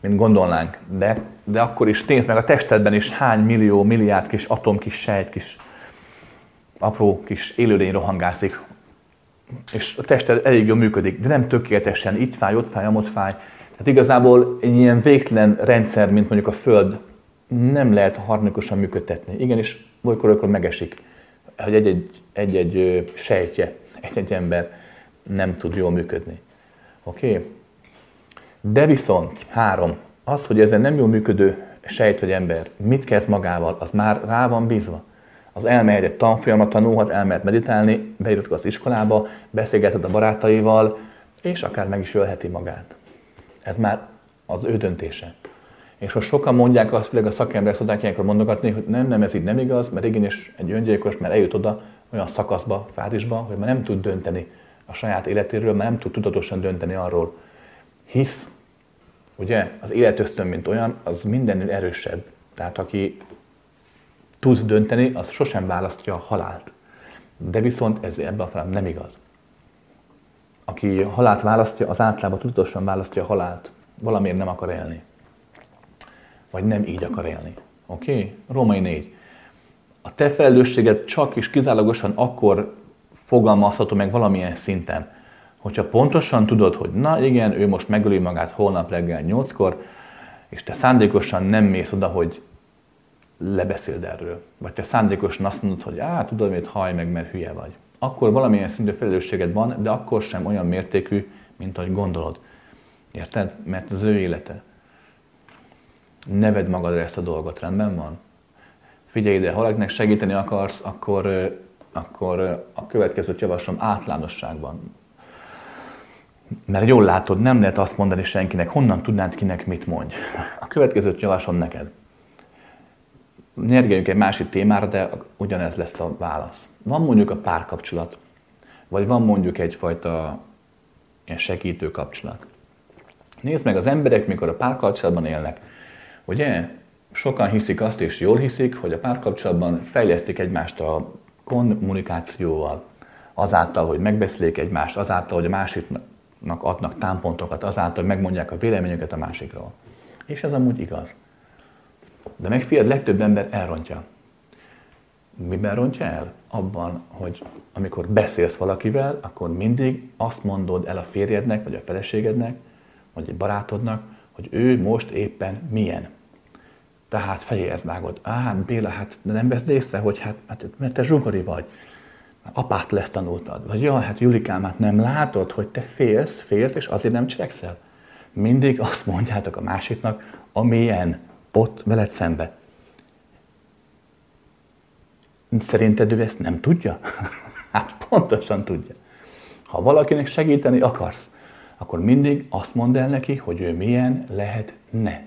mint gondolnánk. De akkor is nézd meg a testedben is hány millió, milliárd kis atom, kis sejt, kis apró kis élőlény rohangászik. És a tested elég jól működik, de nem tökéletesen. Itt fáj, ott fáj, amott fáj. Tehát igazából egy ilyen végtelen rendszer, mint mondjuk a Föld, nem lehet harmonikusan működtetni. Igenis, olykor-olykor megesik, hogy egy-egy sejtje, egy-egy ember nem tud jól működni. Oké? De viszont, az, hogy ezen nem jól működő sejt vagy ember mit kezd magával, az már rá van bízva. Az elmehet egy tanfolyamra, tanulhat, elmehet meditálni, beiratkozik az iskolába, beszélgethet a barátaival, és akár meg is ölheti magát. Ez már az ő döntése. És ha sokan mondják azt, főleg a szakemberek szokták ilyenkor mondogatni, hogy nem, ez így nem igaz, mert igenis egy öngyilkos már eljut oda olyan szakaszba, fázisba, hogy már nem tud dönteni a saját életéről, már nem tud tudatosan dönteni arról. Hisz, ugye, az életösztön, mint olyan, az mindennél erősebb. Tehát aki tud dönteni, az sosem választja a halált. De viszont ez ebben a formában nem igaz. Aki halált választja, az általában tudatosan választja a halált. Valamiért nem akar élni. Vagy nem így akar élni. Oké? Okay? Római 4. A te felelősséged csak és kizárólagosan akkor fogalmazható meg valamilyen szinten, hogyha pontosan tudod, hogy na igen, ő most megöli magát holnap reggel 8-kor, és te szándékosan nem mész oda, hogy lebeszéld erről. Vagy te szándékosan azt mondod, hogy tudod, miért haj meg, mert hülye vagy. Akkor valamilyen szintű felelősséged van, de akkor sem olyan mértékű, mint ahogy gondolod. Érted? Mert az ő élete. Ne vedd magadra ezt a dolgot, rendben van? Figyelj ide, ha valakinek segíteni akarsz, akkor a következőt javaslom általánosságban. Mert jól látod, nem lehet azt mondani senkinek, honnan tudnád kinek mit mondj. A következőt javaslom neked. Nyergeljünk egy másik témára, de ugyanez lesz a válasz. Van mondjuk a párkapcsolat, vagy van mondjuk egyfajta ilyen segítő kapcsolat. Nézd meg, az emberek, mikor a párkapcsolatban élnek, ugye? Sokan hiszik azt, és jól hiszik, hogy a párkapcsolatban fejlesztik egymást a kommunikációval. Azáltal, hogy megbeszélik egymást, azáltal, hogy a másiknak adnak támpontokat, azáltal, hogy megmondják a véleményüket a másikról. És ez amúgy igaz. De megfigyeld, legtöbb ember elrontja. Miben rontja el? Abban, hogy amikor beszélsz valakivel, akkor mindig azt mondod el a férjednek, vagy a feleségednek, vagy egy barátodnak, hogy ő most éppen milyen. Tehát fejéhez vágod. Béla, nem veszed észre, hogy mert te zsugori vagy. Apát lesz tanultad. Vagy Julikám, nem látod, hogy te félsz, és azért nem cselekszel. Mindig azt mondjátok a másiknak, amilyen. Ott veled szembe. Szerinted ő ezt nem tudja? Pontosan tudja. Ha valakinek segíteni akarsz, akkor mindig azt mondd el neki, hogy ő milyen lehetne.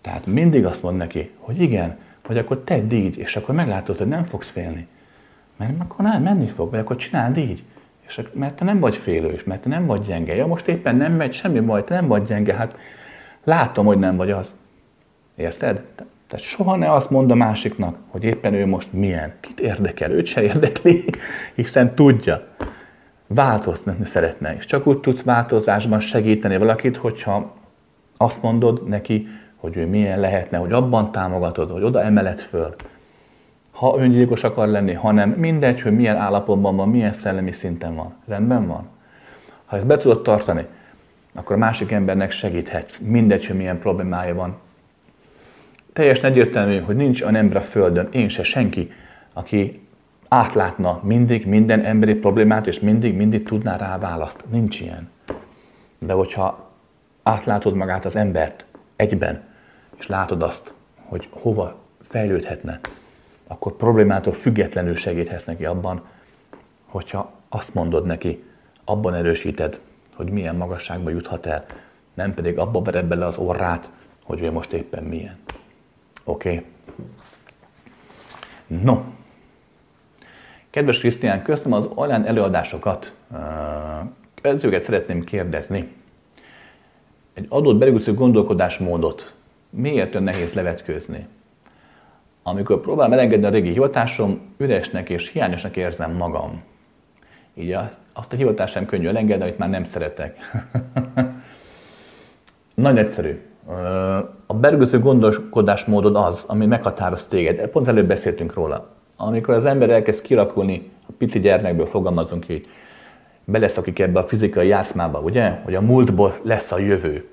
Tehát mindig azt mondd neki, hogy igen, vagy akkor tedd így, és akkor meglátod, hogy nem fogsz félni. Mert akkor menni fog, vagy akkor csináld így. És mert te nem vagy félős, mert te nem vagy gyenge. Ja, most éppen nem megy, semmi baj, te nem vagy gyenge. Látom, hogy nem vagy az. Érted? Tehát soha ne azt mond a másiknak, hogy éppen ő most milyen. Kit érdekel? Őt se érdekli, hiszen tudja. Változni szeretne, és csak úgy tudsz változásban segíteni valakit, hogyha azt mondod neki, hogy ő milyen lehetne, hogy abban támogatod, hogy oda emeled föl. Ha öngyilkos akar lenni, hanem mindegy, hogy milyen állapotban van, milyen szellemi szinten van. Rendben van? Ha ezt be tudod tartani, akkor a másik embernek segíthetsz. Mindegy, hogy milyen problémája van. Teljesen egyértelmű, hogy nincs olyan ember a Földön, én se, senki, aki átlátna mindig minden emberi problémát, és mindig tudná rá választ. Nincs ilyen. De hogyha átlátod magát az embert egyben, és látod azt, hogy hova fejlődhetne, akkor problémától függetlenül segíthetsz neki abban, hogyha azt mondod neki, abban erősíted, hogy milyen magasságba juthat el, nem pedig abba vered bele az orrát, hogy ő most éppen milyen. Oké? No. Kedves Krisztián, köszönöm az online előadásokat. Ezeket szeretném kérdezni. Egy adott berögzítő gondolkodásmódot miért olyan nehéz levetkőzni? Amikor próbálom elengedni a régi hivatásom, üresnek és hiányosnak érzem magam. Így azt a hivatást sem könnyű elengedni, amit már nem szeretek. Nagyon egyszerű. A berögzítő gondolkodásmódod az, ami meghatároz téged. Pont előbb beszéltünk róla. Amikor az ember elkezd kirakulni, a pici gyermekből fogalmazunk így, beleszakik ebbe a fizikai játszmába, ugye? Hogy a múltból lesz a jövő.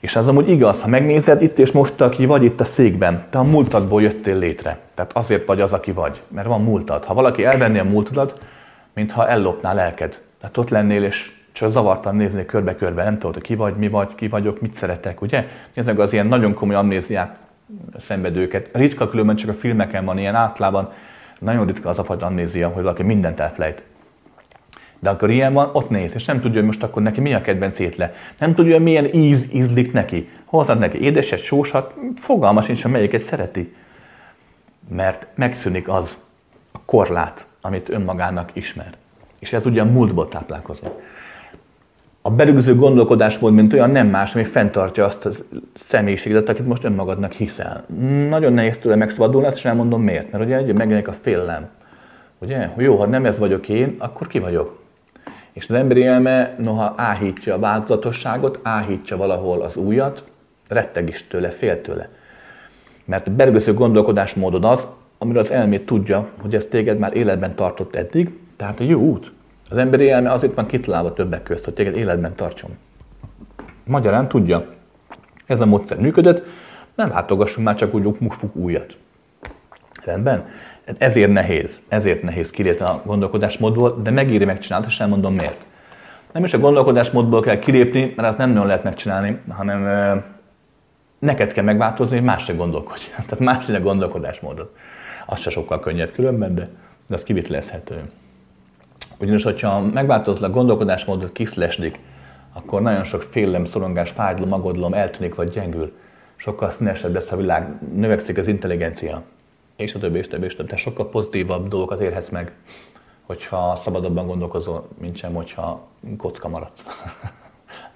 És az amúgy igaz, ha megnézed, itt és most, aki vagy itt a székben, te a múltadból jöttél létre. Tehát azért vagy az, aki vagy, mert van múltad. Ha valaki elvenné a múltadat, mintha ellopná lelked. Tehát ott lennél, és csak zavartan nézni körbe-körbe, nem tudod, ki vagy, mi vagy, ki vagyok, mit szeretek, ugye? Ezek az ilyen nagyon komoly amnéziát szenvedőket. Ritka különben csak a filmeken van ilyen általában. Nagyon ritka az a fajta amnézia, hogy valaki mindent elfelejt. De akkor ilyen van, ott néz, és nem tudja, hogy most akkor neki mi a kedvenc étle. Nem tudja, hogy milyen íz ízlik neki. Hozzad neki édeset, sósat, fogalma sincs, melyiket szereti. Mert megszűnik az a korlát, amit önmagának ismer. És ez ugye a múltból táplálkozik. A berögzítő gondolkodásmód, mint olyan, nem más, ami fenntartja azt a személyiségedet, akit most önmagadnak hiszel. Nagyon nehéz tőle megszabadulni, azt is elmondom miért. Mert ugye megjelenik a félelem. Ugye? Jó, ha nem ez vagyok én, akkor ki vagyok? És az emberi elme, noha áhítja a változatosságot, áhítja valahol az újat, retteg is tőle, fél tőle. Mert a berögzítő gondolkodásmódod az, amiről az elmét tudja, hogy ez téged már életben tartott eddig, tehát egy jó út. Az emberi elme azért van kitalálva többek közt, hogy téged életben tartson. Magyarán tudja, ez a módszer működött, nem váltogassunk már csak úgy okmufuk újat. Rendben? Ezért nehéz kilépni a gondolkodásmódból, de megéri megcsinálni, és elmondom miért. Nem is a gondolkodásmódból kell kilépni, mert azt nem nagyon lehet megcsinálni, hanem neked kell megváltozni, hogy másra gondolkodj. Tehát másra gondolkodásmódot. Az se sokkal könnyebb különben, de az kivitelezhető. Ugyanis, hogyha megváltozol a gondolkodásmódot, kiszlesdik, akkor nagyon sok félelem, szorongás, fájdalom, aggodalom eltűnik vagy gyengül. Sokkal színesebb lesz a világ, növekszik az intelligencia. És a többi, és többi, és többi. Tehát sokkal pozitívabb dolgokat érhetsz meg, hogyha szabadabban gondolkozol, mint sem, hogyha kocka maradsz.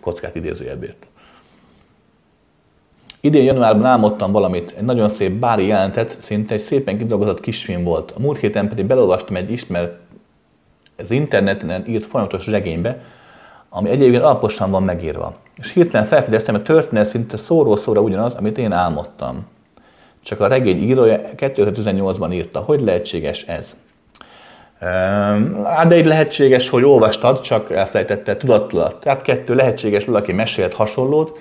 Kockát idézőjelbért. Idén januárban álmodtam valamit, egy nagyon szép bári jelentet, szinte egy szépen kidolgozott kisfilm volt. A múlt héten pedig belolvastam egy ismert, az interneten írt folyamatos regénybe, ami egyébként alaposan van megírva. És hirtelen felfedeztem, hogy a történet szinte szóról szóra ugyanaz, amit én álmodtam. Csak a regény írója 2018-ban írta. Hogy lehetséges ez? De így lehetséges, hogy olvastad, csak elfelejtette tudattalat. Tehát kettő lehetséges, valaki mesélt hasonlót,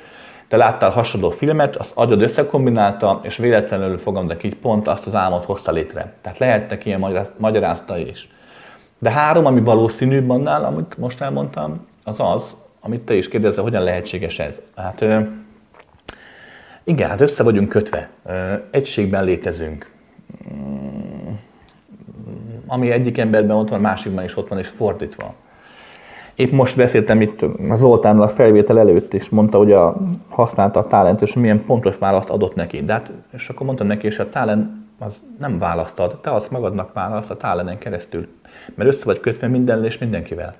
te láttál hasonló filmet, az agyad összekombinálta, és véletlenül fogalmazok így pont azt az álmot hozta létre. Tehát lehetnek ilyen magyaráztai is. De három, ami valószínűbb annál, amit most elmondtam, az az, amit te is kérdezel, hogyan lehetséges ez. Hát igen, hát össze vagyunk kötve. Egységben létezünk. Ami egyik emberben ott van, másikban is ott van, és fordítva. Épp most beszéltem itt Zoltánnal a felvétel előtt, és mondta, hogy használta a talent, és milyen pontos választ adott neki. De hát, és akkor mondtam neki, és a talent az nem választad, te azt magadnak választ a talenten keresztül. Mert össze vagy kötve mindennel és mindenkivel.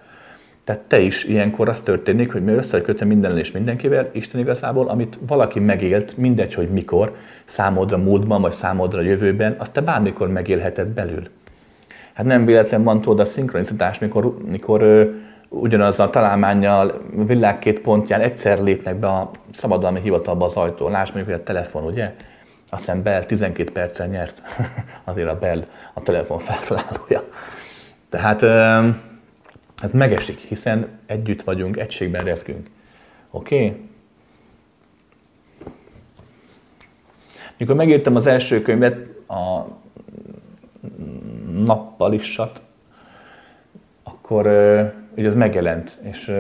Tehát te is ilyenkor az történik, hogy mi össze vagy kötve mindennel és mindenkivel, Isten igazából, amit valaki megélt, mindegy, hogy mikor, számodra múltban, vagy számodra jövőben, azt te bármikor megélheted belül. Hát nem véletlen van tudod a szinkronizatás, mikor ugyanaz a találmánnyal világ két pontján egyszer lépnek be a szabadalmi hivatalba az ajtó. Lásd mondjuk, hogy a telefon, ugye? Azt hiszem Bell 12 perccel nyert, azért a Bell a telefon feltalálója. Tehát ez megesik, hiszen együtt vagyunk, egységben rezgünk. Oké? Mikor megírtam az első könyvet, a nappalisat, akkor ugye ez megjelent, és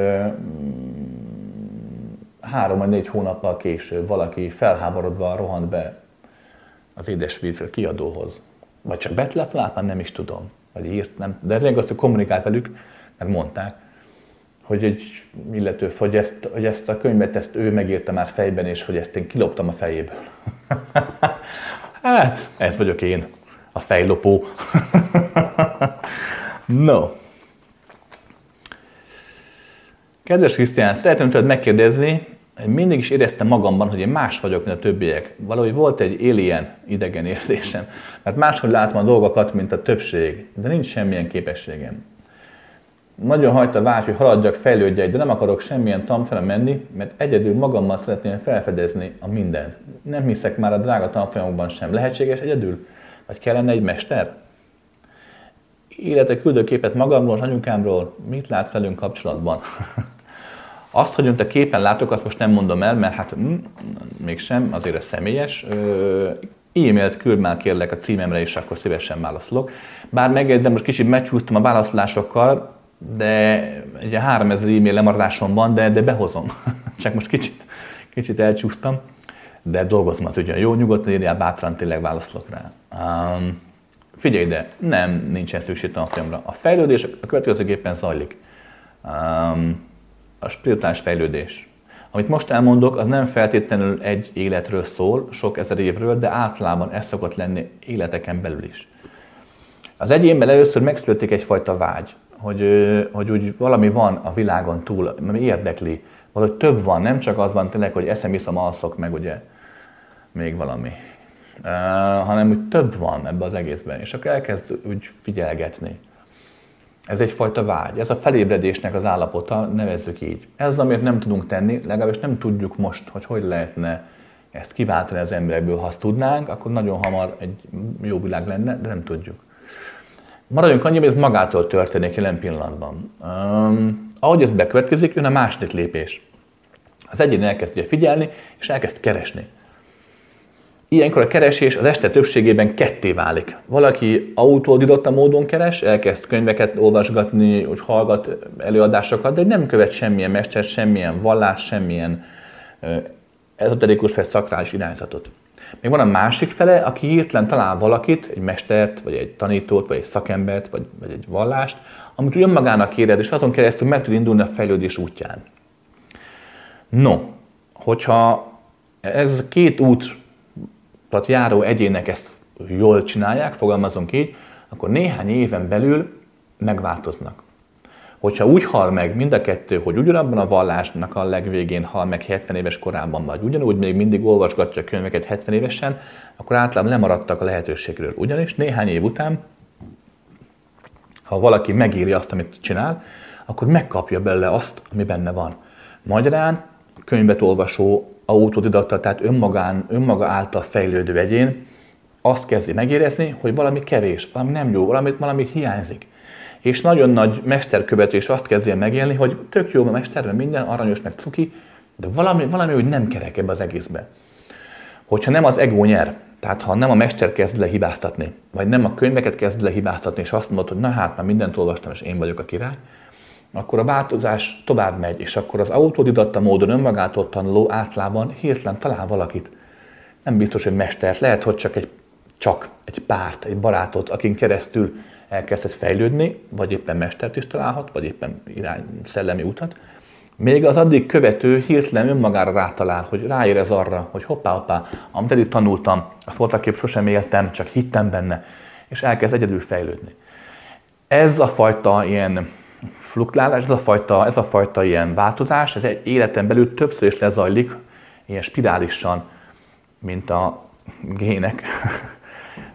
3 vagy 4 hónappal később valaki felháborodva rohant be az Édesvíz kiadóhoz. Vagy csak betleflápán, nem is tudom, vagy írt, nem. De lényeg az, hogy kommunikált velük, mert mondták, hogy egy illető, hogy ezt a könyvet ezt ő megírta már fejben, és hogy ezt én kiloptam a fejéből. Hát, ez vagyok én, a fejlopó. No. Kedves Krisztián, szeretném tőled megkérdezni, mindig is éreztem magamban, hogy én más vagyok, mint a többiek. Valahogy volt egy alien idegen érzésem, mert máshogy látom a dolgokat, mint a többség, de nincs semmilyen képességem. Nagyon hajt a vágy, hogy haladjak, fejlődjek, de nem akarok semmilyen tanfolyamra menni, mert egyedül magammal szeretném felfedezni a mindent. Nem hiszek már a drága tanfolyamokban sem. Lehetséges egyedül? Vagy kellene egy mester? Életek küldőképet magamról és anyukámról. Mit látsz velünk kapcsolatban? Azt, hogy önt a képen látok, azt most nem mondom el, mert hát mégsem, azért ez személyes. E-mailt küld már kérlek a címemre, és akkor szívesen válaszolok. Bár megjegyzem, most kicsit megcsúsztam a válaszlásokkal, de ugye 3000 e-mail lemaradásom van, de behozom. Csak most kicsit elcsúsztam, de dolgozom az ügyön. Jó, nyugodtan írjál, bátran tényleg válaszolok rá. Figyelj ide, nem, nincsen szükség tanfolyamra. A fejlődés a következőképpen zajlik. A spirituális fejlődés. Amit most elmondok, az nem feltétlenül egy életről szól, sok ezer évről, de általában ez szokott lenni életeken belül is. Az egyénben először megszületik egyfajta vágy, hogy úgy valami van a világon túl, ami érdekli, valahogy több van, nem csak az van tényleg, hogy eszem, iszom, alszok, meg ugye még valami, hanem úgy több van ebben az egészben, és akkor elkezd úgy figyelgetni. Ez egyfajta vágy, ez a felébredésnek az állapota, nevezzük így. Ez az, amit nem tudunk tenni, legalábbis nem tudjuk most, hogy lehetne ezt kiváltani az emberekből. Ha azt tudnánk, akkor nagyon hamar egy jó világ lenne, de nem tudjuk. Maradjunk annyiban, hogy ez magától történik jelen pillanatban. Ahogy ez bekövetkezik, jön a második lépés. Az egyén elkezd ugye figyelni, és elkezd keresni. Ilyenkor a keresés az este többségében ketté válik. Valaki autódidatta módon keres, elkezd könyveket olvasgatni, hogy hallgat előadásokat, de nem követ semmilyen mester, semmilyen vallás, semmilyen ezoterikus vagy szakrális irányzatot. Még van a másik fele, aki hirtelen talál valakit, egy mestert, vagy egy tanítót, vagy egy szakembert, vagy egy vallást, amit úgy önmagának éred, és azon keresztül meg tud indulni a fejlődés útján. No, hogyha ez két út tehát járó egyének ezt jól csinálják, fogalmazunk így, akkor néhány éven belül megváltoznak. Hogyha úgy hal meg mind a kettő, hogy ugyanabban a vallásnak a legvégén hal meg 70 éves korában, vagy ugyanúgy még mindig olvasgatja a könyveket 70 évesen, akkor általában lemaradtak a lehetőségről. Ugyanis néhány év után, ha valaki megírja azt, amit csinál, akkor megkapja belőle azt, ami benne van. Magyarán a könyvet olvasó, autodidakta, tehát önmaga által fejlődő egyén azt kezdi megérezni, hogy valami kevés, valami nem jó, valami hiányzik. És nagyon nagy mesterkövetés azt kezdi megélni, hogy tök jó a mesterben minden, aranyos meg cuki, de valami úgy nem kerek ebbe az egészbe. Hogyha nem az ego nyer, tehát ha nem a mester kezd le hibáztatni, vagy nem a könyveket kezd le hibáztatni, és azt mondod, hogy na hát már mindent olvastam, és én vagyok a király, akkor a változás tovább megy, és akkor az autodidatta módon önmagától tanuló általában hirtelen talál valakit. Nem biztos, hogy mestert, lehet, hogy csak egy párt, egy barátot, akin keresztül elkezdett fejlődni, vagy éppen mestert is találhat, vagy éppen szellemi utat. Még az addig követő hirtelen önmagára rátalál, hogy ráérez arra, hogy hoppá, amit eddig tanultam, azt voltaképp sosem éltem, csak hittem benne, és elkezd egyedül fejlődni. Ez a fajta ilyen fluktálás, ez a fajta ilyen változás, ez egy életen belül többször is lezajlik, ilyen spirálisan, mint a gének.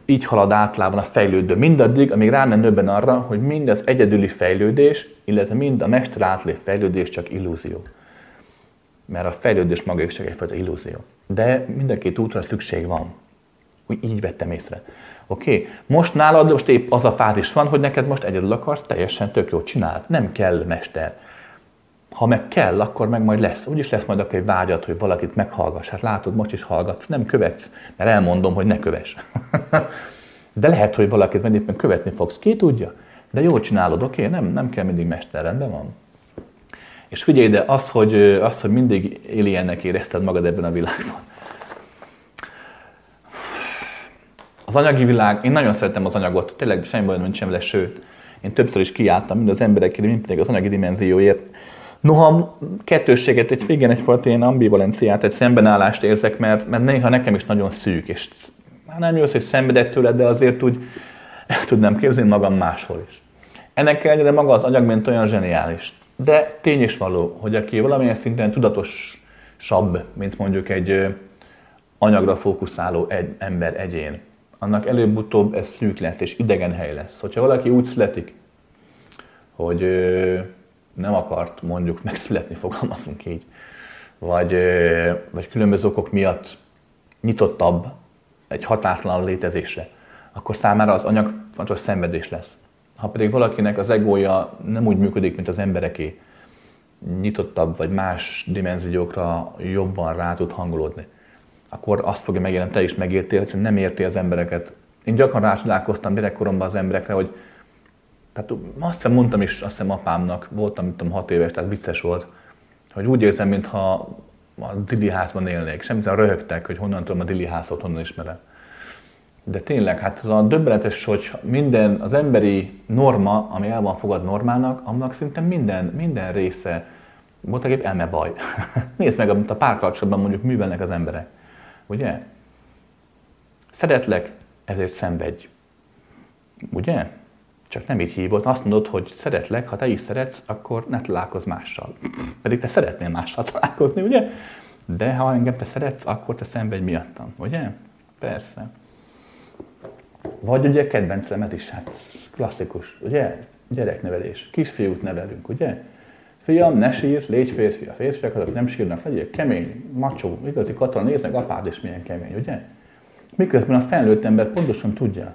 Így halad általában a fejlődő, mindaddig, amíg rá nem nőben arra, hogy mind az egyedüli fejlődés, illetve mind a mester általi fejlődés csak illúzió. Mert a fejlődés maga is csak egyfajta illúzió. De mindenki útra szükség van. Úgy így vettem észre. Oké? Most nálad most épp az a fázis van, hogy neked most egyedül akarsz, teljesen tök jó csináld. Nem kell mester. Ha meg kell, akkor meg majd lesz. Úgyis lesz majd akkor egy vágyad, hogy valakit meghallgass. Hát látod, most is hallgatsz, nem követsz, mert elmondom, hogy ne kövess. De lehet, hogy valakit meg éppen követni fogsz. Ki tudja? De jól csinálod, oké? Nem kell mindig mester, rendben van. És figyelj ide, az, hogy mindig aliennek érezted magad ebben a világban. Az anyagi világ, én nagyon szeretem az anyagot, tényleg semmi bajom nincs sem vele, sőt, én többször is kiálltam, mind az emberekért, mind pedig az anyagi dimenzióért. Noha kettősséget, egyfajta ilyen ambivalenciát, egy szembenállást érzek, mert néha nekem is nagyon szűk, és nem jössz, hogy szenvedett tőled, de azért úgy el tudnám képzelni magam máshol is. Ennek ellenére maga az anyag, mint olyan zseniális. De tény és való, hogy aki valamilyen szinten tudatosabb, mint mondjuk egy anyagra fókuszáló ember, egyén, annak előbb-utóbb ez szűk lesz és idegen hely lesz. Hogyha valaki úgy születik, hogy nem akart mondjuk megszületni, fogalmazunk így, vagy különböző okok miatt nyitottabb egy határtalan létezésre, akkor számára az anyag fontos szenvedés lesz. Ha pedig valakinek az egója nem úgy működik, mint az embereké, nyitottabb vagy más dimenziókra jobban rá tud hangolódni, akkor azt fogja megélni, te is megértél, hogy nem érti az embereket. Én gyakran rácsodálkoztam gyerekkoromban az emberekre, hogy tehát azt hiszem mondtam is, azt hiszem apámnak, voltam, nem tudom, 6 éves, tehát vicces volt, hogy úgy érzem, mintha a diliházban élnék. Semmilyen röhögtek, hogy honnan tudom a diliházot, honnan ismerem. De tényleg, hát ez a döbbenetes, hogy minden az emberi norma, ami el van fogad normának, annak szinte minden része, voltak épp elmebaj. Nézd meg, amit a párkapcsolatban mondjuk művelnek az emberek. Ugye? Szeretlek, ezért szenvedj. Ugye? Csak nem így hívott. Azt mondod, hogy szeretlek, ha te is szeretsz, akkor ne találkozz mással. Pedig te szeretnél mással találkozni, ugye? De ha engem te szeretsz, akkor te szenvedj miattam. Ugye? Persze. Vagy ugye kedvencemet is, hát klasszikus, ugye? Gyereknevelés. Kisfiút nevelünk, ugye? Fiam, ne sírj, légy férfi. A férfiak azok nem sírnak, legyél kemény, macsó, igazi katona, nézd meg, apád is milyen kemény, ugye? Miközben a felnőtt ember pontosan tudja,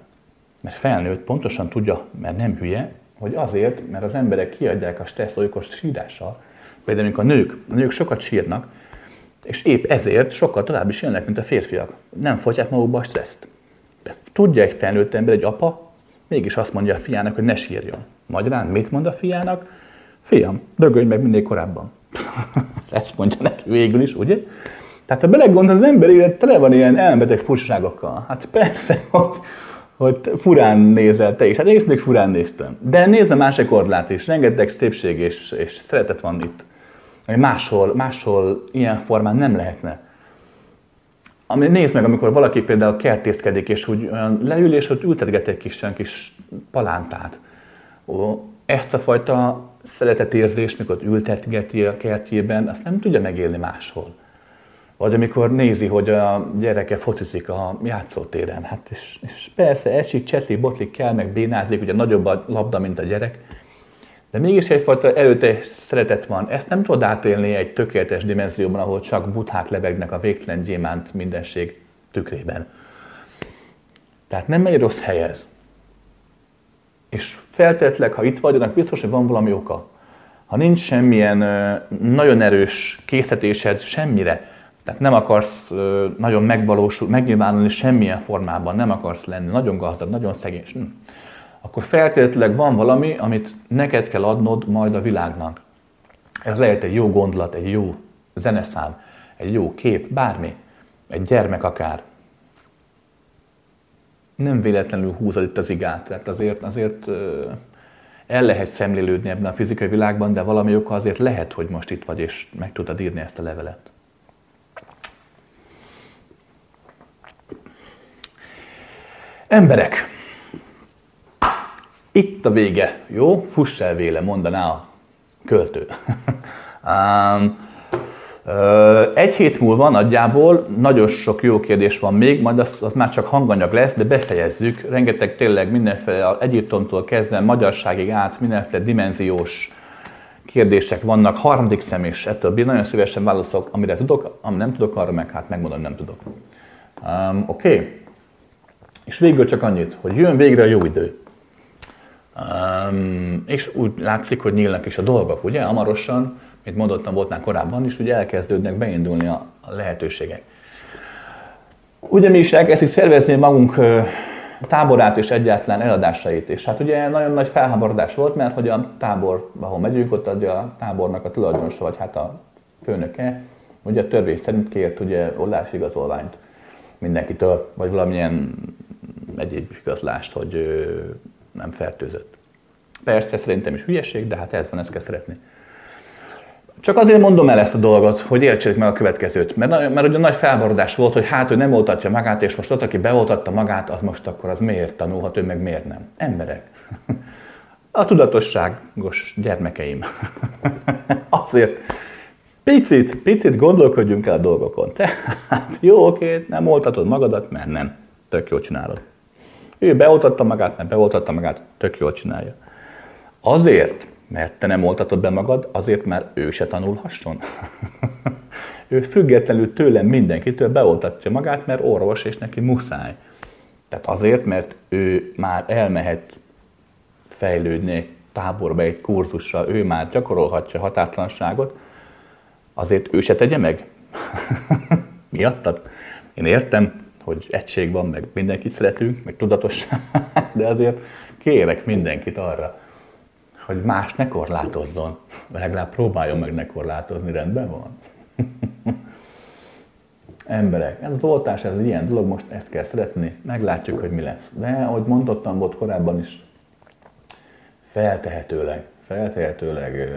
mert felnőtt pontosan tudja, mert nem hülye, hogy azért, mert az emberek kiadják a stressz olykor sírással. Például amikor a nők sokat sírnak, és épp ezért sokkal tovább is élnek, mint a férfiak. Nem fogyják magukba a stresszt. Ezt tudja egy felnőtt ember, egy apa, mégis azt mondja a fiának, hogy ne sírjon. Magyarán mit mond a fiának? Fiam, dögölj meg mindig korábban. Ezt mondja neki végül is, ugye? Tehát ha belegondol, az ember élet tele van ilyen elmebeteg furcsaságokkal. Hát persze, hogy furán nézel te is. Hát én is még furán néztem. De nézd a másik oldalát is. Rengeteg szépség és szeretet van itt, ami máshol ilyen formán nem lehetne. Nézd meg, amikor valaki például kertészkedik, és úgy olyan leül, és ott ültetget egy kis palántát. Ezt a fajta szeretetérzést, mikor ültetgeti a kertjében, azt nem tudja megélni máshol. Vagy amikor nézi, hogy a gyereke focizik a játszótéren. Hát és persze esik, csetlik, botlik kell, meg bénázik, ugye nagyobb a labda, mint a gyerek. De mégis egyfajta erőteljes szeretet van. Ezt nem tudod átélni egy tökéletes dimenzióban, ahol csak buthák lebegnek a végtelen gyémánt mindenség tükrében. Tehát nem egy rossz hely ez. És feltétlenül, ha itt vagyunk, biztos, hogy van valami oka. Ha nincs semmilyen nagyon erős késztetésed semmire, tehát nem akarsz nagyon megnyilvánulni semmilyen formában, nem akarsz lenni nagyon gazdag, nagyon szegény, akkor feltétlenül van valami, amit neked kell adnod majd a világnak. Ez lehet egy jó gondolat, egy jó zeneszám, egy jó kép, bármi, egy gyermek akár. Nem véletlenül húzod itt az igát, tehát azért el lehet szemlélődni ebben a fizikai világban, de valami oka azért lehet, hogy most itt vagy és meg tudtad írni ezt a levelet. Emberek! Itt a vége, jó? Fuss el véle, mondaná a költő. Egy hét múlva nagyjából nagyon sok jó kérdés van még, majd az már csak hanganyag lesz, de befejezzük. Rengeteg tényleg mindenféle egyiptomtól kezdve magyarságig át mindenféle dimenziós kérdések vannak. Harmadik személyes, ettől nagyon szívesen válaszolok, amire tudok, ami nem tudok, arra meg hát megmondom, nem tudok. Oké? Okay. És végül csak annyit, hogy jön végre a jó idő. És úgy látszik, hogy nyílnak is a dolgok, ugye? Hamarosan, mint mondottam, volt már korábban is, ugye elkezdődnek beindulni a lehetőségek. Ugye mi is elkezdtük szervezni magunk táborát és egyáltalán eladásait. És hát ugye nagyon nagy felháborodás volt, mert hogy a tábor, ahol megyünk, ott adja a tábornak a tulajdonosa, vagy hát a főnöke, ugye a törvény szerint kért ugye oldásigazolványt mindenkitől, vagy valamilyen egyéb igazlást, hogy nem fertőzött. Persze szerintem is hülyeség, de hát ez van, ezt kell szeretni. Csak azért mondom el ezt a dolgot, hogy értsék meg a következőt, mert ugye nagy felborodás volt, hogy hát ő nem oltatja magát, és most az, aki beoltatta magát, az most akkor az miért tanulhat, ő meg miért nem. Emberek. A tudatosságos gyermekeim. Azért picit gondolkodjunk el a dolgokon. Tehát jó, oké, nem oltatod magadat, mert nem. Tök jól csinálod. Ő beoltatta magát, nem beoltatta magát, tök jól csinálja. Azért, mert te nem oltatod be magad, azért már ő se tanulhasson. Ő függetlenül tőlem mindenkitől beoltatja magát, mert orvos és neki muszáj. Tehát azért, mert ő már elmehet fejlődni egy táborba, egy kurzusra, ő már gyakorolhatja határtlanságot, azért ő se tegye meg. Miattad? Én értem, hogy egység van, meg mindenkit szeretünk, meg tudatosság, de azért kérek mindenkit arra, hogy más ne korlátozzon, legalább próbáljon meg ne korlátozni, rendben van. Emberek, ez az oltás, ez ilyen dolog, most ezt kell szeretni, meglátjuk, hogy mi lesz. De ahogy mondottam, volt korábban is, feltehetőleg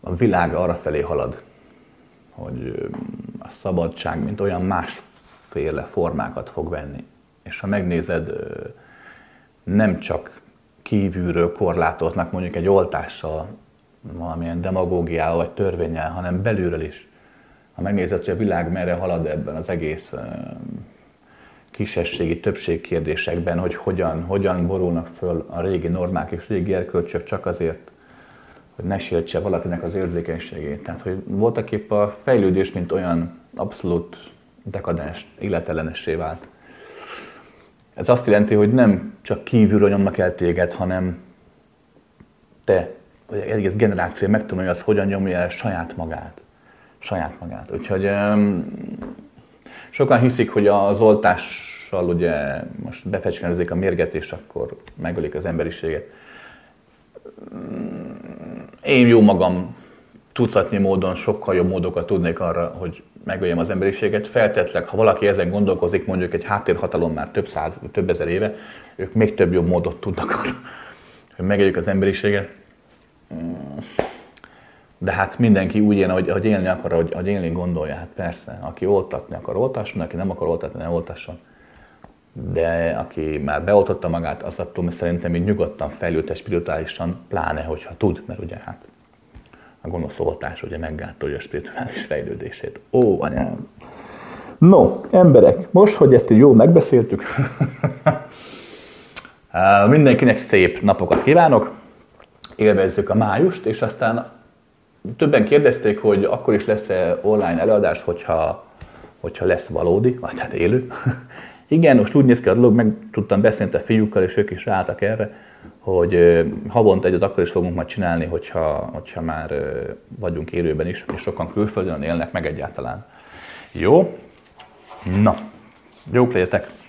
a világ arrafelé halad, hogy a szabadság mint olyan másféle formákat fog venni. És ha megnézed, nem csak kívülről korlátoznak mondjuk egy oltással, valamilyen demagógiával vagy törvénnyel, hanem belülről is. Ha megnézed, hogy a világ merre halad ebben az egész kisebbségi többség kérdésekben, hogy hogyan borulnak föl a régi normák és régi erkölcsök csak azért, hogy ne sértse valakinek az érzékenységét. Tehát, hogy voltak épp a fejlődés, mint olyan abszolút dekadens, életellenessé vált. Ez azt jelenti, hogy nem csak kívülről nyomnak el téged, hanem te, vagy egész generáció megtanulja, hogy azt hogyan nyomja el saját magát. Úgyhogy sokan hiszik, hogy az oltással ugye most befecskendőzik a mérget, és akkor megölik az emberiséget. Én jó magam tucatnyi módon, sokkal jobb módokat tudnék arra, hogy megöljem az emberiséget. Feltetleg, ha valaki ezen gondolkozik, mondjuk egy háttérhatalom már több ezer éve, ők még több jobb módot tudnak arra, hogy megöljük az emberiséget. De hát mindenki úgy élne, hogy élni akar, hogy élni gondolja. Hát persze, aki oltatni akar, oltasson, aki nem akar oltatni, ne oltasson. De aki már beoltotta magát, az attól szerintem így nyugodtan fejlődhet spirituálisan, pláne, hogyha tud, mert ugye hát a gonosz oltás ugye meggátolja a spirituális fejlődését. Ó, anyám! No, emberek, most, hogy ezt így jól megbeszéltük, mindenkinek szép napokat kívánok, élvezzük a májust, és aztán többen kérdezték, hogy akkor is lesz-e online előadás, hogyha lesz valódi, vagy hát élő. Igen, most úgy néz ki a dolog, meg tudtam beszélni a fiúkkal, és ők is ráálltak erre, hogy havonta egyet akkor is fogunk majd csinálni, hogyha már vagyunk élőben is, és sokan külföldön élnek meg egyáltalán. Jó? Na, jók legyetek!